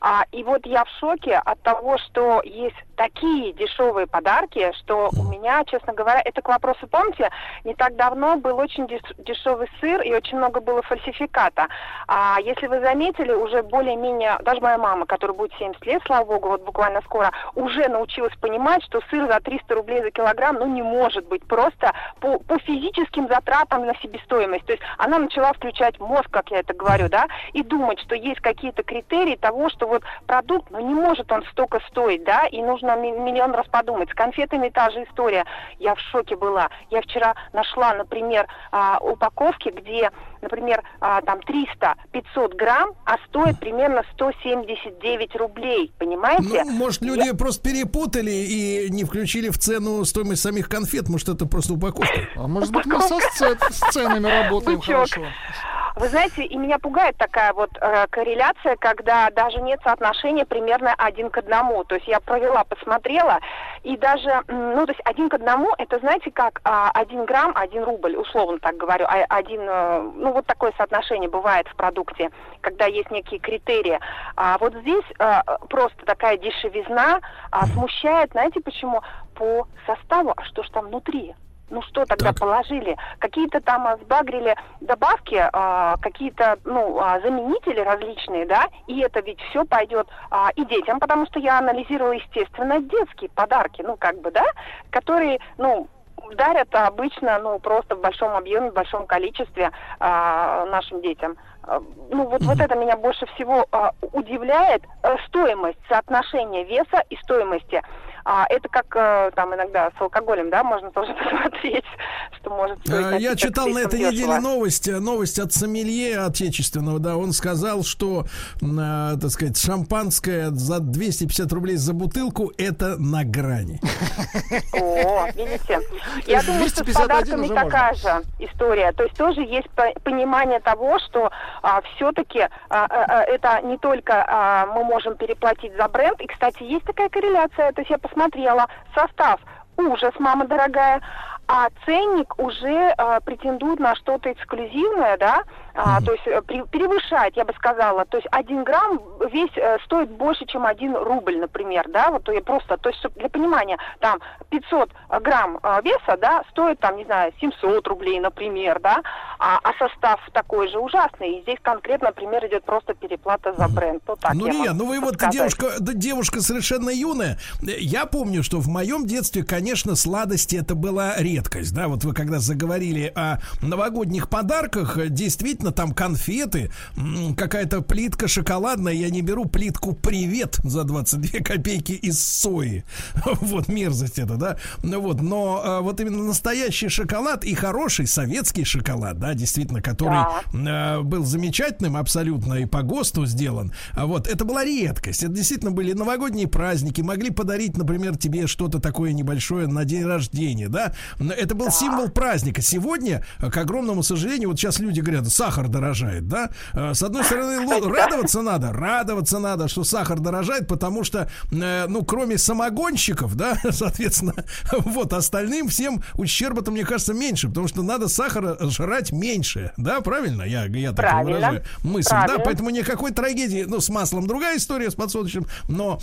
А, и вот я в шоке от того, что есть такие дешевые подарки, что у меня, честно говоря, это к вопросу, помните, не так давно был очень дешевый сыр и очень много было фальсификата. А если вы заметили, уже более-менее, даже моя мама, которая будет семьдесят лет, слава богу, вот буквально скоро, уже научилась понимать, что сыр за триста рублей за килограмм, ну, не может быть просто по, по физическим затратам на себестоимость. То есть она начала включать мозг, как я это говорю, да, и думать, что есть какие-то критерии того, что вот продукт, но не может он столько стоить, да, и нужно миллион раз подумать. С конфетами та же история. Я в шоке была. Я вчера нашла, например, упаковки, где, например, там триста-пятьсот грамм, а стоит примерно сто семьдесят девять рублей, понимаете? Ну, может, люди Я... просто перепутали и не включили в цену стоимость самих конфет, может, это просто упаковка. А может быть, мы со с ценами работаем хорошо. Вы знаете, и меня пугает такая вот э, корреляция, когда даже нет соотношения примерно один к одному. То есть я провела, посмотрела, и даже, ну, то есть один к одному, это, знаете, как э, один грамм, один рубль, условно так говорю, один, э, ну, вот такое соотношение бывает в продукте, когда есть некие критерии. А вот здесь э, просто такая дешевизна э, смущает, знаете, почему? По составу, а что ж там внутри? Ну что тогда так положили? Какие-то там а, сбагрили добавки, а, какие-то, ну, а, заменители различные, да? И это ведь все пойдет а, и детям, потому что я анализировала, естественно, детские подарки, ну, как бы, да? Которые, ну, дарят обычно, ну, просто в большом объеме, в большом количестве а, нашим детям. А, ну, вот, mm-hmm. вот это меня больше всего а, удивляет. А, стоимость, соотношение веса и стоимости. А, это как там иногда с алкоголем, да, можно тоже посмотреть, что может стоить. А, я читал на этой неделе новость, новость от сомелье отечественного, да, он сказал, что, э, так сказать, шампанское за двести пятьдесят рублей за бутылку это на грани. О, видите. Я думаю, что с подарками такая же история. То есть тоже есть понимание того, что все-таки это не только мы можем переплатить за бренд. И, кстати, есть такая корреляция. То есть я посмотрела, смотрела состав, ужас, мама дорогая, а ценник уже а, претендует на что-то эксклюзивное, да, а, то есть при, превышает, я бы сказала, то есть один грамм весь э, стоит больше, чем один рубль, например, да, вот и просто, то есть для понимания, там пятьсот грамм э, веса, да, стоит там, не знаю, семьсот рублей, например, да, а, а состав такой же ужасный, и здесь конкретно, например, идет просто переплата за бренд. Вот так. Ну, Лия, ну вы вот девушка, да, девушка совершенно юная, я помню, что в моем детстве, конечно, сладости это была редкость, да, вот вы когда заговорили о новогодних подарках, действительно, там конфеты, какая-то плитка шоколадная, я не беру плитку «Привет» за двадцать две копейки из сои, вот мерзость это, да, вот, но вот именно настоящий шоколад и хороший советский шоколад, да, действительно, который да. был замечательным абсолютно и по ГОСТу сделан, вот, это была редкость, это действительно были новогодние праздники, могли подарить, например, тебе что-то такое небольшое на день рождения, да, это был да. символ праздника. Сегодня, к огромному сожалению, вот сейчас люди говорят, сахар дорожает, да? С одной стороны, радоваться надо, радоваться надо, что сахар дорожает, потому что, ну, кроме самогонщиков, да, соответственно, вот, остальным всем ущерба-то, мне кажется, меньше, потому что надо сахара жрать меньше, да, правильно? Я, я так выражаю мысль, правильно. Да, поэтому никакой трагедии, ну, с маслом другая история, с подсолнечным, но...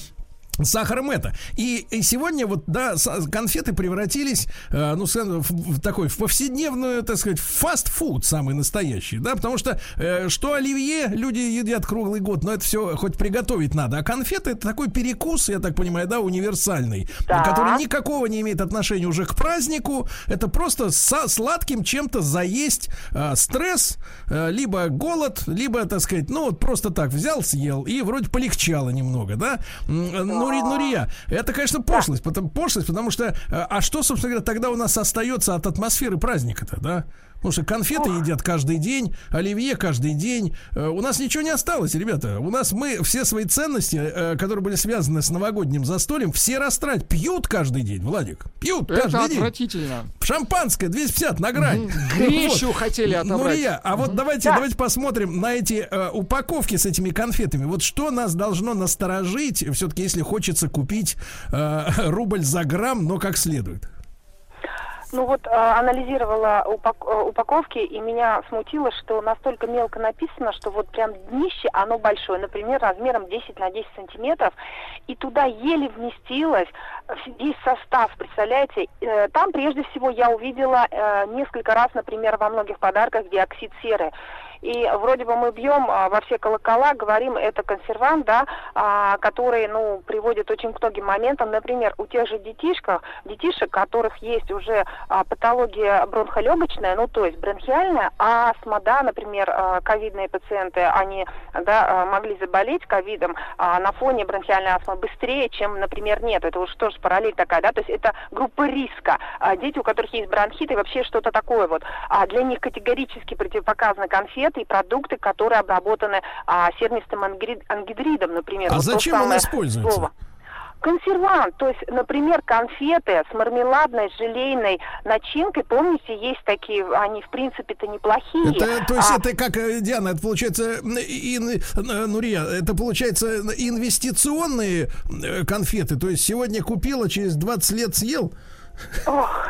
сахаром это. И, и сегодня вот, да, конфеты превратились, э, ну, скажем, в, в такой, в повседневную, так сказать, фастфуд самый настоящий, да, потому что э, что оливье люди едят круглый год, но это все хоть приготовить надо, а конфеты это такой перекус, я так понимаю, да, универсальный, да. который никакого не имеет отношения уже к празднику, это просто со сладким чем-то заесть э, стресс, э, либо голод, либо, так сказать, ну, вот просто так взял, съел, и вроде полегчало немного, да, но Нурия, это, конечно, пошлость, да. потому, пошлость, потому что, а что, собственно говоря, тогда у нас остается от атмосферы праздника-то, да? Потому что конфеты Ох. едят каждый день, оливье каждый день. У нас ничего не осталось, ребята. У нас мы все свои ценности, которые были связаны с новогодним застольем, все растратили. Пьют каждый день, Владик. Пьют это каждый день. Это отвратительно. Шампанское двести пятьдесят на грань. Гречу вот. хотели отобрать. Нурия, а вот давайте, да. давайте посмотрим на эти э, упаковки с этими конфетами. Вот что нас должно насторожить, все-таки, если хочется купить э, рубль за грамм, но как следует. Ну вот, э, анализировала упак- упаковки, и меня смутило, что настолько мелко написано, что вот прям днище, оно большое, например, размером десять на десять сантиметров, и туда еле вместилось весь состав, представляете? Э, там, прежде всего, я увидела э, несколько раз, например, во многих подарках диоксид серы. И вроде бы мы бьем во все колокола, говорим, это консервант, да, который, ну, приводит очень к многим моментам. Например, у тех же детишков, детишек, которых есть уже патология бронхолегочная, ну, то есть бронхиальная, астма, да, например, ковидные пациенты, они, да, могли заболеть ковидом на фоне бронхиальной астмы быстрее, чем, например, нет. Это уж тоже параллель такая, да, то есть это группа риска. Дети, у которых есть бронхит и вообще что-то такое вот. Для них категорически противопоказаны конфеты и продукты, которые обработаны сернистым ангидридом, например. А вот зачем он используется? Слово. Консервант, то есть, например, конфеты с мармеладной, желейной начинкой, помните, есть такие, они, в принципе-то, неплохие. Это, то есть, а... это как, Диана, это получается, ин... Нурия, это получается инвестиционные конфеты, то есть сегодня купила, через двадцать лет съел? Ох...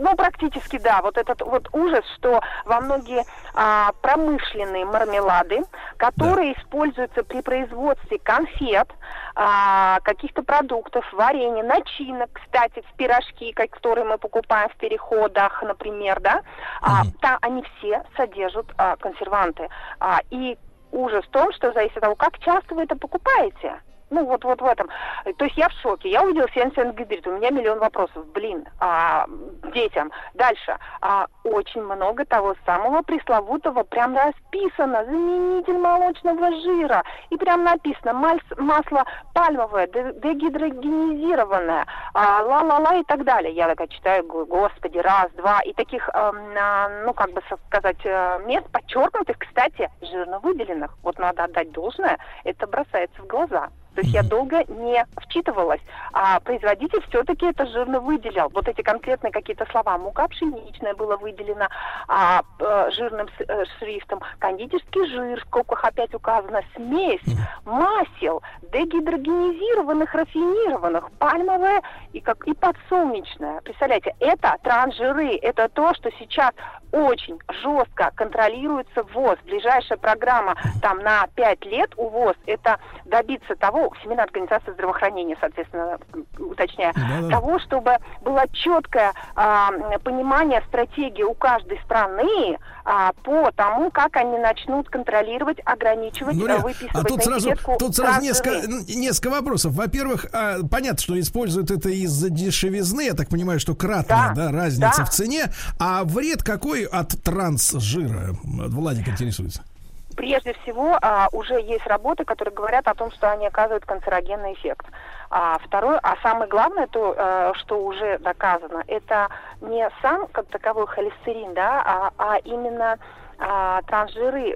Ну, практически, да. Вот этот вот ужас, что во многие а, промышленные мармелады, которые да. используются при производстве конфет, а, каких-то продуктов, варенья, начинок, кстати, в пирожки, которые мы покупаем в переходах, например, да, а, mm-hmm. там они все содержат а, консерванты. А, и ужас в том, что зависит от того, как часто вы это покупаете. Ну, вот, вот в этом. То есть я в шоке. Я увидела сернистый ангидрид. У меня миллион вопросов. Блин, а, детям. Дальше. А, очень много того самого пресловутого прям расписано. Заменитель молочного жира. И прям написано. Мальс, масло пальмовое, дегидрогенизированное. А, ла-ла-ла и так далее. Я такая читаю, говорю, господи, раз, два. И таких, э, ну, как бы сказать, мест подчеркнутых, кстати, жирно выделенных. Вот надо отдать должное. Это бросается в глаза. То есть я долго не вчитывалась, а производитель все-таки это жирно выделял. Вот эти конкретные какие-то слова. Мука пшеничная была выделена а, а, жирным а, шрифтом. Кондитерский жир, в скобках опять указано, смесь масел, дегидрогенизированных, рафинированных, пальмовая и, как, и подсолнечная. Представляете, это трансжиры, это то, что сейчас очень жестко контролируется ВОЗ. Ближайшая программа там на пять лет у ВОЗ это добиться того, Всемирная организация здравоохранения, соответственно, уточняя, да-да. того, чтобы было четкое а, понимание стратегии у каждой страны а, по тому, как они начнут контролировать, ограничивать, ну, а, выписывать. А тут сразу, тут сразу несколько, несколько вопросов. Во-первых, а, понятно, что используют это из-за дешевизны, я так понимаю, что кратная да. Да, разница да. в цене. А вред какой от трансжира? Владик интересуется. Прежде всего, а, уже есть работы, которые говорят о том, что они оказывают канцерогенный эффект. А второе, а самое главное, то, а, что уже доказано, это не сам как таковой холестерин, да, а, а именно а, трансжиры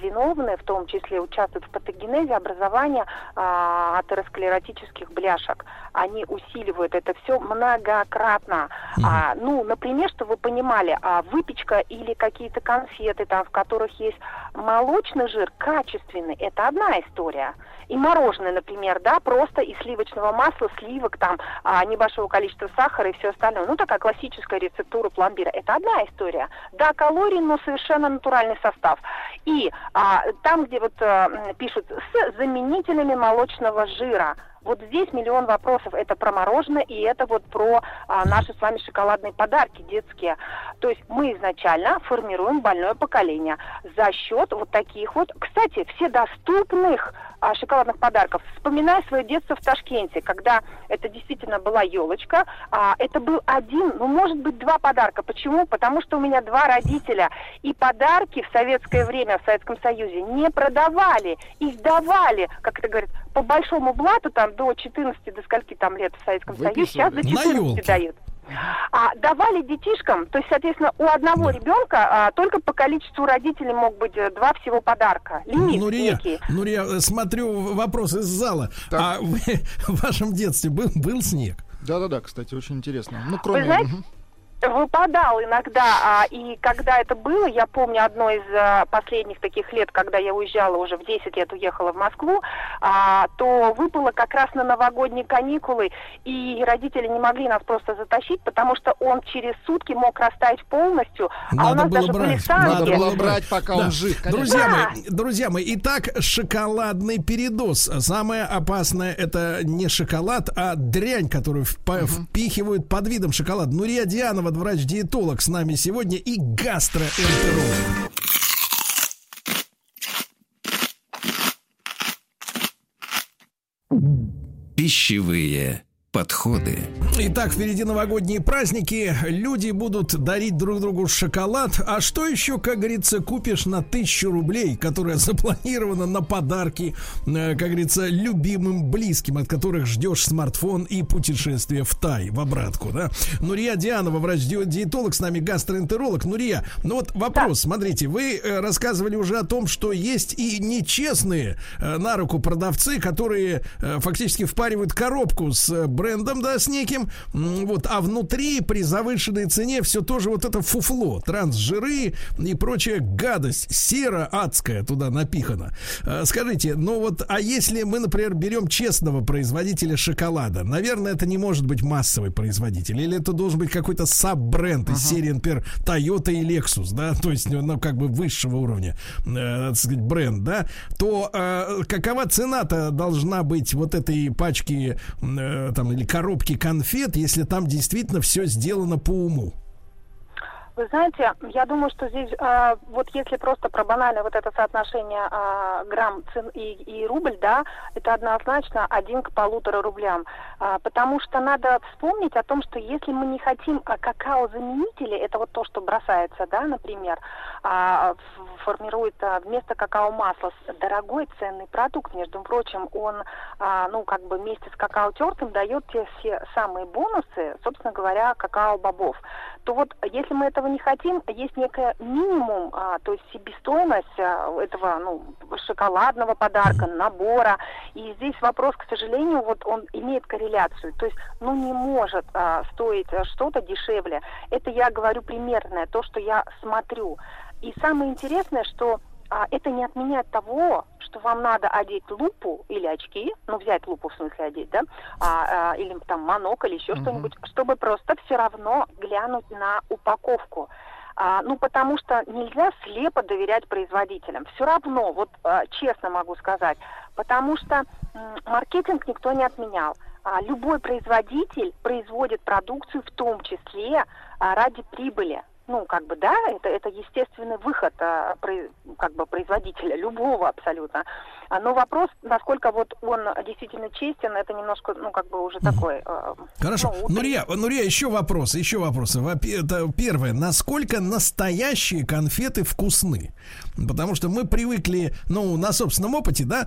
виновны, в том числе участвуют в патогенезе образования а, атеросклеротических бляшек. Они усиливают это все многократно. Mm-hmm. А, ну, например, чтобы вы понимали, а, выпечка или какие-то конфеты, там, в которых есть молочный жир, качественный, это одна история. И мороженое, например, да, просто из сливочного масла, сливок, там, а, небольшого количества сахара и все остальное. Ну, такая классическая рецептура пломбира. Это одна история. Да, калории, но совершенно натуральный состав. И а, там, где вот а, пишут с заменителями молочного жира, вот здесь миллион вопросов. Это про мороженое и это вот про а, наши с вами шоколадные подарки детские. То есть мы изначально формируем больное поколение за счет вот таких вот, кстати, вседоступных а, шоколадных подарков. Вспоминаю свое детство в Ташкенте, когда это действительно была елочка. А, это был один, ну может быть два подарка. Почему? Потому что у меня два родителя. И подарки в советское время, в Советском Союзе не продавали. Их давали, как это говорят, по большому блату там до четырнадцати, до скольки там лет в Советском Союзе, сейчас до четырнадцати дают. А, давали детишкам, то есть, соответственно, у одного да. ребенка а, только по количеству родителей мог быть два всего подарка. Лимит Нурия, некий. Нурия, смотрю вопрос из зала. Так. А вы, в вашем детстве был, был снег? Да-да-да, кстати, очень интересно. Ну, кроме... Вы знаете, выпадал иногда, а, и когда это было, я помню одно из а, последних таких лет, когда я уезжала уже в десять лет, уехала в Москву, а, то выпало как раз на новогодние каникулы, и родители не могли нас просто затащить, потому что он через сутки мог растаять полностью, надо а у нас даже брать. Были санки. Надо было брать, пока да. он жив. Друзья, да. мои, друзья мои, итак, шоколадный передоз. Самое опасное это не шоколад, а дрянь, которую вп- впихивают под видом шоколада. Нурия Дианова, врач-диетолог, с нами сегодня и гастроэнтеролог. пищевые подходы. Итак, впереди новогодние праздники. Люди будут дарить друг другу шоколад. А что еще, как говорится, купишь на тысячу рублей, которая запланирована на подарки, как говорится, любимым близким, от которых ждешь смартфон и путешествие в Тай, в обратку, да? Нурия Дианова, врач-диетолог, с нами гастроэнтеролог. Нурия, ну вот вопрос, да. Смотрите, вы рассказывали уже о том, что есть и нечестные на руку продавцы, которые фактически впаривают коробку с брендом, да, с неким, вот, а внутри при завышенной цене все тоже вот это фуфло, трансжиры и прочая гадость, сера адская туда напихана. Скажите, ну вот, а если мы, например, берем честного производителя шоколада, наверное, это не может быть массовый производитель, или это должен быть какой-то саб-бренд из серии, например, Toyota и Lexus, да, то есть, ну, как бы высшего уровня, э, так сказать, бренд, да, то э, какова цена-то должна быть вот этой пачки, э, там, или коробки конфет, если там действительно все сделано по уму? Вы знаете, я думаю, что здесь, э, вот если просто про банальное вот это соотношение э, грамм цен и, и рубль, да, это однозначно один к полутора рублям. Э, потому что надо вспомнить о том, что если мы не хотим какао-заменители, это вот то, что бросается, да, например, э, формирует э, вместо какао-масла дорогой ценный продукт, между прочим, он, э, ну, как бы вместе с какао-тертым дает те все самые бонусы, собственно говоря, какао-бобов. То вот, если мы это не хотим, есть некая минимум, а, то есть себестоимость а, этого, ну, шоколадного подарка, набора, и здесь вопрос, к сожалению, вот он имеет корреляцию, то есть, ну, не может а, стоить что-то дешевле. Это я говорю примерное, то, что я смотрю. И самое интересное, что а, это не отменяет того, что вам надо одеть лупу или очки, ну, взять лупу, в смысле одеть, да, а, а, или там монокль, или еще uh-huh. что-нибудь, чтобы просто все равно глянуть на упаковку. А, ну, потому что нельзя слепо доверять производителям. Все равно, вот а, честно могу сказать, потому что м- маркетинг никто не отменял. А, любой производитель производит продукцию в том числе а, ради прибыли. Ну, как бы, да, это, это естественный выход а, при, как бы производителя, любого абсолютно. А, но вопрос, насколько вот он действительно честен, это немножко, ну, как бы уже такой... Э, Хорошо. Ну, Нурия, Нурия, еще вопросы, еще вопросы. Это первое, насколько настоящие конфеты вкусны? Потому что мы привыкли, ну, на собственном опыте, да,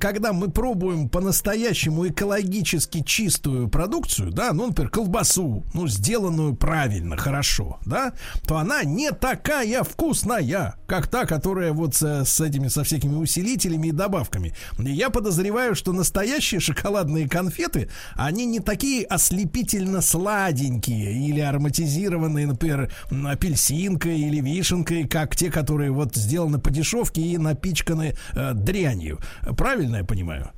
когда мы пробуем по-настоящему экологически чистую продукцию, да, ну, например, колбасу, ну, сделанную правильно, хорошо, да, то она не такая вкусная, как та, которая вот с, с этими, со всякими усилителями и добавками. И я подозреваю, что настоящие шоколадные конфеты, они не такие ослепительно сладенькие или ароматизированные, например, апельсинкой или вишенкой, как те, которые вот сделаны по дешевке и напичканы э, дрянью. Правильно я понимаю?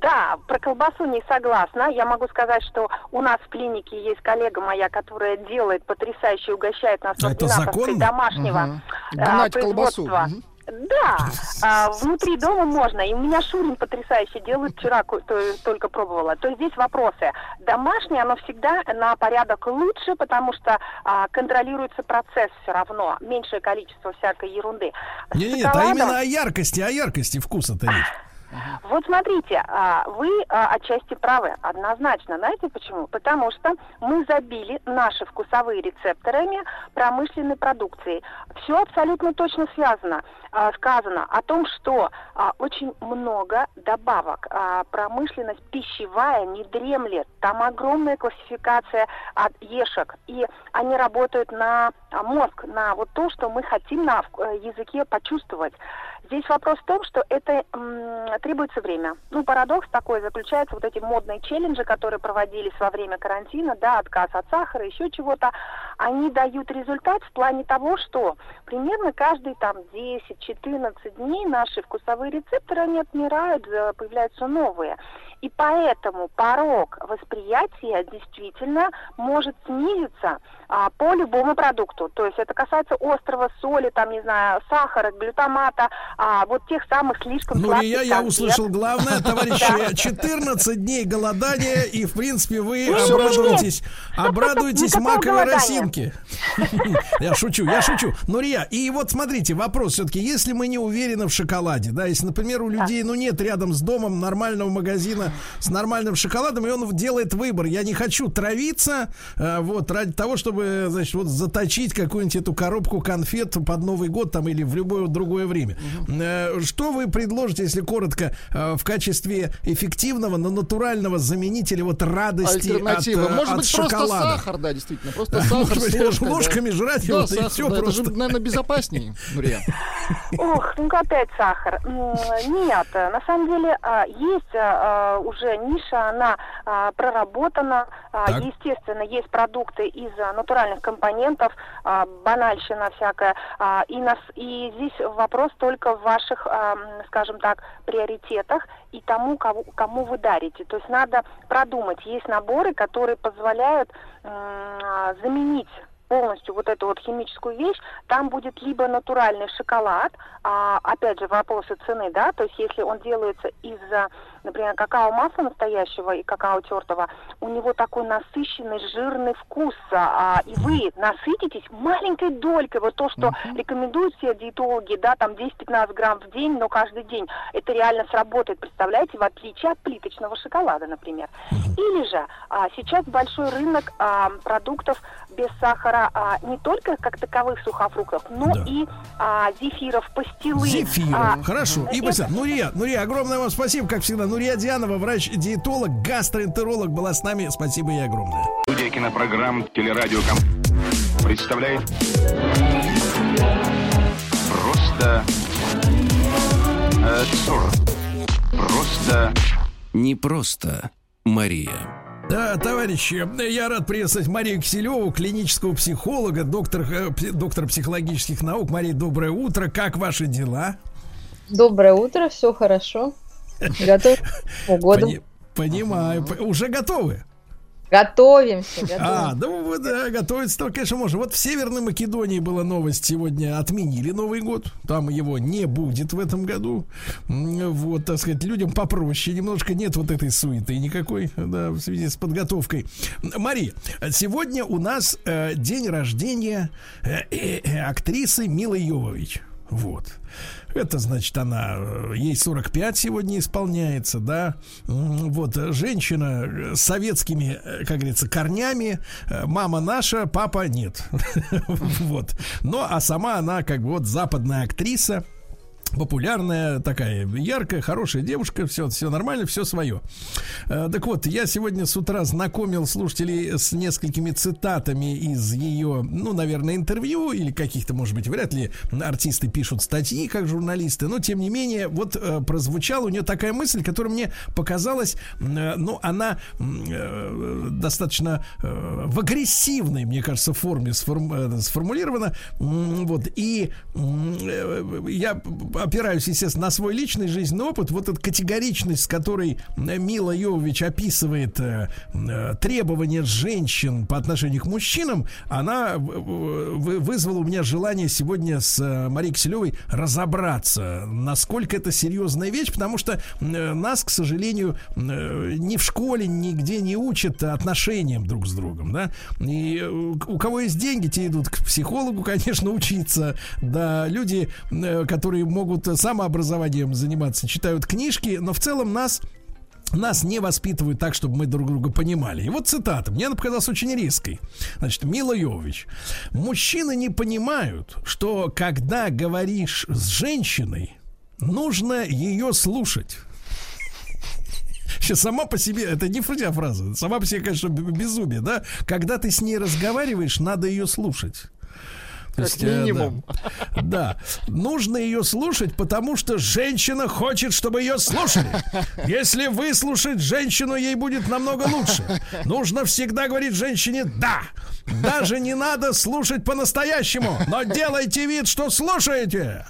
Да, про колбасу не согласна. Я могу сказать, что у нас в клинике есть коллега моя, которая делает потрясающе, угощает нас от домашнего угу. а, производства. Угу. Да, а, внутри дома можно. И у меня шурин потрясающе делают, вчера то, только пробовала. То здесь вопросы. Домашнее, оно всегда на порядок лучше, потому что а, контролируется процесс все равно. Меньшее количество всякой ерунды. Нет, шоколадом... а именно о яркости, о яркости вкуса-то есть. Вот смотрите, вы отчасти правы, однозначно. Знаете почему? Потому что мы забили наши вкусовые рецепторами промышленной продукции. Все абсолютно точно связано, сказано о том, что очень много добавок. Промышленность пищевая не дремлет. Там огромная классификация от ешек. И они работают на мозг, на вот то, что мы хотим на языке почувствовать. Здесь вопрос в том, что это м, требуется время. Ну, парадокс такой заключается, вот эти модные челленджи, которые проводились во время карантина, да, отказ от сахара, еще чего-то, они дают результат в плане того, что примерно каждые там десять-четырнадцать дней наши вкусовые рецепторы, они отмирают, появляются новые. И поэтому порог восприятия действительно может снизиться а, по любому продукту. То есть это касается острова, соли, там, не знаю, сахара, глютамата, а, вот тех самых слишком ну, сладких. Ну, я, я услышал главное, товарищи, четырнадцать дней голодания, и, в принципе, вы обрадуетесь, обрадуетесь маковой росинке. Я шучу, я шучу. Нурия, и вот смотрите, вопрос все-таки, если мы не уверены в шоколаде, да, если, например, у людей, ну, нет рядом с домом нормального магазина с нормальным шоколадом, и он делает выбор. Я не хочу травиться, вот, ради того, чтобы, значит, вот заточить какую-нибудь эту коробку конфет под Новый год там или в любое другое время. Угу. Что вы предложите, если коротко, в качестве эффективного, но натурального заменителя вот радости от шоколада? Может от быть, шоколада. Просто сахар, да, действительно, просто а, сахар. Может быть, ложкой, да? Ложками жрать да, его, сахар, и все да, просто. Это же, наверное, безопаснее, Нурия. Ох, ну опять сахар. Нет, на самом деле есть уже ниша, она проработана. Так. Естественно, есть продукты из натуральных компонентов, банальщина всякая. И, нас, и здесь вопрос только в ваших, скажем так, приоритетах и тому, кому, кому вы дарите. То есть надо продумать. Есть наборы, которые позволяют заменить полностью вот эту вот химическую вещь. Там будет либо натуральный шоколад, а, опять же, вопросы цены, да, то есть если он делается из, например, какао-масла настоящего и какао тертого, у него такой насыщенный, жирный вкус, а, и вы насытитесь маленькой долькой, вот то, что uh-huh. рекомендуют все диетологи, да, там десять-пятнадцать грамм в день, но каждый день это реально сработает, представляете, в отличие от плиточного шоколада, например. Или же а, сейчас большой рынок а, продуктов без сахара, А, не только как таковых сухофруктов, но да. и а, зефиров, пастилы. Зефиров, а, хорошо. И это... Нурия, Нурия, огромное вам спасибо, как всегда. Нурия Дианова, врач-диетолог, гастроэнтеролог, была с нами. Спасибо ей огромное. Студия кинопрограмм телерадиоком представляет просто э, просто не просто Мария. Да, товарищи, я рад приветствовать Марию Киселёву, клинического психолога, доктора, доктора психологических наук. Мария, доброе утро. Как ваши дела? Доброе утро, все хорошо. Готовы к угоду. Понимаю. Уже готовы? Готовимся, готовимся. А, ну да, готовиться только, конечно, можно. Вот в Северной Македонии была новость сегодня, отменили Новый год, там его не будет в этом году. Вот, так сказать, людям попроще немножко, нет вот этой суеты никакой, да, в связи с подготовкой. Мария, сегодня у нас э, день рождения э, э, актрисы Милы Йовович. Вот. Это значит, она, ей сорок пять сегодня исполняется, да. Вот, женщина с советскими, как говорится, корнями. Мама наша, папа нет. Вот. Ну, а сама она, как бы, вот, западная актриса. Популярная, такая яркая, хорошая девушка, все, все нормально, все свое. Так вот, я сегодня с утра знакомил слушателей с несколькими цитатами из ее, ну, наверное, интервью или каких-то, может быть, вряд ли артисты пишут статьи, как журналисты, но, тем не менее, вот прозвучала у нее такая мысль, которая мне показалась, ну, она достаточно в агрессивной, мне кажется, форме сформулирована, вот, и я опираюсь, естественно, на свой личный жизненный опыт. Вот эта категоричность, с которой Мила Йовович описывает э, требования женщин по отношению к мужчинам, она вы, вызвала у меня желание сегодня с Марией Киселевой разобраться, насколько это серьезная вещь, потому что нас, к сожалению, ни в школе, нигде не учат отношениям друг с другом, да? И у кого есть деньги, те идут к психологу, конечно, учиться, да, люди, которые могут самообразованием заниматься, читают книжки, но в целом нас Нас не воспитывают так, чтобы мы друг друга понимали. И вот цитата. Мне она показалась очень резкой. Значит, Мила Йовович. Мужчины не понимают, что когда говоришь с женщиной, нужно ее слушать. Сейчас сама по себе, это не фраза, сама по себе, конечно, безумие, да? Когда ты с ней разговариваешь, надо ее слушать. Как минимум. Да. Нужно ее слушать, потому что женщина хочет, чтобы ее слушали. Если выслушать женщину, ей будет намного лучше. Нужно всегда говорить женщине «да». Даже не надо слушать по-настоящему, но делайте вид, что слушаете.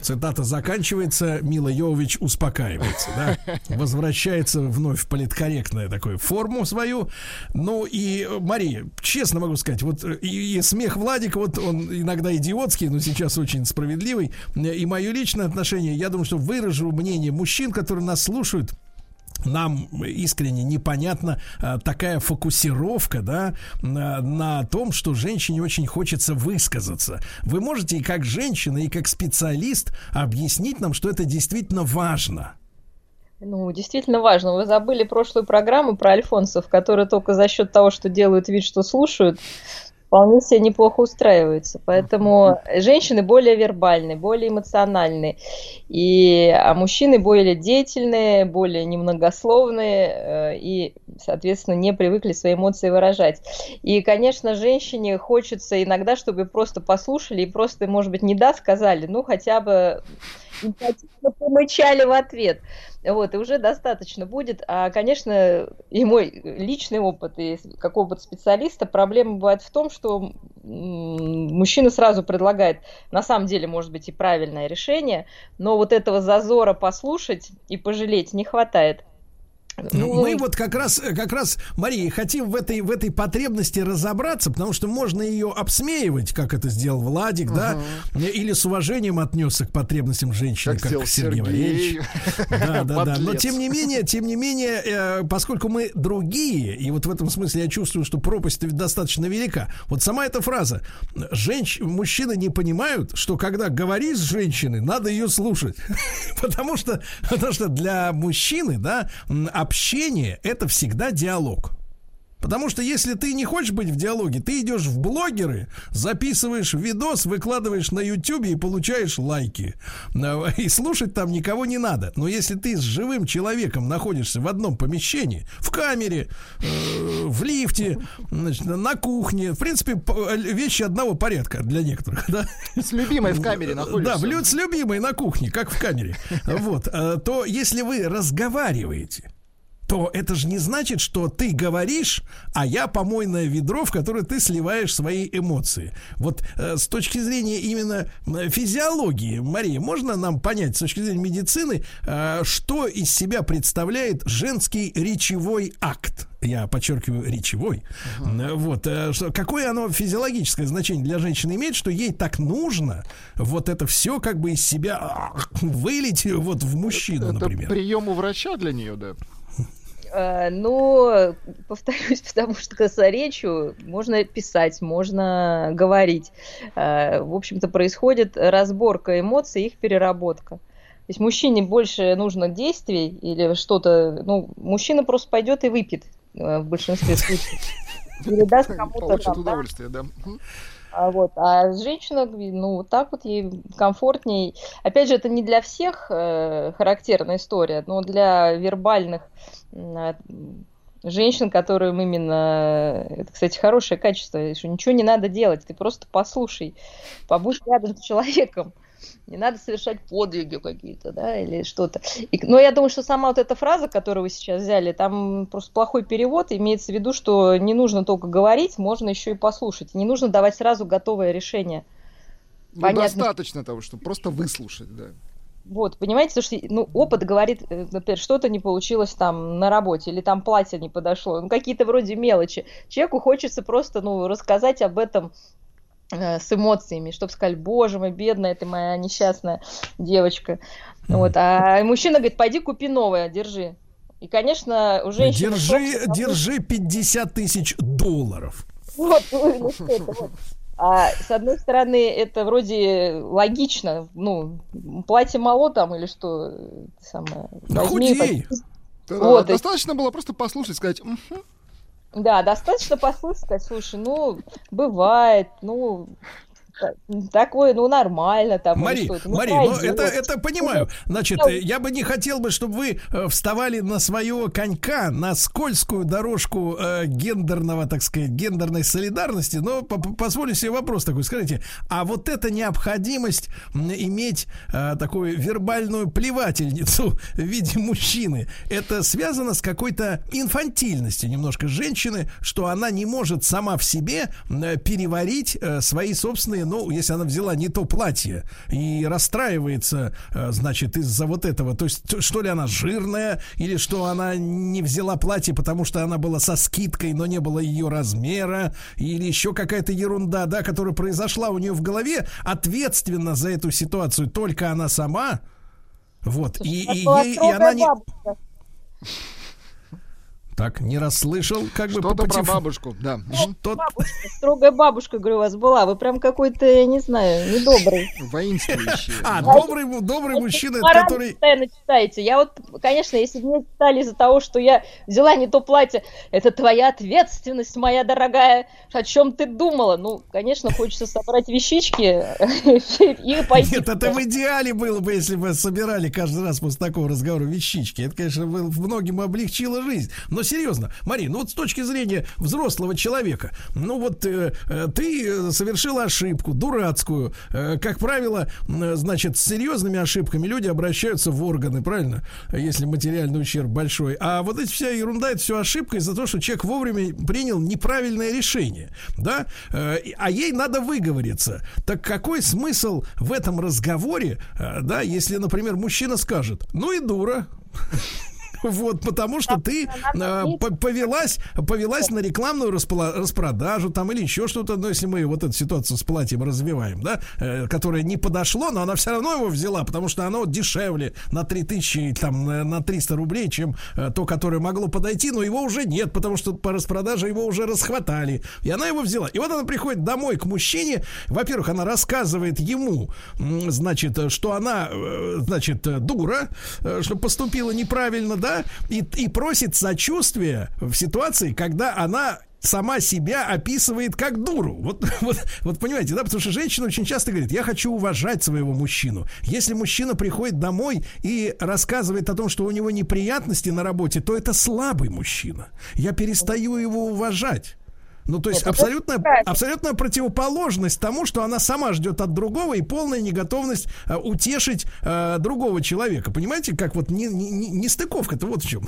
Цитата заканчивается, Мила Йовович успокаивается, да? Возвращается вновь в политкорректную такую форму свою. Ну и, Мария, честно могу сказать, вот и, и смех Владика, вот он иногда идиотский, но сейчас очень справедливый. И мое личное отношение, я думаю, что выражу мнение мужчин, которые нас слушают. Нам искренне непонятна а, такая фокусировка, да, на, на том, что женщине очень хочется высказаться. Вы можете и как женщина, и как специалист объяснить нам, что это действительно важно? Ну, действительно важно. Вы забыли прошлую программу про альфонсов, которые только за счет того, что делают вид, что слушают, вполне себе неплохо устраиваются. Поэтому женщины более вербальные, более эмоциональные, и, а мужчины более деятельные, более немногословные и, соответственно, не привыкли свои эмоции выражать. И, конечно, женщине хочется иногда, чтобы просто послушали и просто, может быть, не «да» сказали, ну, хотя бы... помычали в ответ. Вот, и уже достаточно будет. А, конечно, и мой личный опыт, и как опыт специалиста, проблема бывает в том, что мужчина сразу предлагает, на самом деле, может быть, и правильное решение, но вот этого зазора послушать и пожалеть не хватает. Ну, мы вот как раз, как раз, Мария, хотим в этой, в этой потребности разобраться, потому что можно ее обсмеивать, как это сделал Владик, угу. да, или с уважением отнесся к потребностям женщины, как, как Сергей Валерьевич. Да, да, да. Но тем не менее, тем не менее, э, поскольку мы другие, и вот в этом смысле я чувствую, что пропасть достаточно велика. Вот сама эта фраза: женщ... мужчины не понимают, что когда говоришь с женщиной, надо ее слушать, потому что, потому что для мужчины, да, общение — это всегда диалог. Потому что если ты не хочешь быть в диалоге, ты идешь в блогеры, записываешь видос, выкладываешь на ютубе и получаешь лайки. И слушать там никого не надо. Но если ты с живым человеком находишься в одном помещении, в камере, э, в лифте, значит, на кухне, в принципе, вещи одного порядка для некоторых. Да? С любимой в камере находишься. Да, с любимой на кухне, как в камере. Вот. То если вы разговариваете, то это же не значит, что ты говоришь, а я помойное ведро, в которое ты сливаешь свои эмоции. Вот э, с точки зрения именно физиологии, Мария, можно нам понять, с точки зрения медицины, э, что из себя представляет женский речевой акт? Я подчеркиваю, речевой. Uh-huh. Вот, э, что, какое оно физиологическое значение для женщины имеет, что ей так нужно вот это все как бы из себя вылить вот в мужчину, это, например. Это прием у врача для нее, да? Но, повторюсь, потому что косоречию можно писать, можно говорить. В общем-то, происходит разборка эмоций, их переработка. То есть мужчине больше нужно действий или что-то. Ну, мужчина просто пойдет и выпьет в большинстве случаев. Передаст кому-то. Получит удовольствие, да. А, вот, а женщина, ну, так вот ей комфортней. Опять же, это не для всех э, характерная история, но для вербальных э, женщин, которым именно... Это, кстати, хорошее качество, что ничего не надо делать, ты просто послушай, побудь рядом с человеком. Не надо совершать подвиги какие-то, да, или что-то. И, но я думаю, что сама вот эта фраза, которую вы сейчас взяли, там просто плохой перевод. Имеется в виду, что не нужно только говорить, можно еще и послушать. Не нужно давать сразу готовое решение. Ну, понятно. Достаточно того, чтобы просто выслушать, да. Вот, понимаете, потому что ну, опыт говорит, например, что-то не получилось там на работе, или там платье не подошло, ну какие-то вроде мелочи. Человеку хочется просто ну, рассказать об этом с эмоциями, чтобы сказали, боже мой, бедная ты моя несчастная девочка. Вот. А мужчина говорит, пойди купи новое, держи. И, конечно, у женщины... Держи, просто... держи пятьдесят тысяч долларов. Вот, ну что это, вот. А с одной стороны, это вроде логично, ну, платье мало там или что? Самое, да возьми, худей! Вот, достаточно и... было просто послушать, сказать... Угу". Да, достаточно послушать, слушай, ну, бывает, ну, такое, ну, нормально там. Мария, ну, Мария, ну, это, это понимаю. Значит, я бы не хотел бы, чтобы вы вставали на своего конька, на скользкую дорожку э, гендерного, так сказать, гендерной солидарности, но позволю себе вопрос такой. Скажите, а вот эта необходимость иметь э, такую вербальную плевательницу в виде мужчины, это связано с какой-то инфантильностью немножко женщины, что она не может сама в себе переварить свои собственные, ну, если она взяла не то платье и расстраивается, значит, из-за вот этого, то есть, что ли она жирная, или что она не взяла платье, потому что она была со скидкой, но не было ее размера, или еще какая-то ерунда, да, которая произошла у нее в голове, ответственна за эту ситуацию только она сама, вот, и, и, ей, и она не... Так, не расслышал, как бы по-потихоньку. Что-то про бабушку, да. Что-то... Бабушка, строгая бабушка, говорю, у вас была. Вы прям какой-то, я не знаю, недобрый. Воинствующий. А, добрый, добрый мужчина, который... постоянно читаете. Я вот, конечно, если бы мне читали из-за того, что я взяла не то платье, это твоя ответственность, моя дорогая, о чем ты думала? Ну, конечно, хочется собрать вещички и пойти. Нет, это в идеале было бы, если бы собирали каждый раз после такого разговора вещички. Это, конечно, многим облегчило жизнь. Но серьезно, Мария, ну вот с точки зрения взрослого человека, ну вот э, ты совершила ошибку дурацкую, э, как правило, э, значит, с серьезными ошибками люди обращаются в органы, правильно? Если материальный ущерб большой. А вот эта вся ерунда, это все ошибка из-за того, что человек вовремя принял неправильное решение, да? Э, а ей надо выговориться. Так какой смысл в этом разговоре, э, да, если, например, мужчина скажет, ну и дура. Вот, потому что ты э, повелась, повелась на рекламную распродажу там или еще что-то, но если мы вот эту ситуацию с платьем развиваем, да, э, которое не подошло, но она все равно его взяла, потому что оно дешевле на три тысячи, там, на триста рублей, чем э, то, которое могло подойти, но его уже нет, потому что по распродаже его уже расхватали, и она его взяла. И вот она приходит домой к мужчине, во-первых, она рассказывает ему, значит, что она, значит, дура, что поступила неправильно, да, И, и просит сочувствия в ситуации, когда она сама себя описывает как дуру. Вот, вот, вот понимаете, да, потому что женщина очень часто говорит, я хочу уважать своего мужчину. Если мужчина приходит домой и рассказывает о том, что у него неприятности на работе, то это слабый мужчина. Я перестаю его уважать. Ну, то есть абсолютная, абсолютная противоположность тому, что она сама ждет от другого, и полная неготовность э, утешить э, другого человека. Понимаете, как вот не, не, не стыковка-то вот в чем.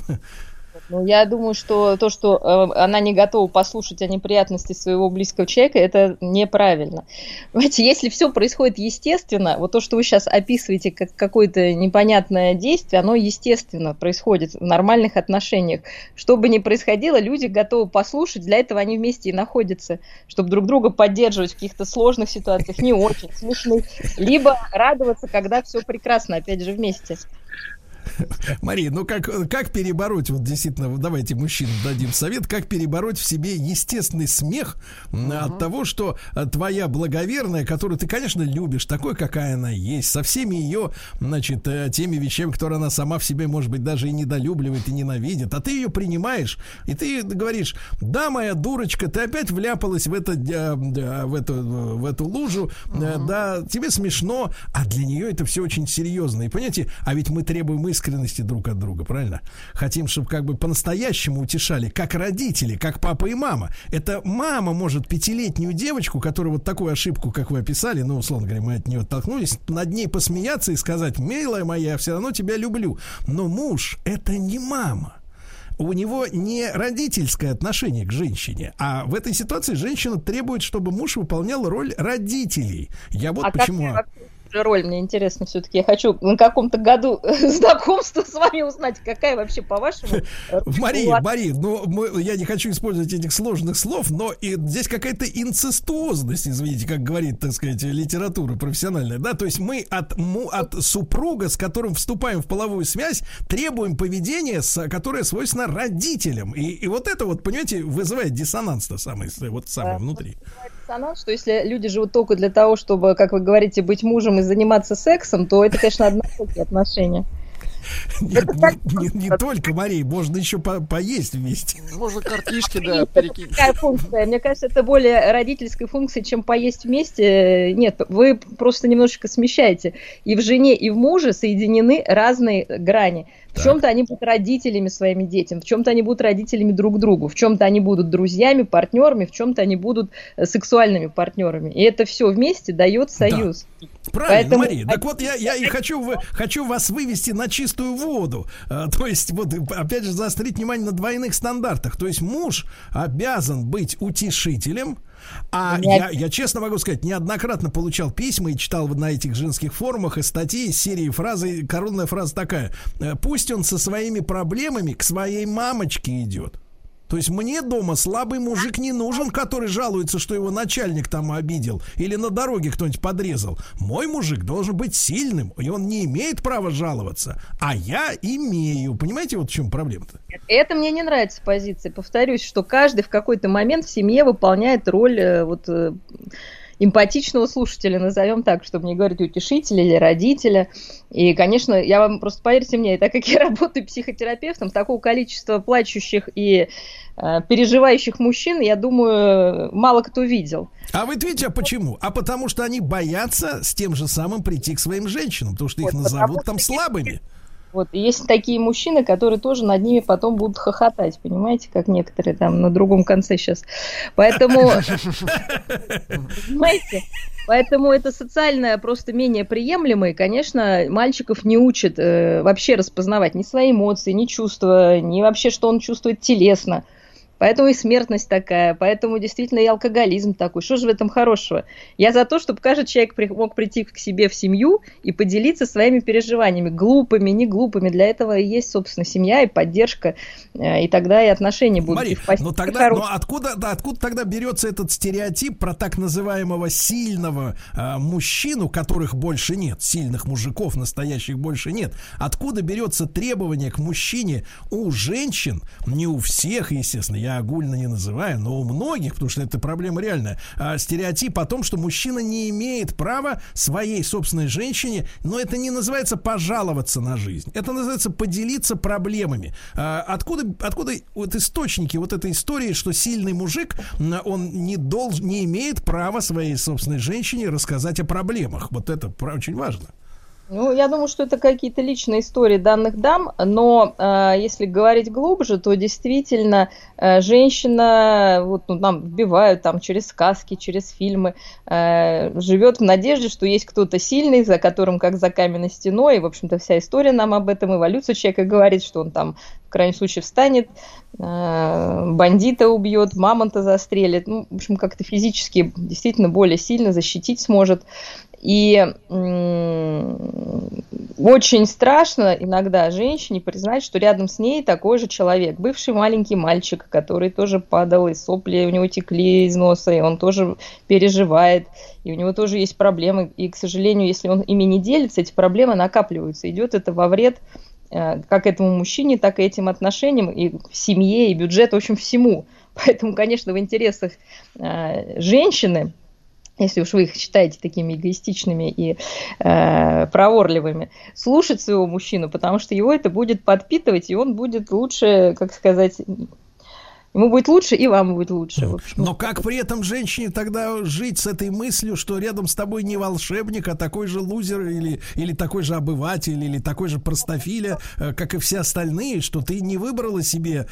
Ну, я думаю, что то, что э, она не готова послушать о неприятности своего близкого человека, это неправильно. Понимаете, если все происходит естественно, вот то, что вы сейчас описываете как какое-то непонятное действие, оно естественно происходит в нормальных отношениях. Что бы ни происходило, люди готовы послушать, для этого они вместе и находятся, чтобы друг друга поддерживать в каких-то сложных ситуациях, не очень смешных, либо радоваться, когда все прекрасно, опять же, вместе. Мария, ну как, как перебороть, вот действительно, давайте мужчинам дадим совет, как перебороть в себе естественный смех uh-huh. от того, что твоя благоверная, которую ты, конечно, любишь, такой, какая она есть, со всеми ее, значит, теми вещами, которые она сама в себе, может быть, даже и недолюбливает, и ненавидит, а ты ее принимаешь, и ты говоришь, да, моя дурочка, ты опять вляпалась в, это, в, эту, в эту лужу, uh-huh. да, тебе смешно, а для нее это все очень серьезно, и понимаете, а ведь мы требуем искренности друг от друга, правильно? Хотим, чтобы как бы по-настоящему утешали, как родители, как папа и мама. Это мама может пятилетнюю девочку, которая вот такую ошибку, как вы описали, ну, условно говоря, мы от нее оттолкнулись, над ней посмеяться и сказать, милая моя, я все равно тебя люблю. Но муж — это не мама. У него не родительское отношение к женщине, а в этой ситуации женщина требует, чтобы муж выполнял роль родителей. Я вот а почему... роль, мне интересно все-таки, я хочу на каком-то году знакомства с вами узнать, какая вообще по-вашему... Мария, Мария, ну, мы, я не хочу использовать этих сложных слов, но и здесь какая-то инцестуозность, извините, как говорит, так сказать, литература профессиональная, да, то есть мы от, от супруга, с которым вступаем в половую связь, требуем поведения, которое свойственно родителям, и, и вот это вот, понимаете, вызывает диссонанс-то самый, вот самый да, внутри. Что если люди живут только для того, чтобы, как вы говорите, быть мужем и заниматься сексом, то это, конечно, односторонние отношения. Нет, не, не, не только, Мария, можно еще по поесть вместе. Можно картишки, да, перекинуть. Мне кажется, это более родительской функции, чем поесть вместе. Нет, вы просто немножечко смещаете. И в жене, и в муже соединены разные грани. В чем-то они будут родителями своими детям, в чем-то они будут родителями друг другу, в чем-то они будут друзьями, партнерами, в чем-то они будут сексуальными партнерами. И это все вместе дает союз. Да. Правильно, поэтому... Мария. Так вот, я, я и хочу, хочу вас вывести на чистую воду. А, то есть, вот, опять же, заострить внимание на двойных стандартах. То есть, муж обязан быть утешителем. А я, я честно могу сказать, неоднократно получал письма и читал на этих женских форумах и статьи из серии фразы, коронная фраза такая: пусть он со своими проблемами к своей мамочке идет. То есть мне дома слабый мужик не нужен, который жалуется, что его начальник там обидел или на дороге кто-нибудь подрезал. Мой мужик должен быть сильным, и он не имеет права жаловаться. А я имею. Понимаете, вот в чем проблема-то? Это мне не нравится позиция. Повторюсь, что каждый в какой-то момент в семье выполняет роль вот эмпатичного слушателя, назовем так, чтобы не говорить утешителя или родителя. И, конечно, я вам просто, поверьте мне, так как я работаю психотерапевтом, такого количества плачущих и э, переживающих мужчин, я думаю, мало кто видел. А вы видите, а почему? А потому что они боятся с тем же самым прийти к своим женщинам, потому что вот, их назовут там слабыми. Вот, и есть такие мужчины, которые тоже над ними потом будут хохотать, понимаете, как некоторые там на другом конце сейчас. Поэтому, понимаете, поэтому это социальное просто менее приемлемо, и, конечно, мальчиков не учат э, вообще распознавать ни свои эмоции, ни чувства, ни вообще, что он чувствует телесно. Поэтому и смертность такая, поэтому действительно и алкоголизм такой. Что же в этом хорошего? Я за то, чтобы каждый человек мог прийти к себе в семью и поделиться своими переживаниями, глупыми, не глупыми. Для этого и есть, собственно, семья и поддержка, и тогда и отношения будут. Мария, но тогда, но откуда, да, откуда тогда берется этот стереотип про так называемого сильного э, мужчину, которых больше нет, сильных мужиков настоящих больше нет? Откуда берется требование к мужчине у женщин, не у всех, естественно, я огульно не называю, но у многих, потому что это проблема реальная, а, стереотип о том, что мужчина не имеет права своей собственной женщине, но это не называется пожаловаться на жизнь, это называется поделиться проблемами. А, откуда, откуда вот источники вот этой истории, что сильный мужик, он не, долж, не имеет права своей собственной женщине рассказать о проблемах? Вот это очень важно. Ну, я думаю, что это какие-то личные истории данных дам, но э, если говорить глубже, то действительно э, женщина, вот ну, нам вбивают там, через сказки, через фильмы, э, живет в надежде, что есть кто-то сильный, за которым как за каменной стеной, и, в общем-то, вся история нам об этом, эволюция человека говорит, что он там, в крайнем случае, встанет, э, бандита убьет, мамонта застрелит, ну, в общем, как-то физически действительно более сильно защитить сможет. И м- очень страшно иногда женщине признать, что рядом с ней такой же человек, бывший маленький мальчик, который тоже падал, и сопли у него текли из носа, и он тоже переживает, и у него тоже есть проблемы. И, к сожалению, если он ими не делится, эти проблемы накапливаются. Идет это во вред э- как этому мужчине, так и этим отношениям, и семье, и бюджету, в общем, всему. Поэтому, конечно, в интересах э- женщины, если уж вы их считаете такими эгоистичными и э, проворливыми, слушать своего мужчину, потому что его это будет подпитывать, и он будет лучше, как сказать, ему будет лучше, и вам будет лучше. В общем. Но как при этом женщине тогда жить с этой мыслью, что рядом с тобой не волшебник, а такой же лузер или, или такой же обыватель, или такой же простофиля, как и все остальные, что ты не выбрала себе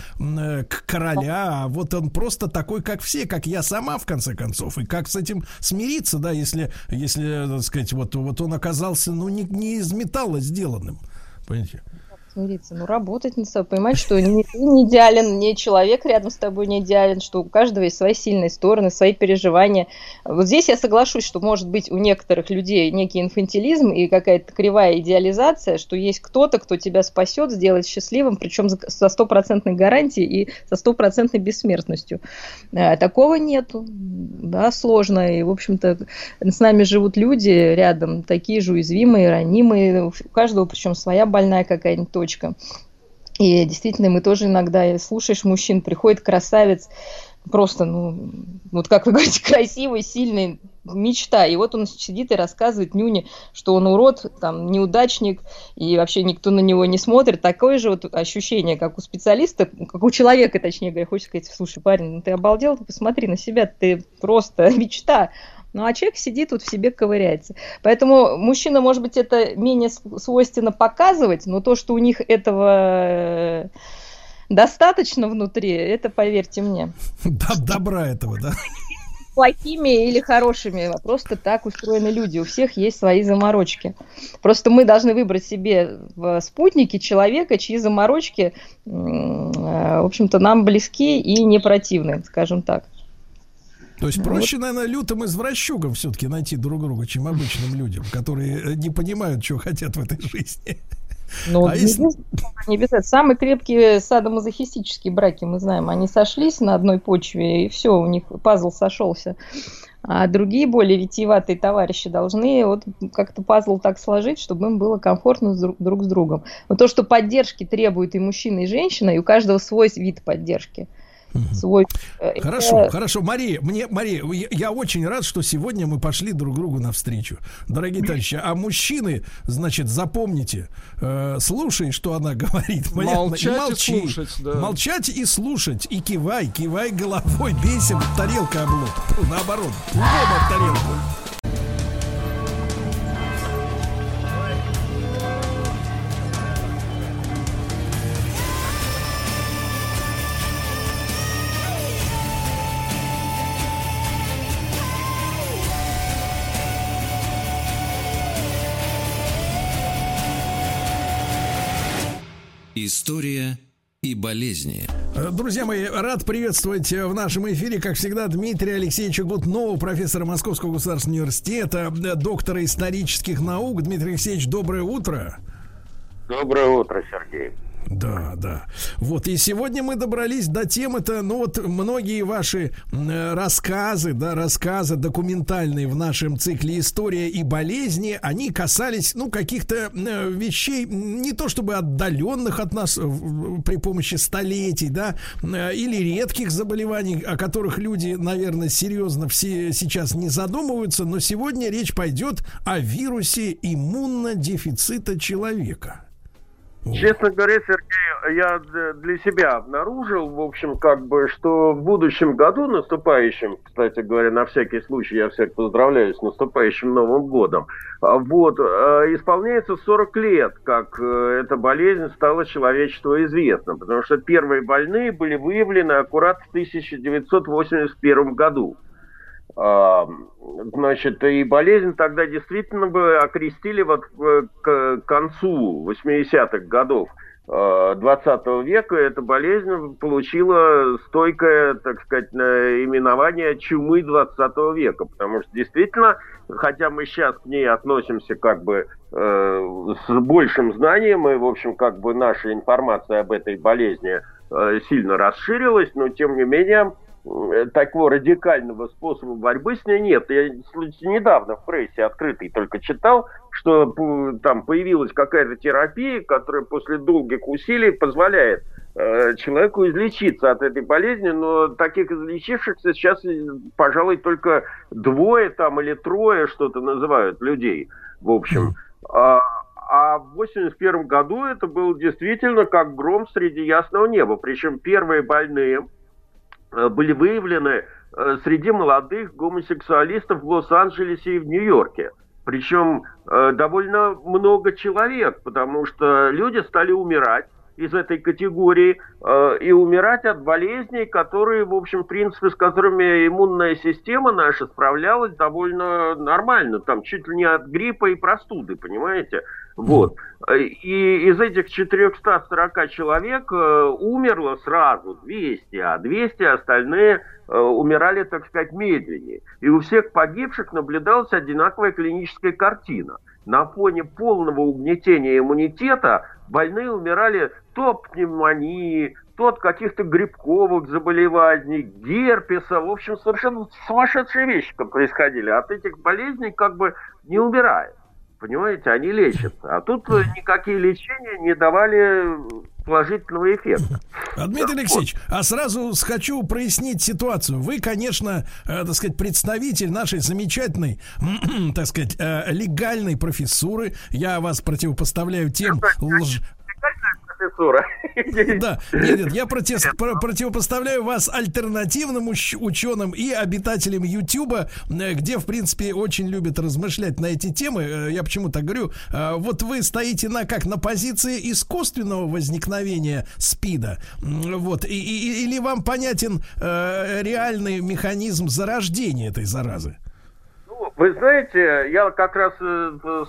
короля, а вот он просто такой, как все, как я сама, в конце концов. И как с этим смириться, да, если, если так сказать, вот, вот он оказался, ну, не, не из металла сделанным, понимаете? Смириться, ну, работать над собой, понимать, что ни ты не идеален, ни человек рядом с тобой не идеален, что у каждого есть свои сильные стороны, свои переживания. Вот здесь я соглашусь, что может быть у некоторых людей некий инфантилизм и какая-то кривая идеализация, что есть кто-то, кто тебя спасет, сделает счастливым, причем со стопроцентной гарантией и со стопроцентной бессмертностью. Такого нету, да, сложно, и, в общем-то, с нами живут люди рядом, такие же уязвимые, ранимые, у каждого причем своя больная какая-нибудь точка. И действительно, мы тоже иногда, слушаешь мужчин, приходит красавец, просто, ну, вот как вы говорите, красивый, сильный, мечта. И вот он сидит и рассказывает Нюне, что он урод, там, неудачник, и вообще никто на него не смотрит. Такое же вот ощущение, как у специалиста, как у человека, точнее говоря, хочется сказать: слушай, парень, ну ты обалдел, ты посмотри на себя, ты просто мечта. Ну, а человек сидит вот в себе ковыряется. Поэтому мужчина, может быть, это менее свойственно показывать, но то, что у них этого достаточно внутри, это, поверьте мне. Добра этого, да? Плохими или хорошими. Просто так устроены люди. У всех есть свои заморочки. Просто мы должны выбрать себе в спутнике человека, чьи заморочки, в общем-то, нам близки и не противны, скажем так. То есть проще, наверное, лютым извращугам все-таки найти друг друга, чем обычным людям, которые не понимают, чего хотят в этой жизни. Ну, а не, если... без, не без этого. Самые крепкие садомазохистические браки, мы знаем, они сошлись на одной почве, и все, у них пазл сошелся. А другие, более витиеватые товарищи должны вот как-то пазл так сложить, чтобы им было комфортно друг с другом. Но то, что поддержки требует и мужчина, и женщина, и у каждого свой вид поддержки. Свой. Хорошо, это... хорошо. Мария, мне, Мария, я, я очень рад, что сегодня мы пошли друг другу навстречу. Дорогие товарищи, а мужчины, значит, запомните, э, слушай, что она говорит. Молчать, молчи, и слушать, да. Молчать и слушать. И кивай, кивай головой, бейся в тарелку об лоб. Наоборот, лбом об тарелку. История и болезни. Друзья мои, рад приветствовать в нашем эфире, как всегда, Дмитрия Алексеевича Гутнова, профессора Московского государственного университета, доктора исторических наук. Дмитрий Алексеевич, доброе утро. Доброе утро, Сергей. Да, да. Вот, и сегодня мы добрались до темы-то, ну вот многие ваши э, рассказы, да, рассказы документальные в нашем цикле «История и болезни», они касались, ну, каких-то э, вещей, не то чтобы отдаленных от нас в, при помощи столетий, да, э, или редких заболеваний, о которых люди, наверное, серьезно все сейчас не задумываются, но сегодня речь пойдет о вирусе иммунодефицита человека. Честно говоря, Сергей, я для себя обнаружил, в общем, как бы, что в будущем году, наступающем, кстати говоря, на всякий случай, я всех поздравляю с наступающим Новым годом, вот, исполняется сорок лет, как эта болезнь стала человечеству известна, потому что первые больные были выявлены аккурат в тысяча девятьсот восемьдесят первом году. Значит, и болезнь тогда действительно бы окрестили вот к концу восьмидесятых годов двадцатого века. Эта болезнь получила стойкое, так сказать, именование чумы двадцатого века, потому что действительно, хотя мы сейчас к ней относимся как бы э, с большим знанием, и, в общем, как бы наша информация об этой болезни э, сильно расширилась, но, тем не менее, такого радикального способа борьбы с ней нет. Я недавно в прессе открытой только читал, что там появилась какая-то терапия, которая после долгих усилий позволяет э, человеку излечиться от этой болезни, но таких излечившихся сейчас, пожалуй, только двое там или трое, что-то называют, людей, в общем. А, а в восемьдесят первом году это было действительно как гром среди ясного неба. Причем первые больные были выявлены среди молодых гомосексуалистов в Лос-Анджелесе и в Нью-Йорке. Причем довольно много человек, потому что люди стали умирать из этой категории и умирать от болезней, которые, в общем, в принципе, с которыми иммунная система наша справлялась довольно нормально. Там чуть ли не от гриппа и простуды, понимаете? Вот. И из этих четырёхсот сорока человек умерло сразу двести, а двести остальные умирали, так сказать, медленнее. И у всех погибших наблюдалась одинаковая клиническая картина. На фоне полного угнетения иммунитета больные умирали то от пневмонии, то от каких-то грибковых заболеваний, герпеса. В общем, совершенно сумасшедшие вещи происходили. От этих болезней как бы не умирают. Понимаете, они лечатся. А тут никакие лечения не давали положительного эффекта. Дмитрий Алексеевич, а сразу хочу прояснить ситуацию. Вы, конечно, э, так сказать, представитель нашей замечательной, так сказать, э, легальной профессуры. Я вас противопоставляю тем лж... Да, нет, нет, я протест, противопоставляю вас альтернативным ученым и обитателям Ютуба, где, в принципе, очень любят размышлять на эти темы. Я почему так говорю. Вот вы стоите на как на позиции искусственного возникновения СПИДа. Вот. И, и, или вам понятен реальный механизм зарождения этой заразы? Вы знаете, я как раз,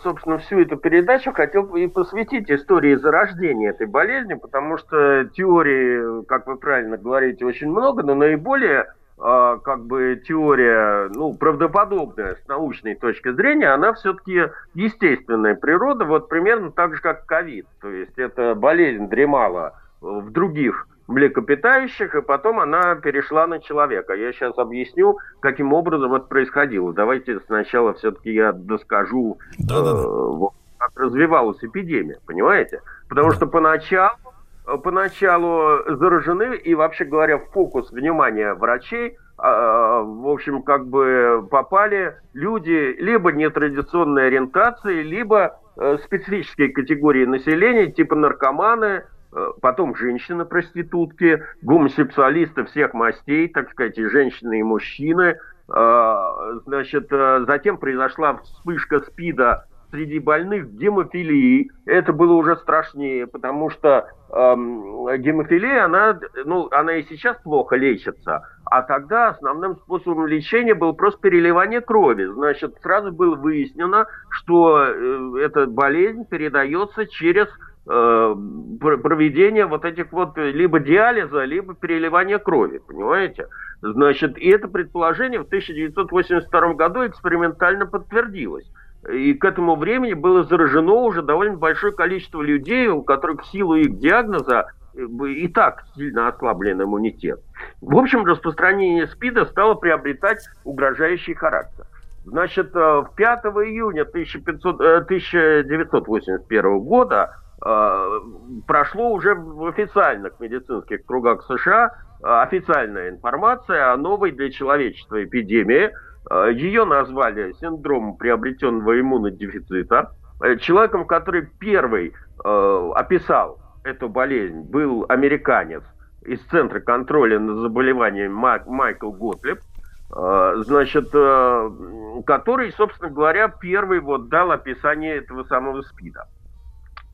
собственно, всю эту передачу хотел и посвятить истории зарождения этой болезни, потому что теорий, как вы правильно говорите, очень много, но наиболее, как бы, теория, ну, правдоподобная с научной точки зрения, она все-таки естественная природа, вот примерно так же, как ковид. То есть эта болезнь дремала в других млекопитающих, и потом она перешла на человека. Я сейчас объясню, каким образом это происходило. Давайте сначала все-таки я доскажу, э, как развивалась эпидемия, понимаете? Потому что поначалу, поначалу заражены, и вообще говоря, в фокус внимания врачей, э, в общем, как бы попали люди либо нетрадиционной ориентации, либо э, специфические категории населения, типа наркоманы, потом женщины-проститутки, гомосексуалисты всех мастей, так сказать, и женщины, и мужчины. Значит, затем произошла вспышка СПИДа среди больных гемофилии. Это было уже страшнее, потому что эм, гемофилия, она, ну, она и сейчас плохо лечится. А тогда основным способом лечения было просто переливание крови. Значит, сразу было выяснено, что э, эта болезнь передается через проведение вот этих вот либо диализа, либо переливания крови, понимаете? Значит, и это предположение в тысяча девятьсот восемьдесят втором году экспериментально подтвердилось. И к этому времени было заражено уже довольно большое количество людей, у которых в силу их диагноза и так сильно ослаблен иммунитет. В общем, распространение СПИДа стало приобретать угрожающий характер. Значит, пятого июня тысяча девятьсот восемьдесят первого года прошло уже в официальных медицинских кругах США официальная информация о новой для человечества эпидемии. Ее назвали синдромом приобретенного иммунодефицита. Человеком, который первый описал эту болезнь, был американец из Центра контроля над заболеваниями Майкл Готлиб, значит, который, собственно говоря, первый вот дал описание этого самого СПИДа.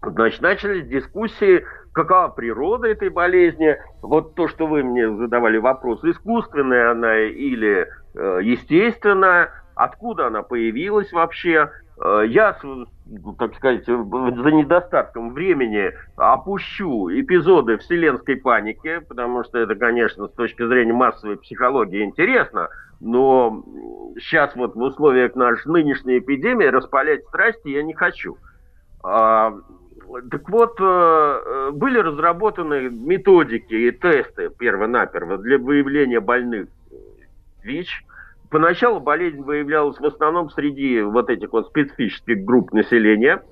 Значит, начались дискуссии, какова природа этой болезни. Вот то, что вы мне задавали вопрос, искусственная она или э, естественная, откуда она появилась вообще. Э, я, так сказать, за недостатком времени опущу эпизоды вселенской паники, потому что это, конечно, с точки зрения массовой психологии интересно, но сейчас вот в условиях нашей нынешней эпидемии распалять страсти я не хочу. Так вот, были разработаны методики и тесты перво-наперво для выявления больных ВИЧ. Поначалу болезнь выявлялась в основном среди вот этих вот специфических групп населения,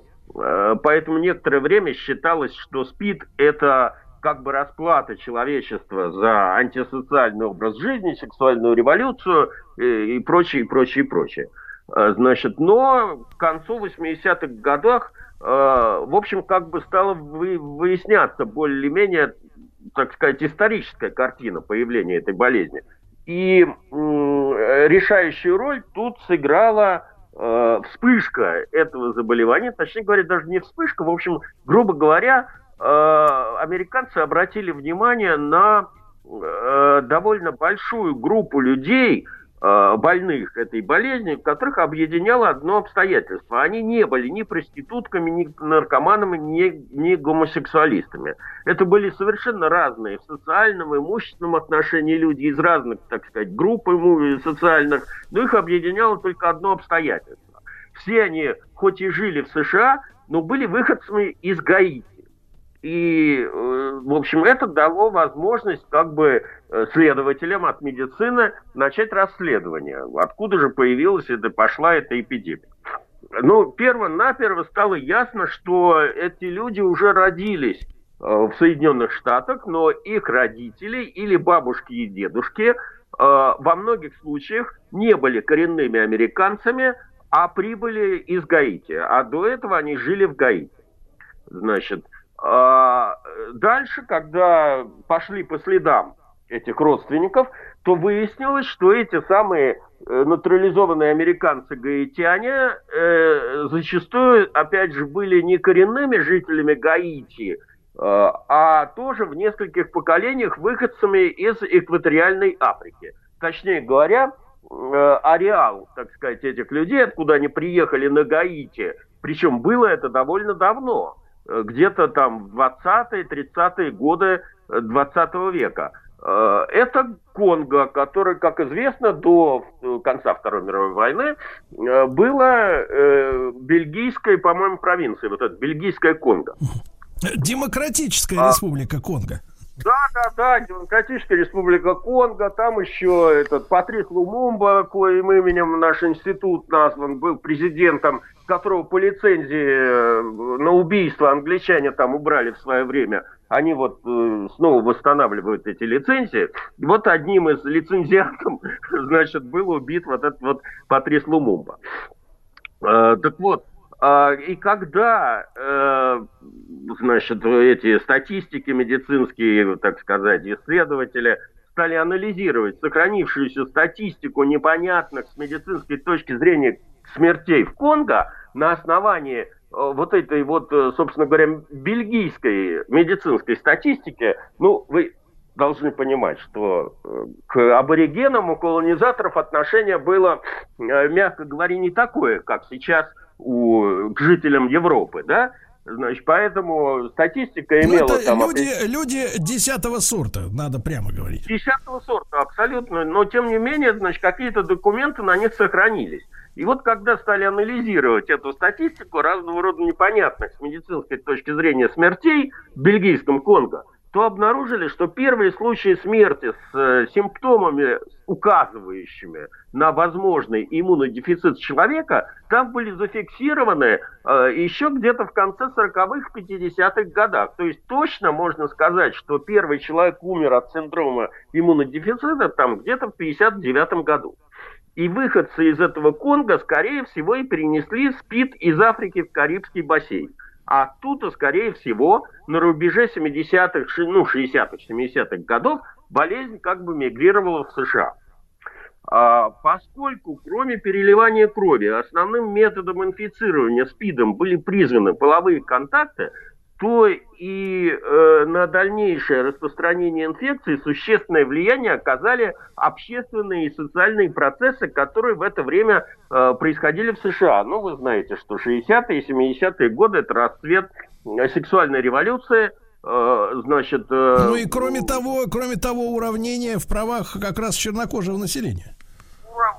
поэтому некоторое время считалось, что СПИД – это как бы расплата человечества за антисоциальный образ жизни, сексуальную революцию и прочее, и прочее, и прочее. Значит, но к концу восьмидесятых годах в общем, как бы стала выясняться более-менее, так сказать, историческая картина появления этой болезни. И решающую роль тут сыграла вспышка этого заболевания, точнее говоря, даже не вспышка, в общем, грубо говоря, американцы обратили внимание на довольно большую группу людей, больных этой болезни, которых объединяло одно обстоятельство. Они не были ни проститутками, ни наркоманами, ни, ни гомосексуалистами. Это были совершенно разные в социальном и имущественном отношении люди из разных, так сказать, групп социальных, но их объединяло только одно обстоятельство. Все они, хоть и жили в США, но были выходцами из Гаити. И, в общем, это дало возможность как бы следователям от медицины начать расследование, откуда же появилась и пошла эта эпидемия. Ну, перво-наперво стало ясно, что эти люди уже родились в Соединенных Штатах, но их родители или бабушки и дедушки во многих случаях не были коренными американцами, а прибыли из Гаити. А до этого они жили в Гаити. Значит, дальше, когда пошли по следам этих родственников, то выяснилось, что эти самые натурализованные американцы-гаитяне э, зачастую, опять же, были не коренными жителями Гаити, э, а тоже в нескольких поколениях выходцами из экваториальной Африки. Точнее говоря, э, ареал, так сказать, этих людей, откуда они приехали на Гаити, причем было это довольно давно, где-то там в двадцатые-тридцатые годы двадцатого века. Это Конго, который, как известно, до конца Второй мировой войны было бельгийской, по-моему, провинцией. Вот это бельгийская Конго. Демократическая а... республика Конго. Да, да, да, Демократическая республика Конго. Там еще этот Патрис Лумумба, коим именем наш институт назван, был президентом, которого по лицензии на убийство англичане там убрали в свое время. Они вот э, снова восстанавливают эти лицензии. И вот одним из лицензиантов, значит, был убит вот этот вот Патрис Лумумба. Э, так вот, э, и когда, э, значит, эти статистики медицинские, так сказать, исследователи стали анализировать сохранившуюся статистику непонятных с медицинской точки зрения смертей в Конго на основании вот этой вот, собственно говоря, бельгийской медицинской статистики, ну, вы должны понимать, что к аборигенам у колонизаторов отношение было, мягко говоря, не такое, как сейчас у, к жителям Европы, да? Значит, поэтому статистика имела... Это там люди, определен... люди десятого сорта, надо прямо говорить. Десятого сорта, абсолютно. Но, тем не менее, значит, какие-то документы на них сохранились. И вот когда стали анализировать эту статистику разного рода непонятных с медицинской точки зрения смертей в бельгийском Конго, то обнаружили, что первые случаи смерти с симптомами, указывающими на возможный иммунодефицит человека, там были зафиксированы э, еще где-то в конце сороковых-пятидесятых годах. То есть точно можно сказать, что первый человек умер от синдрома иммунодефицита там где-то в пятьдесят девятом году. И выходцы из этого Конго, скорее всего, и перенесли СПИД из Африки в Карибский бассейн. А оттуда, скорее всего, на рубеже семидесятых, ну, шестидесятых-семидесятых годов болезнь как бы мигрировала в США. А, поскольку кроме переливания крови основным методом инфицирования СПИДом были призваны половые контакты, то и э, на дальнейшее распространение инфекции существенное влияние оказали общественные и социальные процессы, которые в это время э, происходили в США. Ну, вы знаете, что шестидесятые и семидесятые годы – это расцвет сексуальной революции. Э, значит, э, ну и кроме того, кроме того, уравнение в правах как раз чернокожего населения.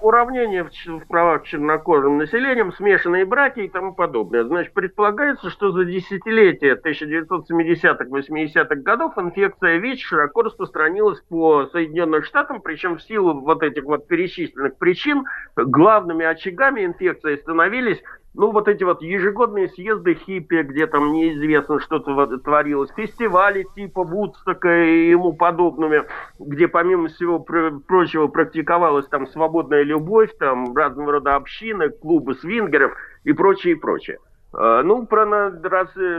Уравнение в правах чернокожим населением, смешанные браки и тому подобное. Значит, предполагается, что за десятилетия тысяча девятьсот семидесятых-восьмидесятых годов инфекция ВИЧ широко распространилась по Соединенным Штатам, причем в силу вот этих вот перечисленных причин главными очагами инфекции становились, ну, вот эти вот ежегодные съезды хиппи, где там неизвестно, что-то творилось, фестивали типа Вудстока и ему подобными, где, помимо всего прочего, практиковалась там свободная любовь, там разного рода общины, клубы свингеров и прочее, и прочее. Ну, про,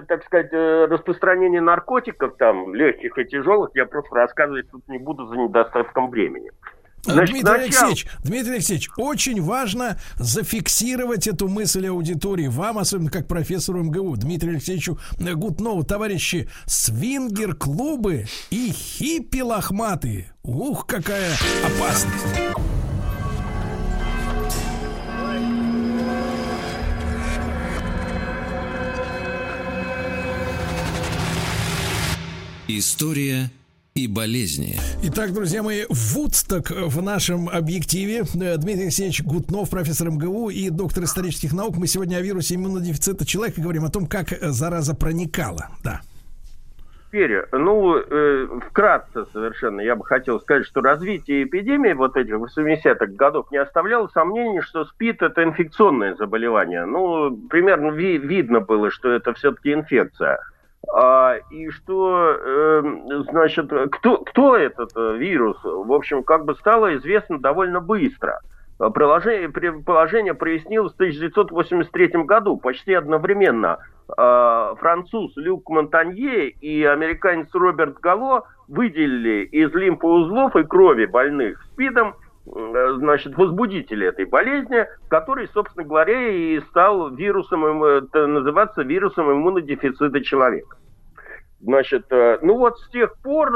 так сказать, распространение наркотиков, там, легких и тяжелых, я просто рассказывать тут не буду за недостатком времени. Значит, Дмитрий Алексеевич, Дмитрий Алексеевич, очень важно зафиксировать эту мысль аудитории. Вам, особенно как профессору МГУ, Дмитрию Алексеевичу Гутнову, товарищи, свингер-клубы и хиппи-лохматые. Ух, какая опасность. История и болезни. Итак, друзья мои, Вудсток в нашем объективе. Дмитрий Алексеевич Гутнов, профессор МГУ и доктор исторических наук. Мы сегодня о вирусе иммунодефицита человека говорим, о том, как зараза проникала. Да. Теперь, ну, э, вкратце совершенно я бы хотел сказать, что развитие эпидемии вот этих восьмидесятых годов не оставляло сомнений, что СПИД – это инфекционное заболевание. Ну, примерно ви- видно было, что это все-таки инфекция. А, и что, э, значит, кто, кто этот вирус, в общем, как бы стало известно довольно быстро. Приложение, положение прояснилось в тысяча девятьсот восемьдесят третьем году, почти одновременно. Э, француз Люк Монтанье и американец Роберт Гало выделили из лимфоузлов и крови больных СПИДом, э, значит, возбудители этой болезни, который, собственно говоря, и стал вирусом, это называться вирусом иммунодефицита человека. Значит, ну вот с тех пор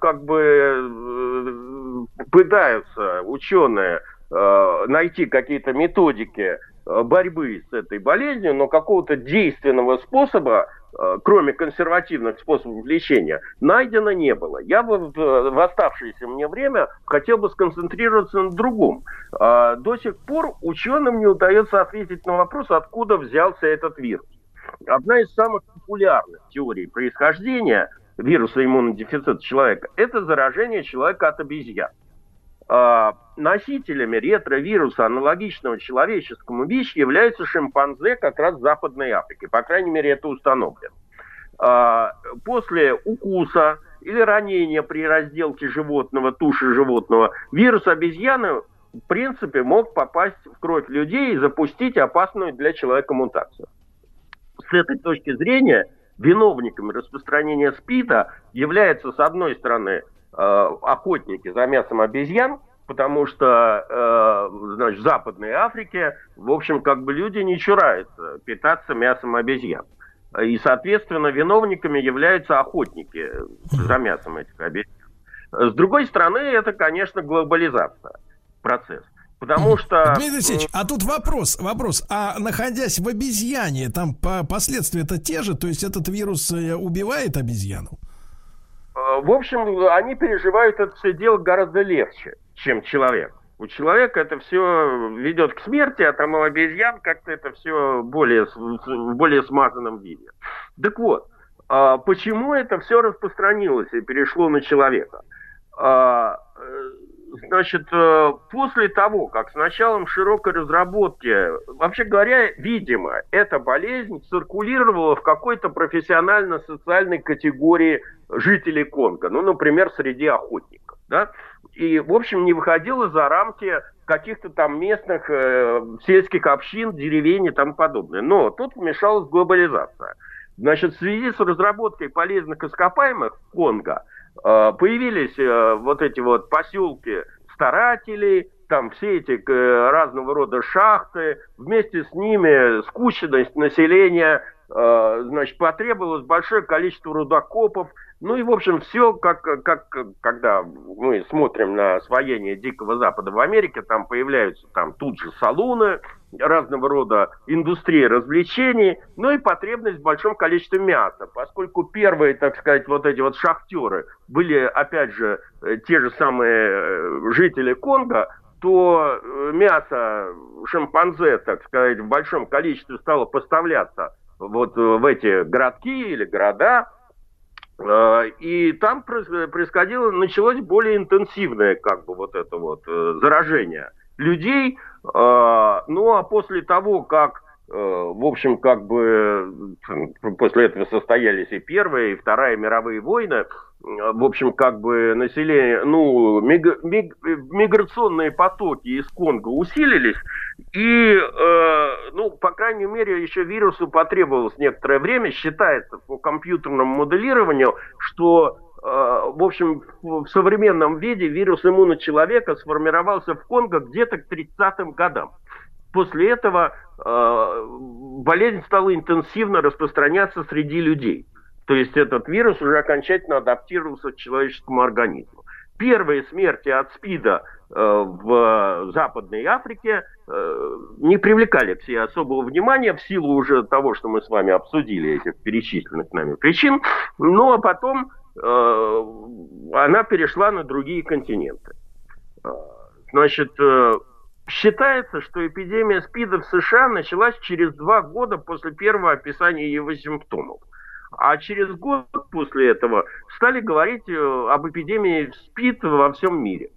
как бы пытаются ученые найти какие-то методики борьбы с этой болезнью, но какого-то действенного способа, кроме консервативных способов лечения, найдено не было. Я бы в оставшееся мне время хотел бы сконцентрироваться на другом. До сих пор ученым не удается ответить на вопрос, откуда взялся этот вирус. Одна из самых популярных теорий происхождения вируса иммунодефицита человека – это заражение человека от обезьян. Носителями ретровируса, аналогичного человеческому ВИЧ, являются шимпанзе как раз в Западной Африке. По крайней мере, это установлено. После укуса или ранения при разделке животного, туши животного, вирус обезьяны в принципе мог попасть в кровь людей и запустить опасную для человека мутацию. С этой точки зрения виновниками распространения СПИДа являются, с одной стороны, охотники за мясом обезьян, потому что, значит, в Западной Африке, в общем, как бы люди не чураются питаться мясом обезьян. И, соответственно, виновниками являются охотники за мясом этих обезьян. С другой стороны, это, конечно, глобализация, процесс. Потому что... Дмитрий Алексеевич, а тут вопрос, вопрос, а находясь в обезьяне, там последствия-то те же, то есть этот вирус убивает обезьяну? В общем, они переживают это все дело гораздо легче, чем человек. У человека это все ведет к смерти, а там у обезьян как-то это все более, в более смазанном виде. Так вот, почему это все распространилось и перешло на человека? Значит, после того, как с началом широкой разработки, вообще говоря, видимо, эта болезнь циркулировала в какой-то профессионально-социальной категории жителей Конго, ну, например, среди охотников, да, и, в общем, не выходила за рамки каких-то там местных э, сельских общин, деревень и тому подобное. Но тут вмешалась глобализация. Значит, в связи с разработкой полезных ископаемых в Конго появились вот эти вот поселки старателей, там все эти разного рода шахты, вместе с ними скученность населения, значит, потребовалось большое количество рудокопов, ну и, в общем, все, как, как, когда мы смотрим на освоение Дикого Запада в Америке, там появляются там тут же салуны, разного рода индустрии развлечений, ну и потребность в большом количестве мяса, поскольку первые, так сказать, вот эти вот шахтеры были, опять же, те же самые жители Конго, то мясо шимпанзе, так сказать, в большом количестве стало поставляться вот в эти городки или города, и там происходило, началось более интенсивное, как бы, вот это вот заражение людей. Ну а после того, как, в общем, как бы после этого состоялись и Первая, и Вторая мировые войны, в общем, как бы население, ну, миг, миг, миграционные потоки из Конго усилились, и, э, ну, по крайней мере, еще вирусу потребовалось некоторое время. Считается по компьютерному моделированию, что, э, в общем, в современном виде вирус иммуночеловека сформировался в Конго где-то к тридцатым годам. После этого э, болезнь стала интенсивно распространяться среди людей. То есть этот вирус уже окончательно адаптировался к человеческому организму. Первые смерти от СПИДа э, в Западной Африке э, не привлекали к себе особого внимания в силу уже того, что мы с вами обсудили, этих перечисленных нами причин. Ну а потом э, она перешла на другие континенты. Значит, э, считается, что эпидемия СПИДа в США началась через два года после первого описания его симптомов. А через год после этого стали говорить об эпидемии СПИД во всем мире.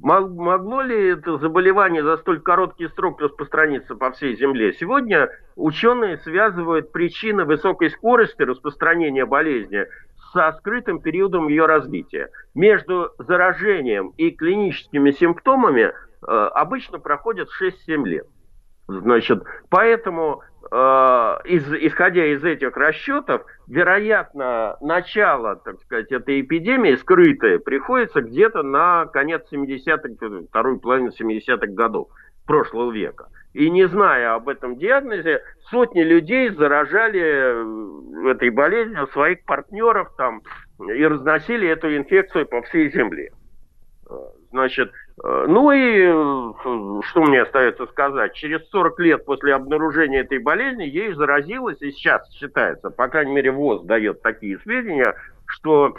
Могло ли это заболевание за столь короткий срок распространиться по всей Земле? Сегодня ученые связывают причины высокой скорости распространения болезни со скрытым периодом ее развития. Между заражением и клиническими симптомами э, обычно проходит шесть-семь лет. Значит, поэтому, э, из, исходя из этих расчетов, вероятно, начало, так сказать, этой эпидемии, скрытое, приходится где-то на конец семидесятых, вторую половину семидесятых годов прошлого века. И не зная об этом диагнозе, сотни людей заражали этой болезнью своих партнеров там, и разносили эту инфекцию по всей Земле. Значит, ну и что мне остается сказать? Через сорок лет после обнаружения этой болезни ею заразилась, и сейчас считается, по крайней мере ВОЗ дает такие сведения, что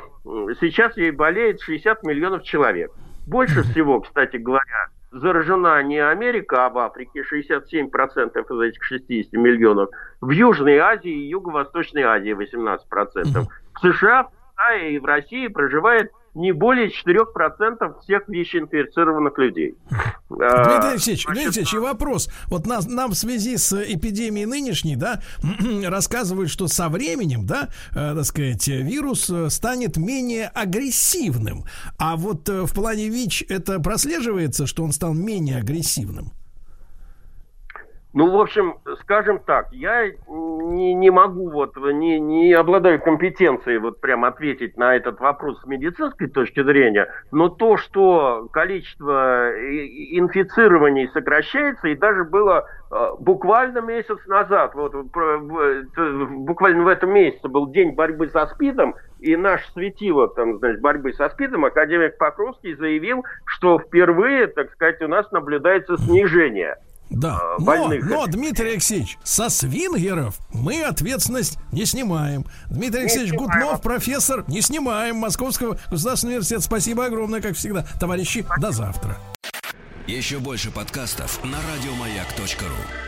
сейчас ей болеет шестьдесят миллионов человек. Больше всего, кстати говоря, заражена не Америка, а в Африке, шестьдесят семь процентов из этих шестидесяти миллионов. В Южной Азии и Юго-Восточной Азии восемнадцать процентов. В США, в Китае и в России проживает не более четырёх процентов всех ВИЧ-инфицированных людей. Дмитрий Алексеевич, Дмитрий Алексеевич, и вопрос. Вот нас, нам в связи с эпидемией нынешней, да, рассказывают, что со временем, да, э, так сказать, вирус станет менее агрессивным. А вот в плане ВИЧ это прослеживается, что он стал менее агрессивным? Ну, в общем, скажем так, я не, не могу, вот, не, не обладаю компетенцией вот прям ответить на этот вопрос с медицинской точки зрения, но то, что количество инфицирований сокращается, и даже было э, буквально месяц назад, вот, буквально в этом месяце был день борьбы со СПИДом, и наш светило там, значит, борьбы со СПИДом, академик Покровский заявил, что впервые, так сказать, у нас наблюдается снижение. Да, но, но, Дмитрий Алексеевич, со свингеров мы ответственность не снимаем. Дмитрий Алексеевич Гутнов, профессор, не снимаем. Московского государственного университета. Спасибо огромное, как всегда, товарищи. До завтра. Еще больше подкастов на радиомаяк точка ру.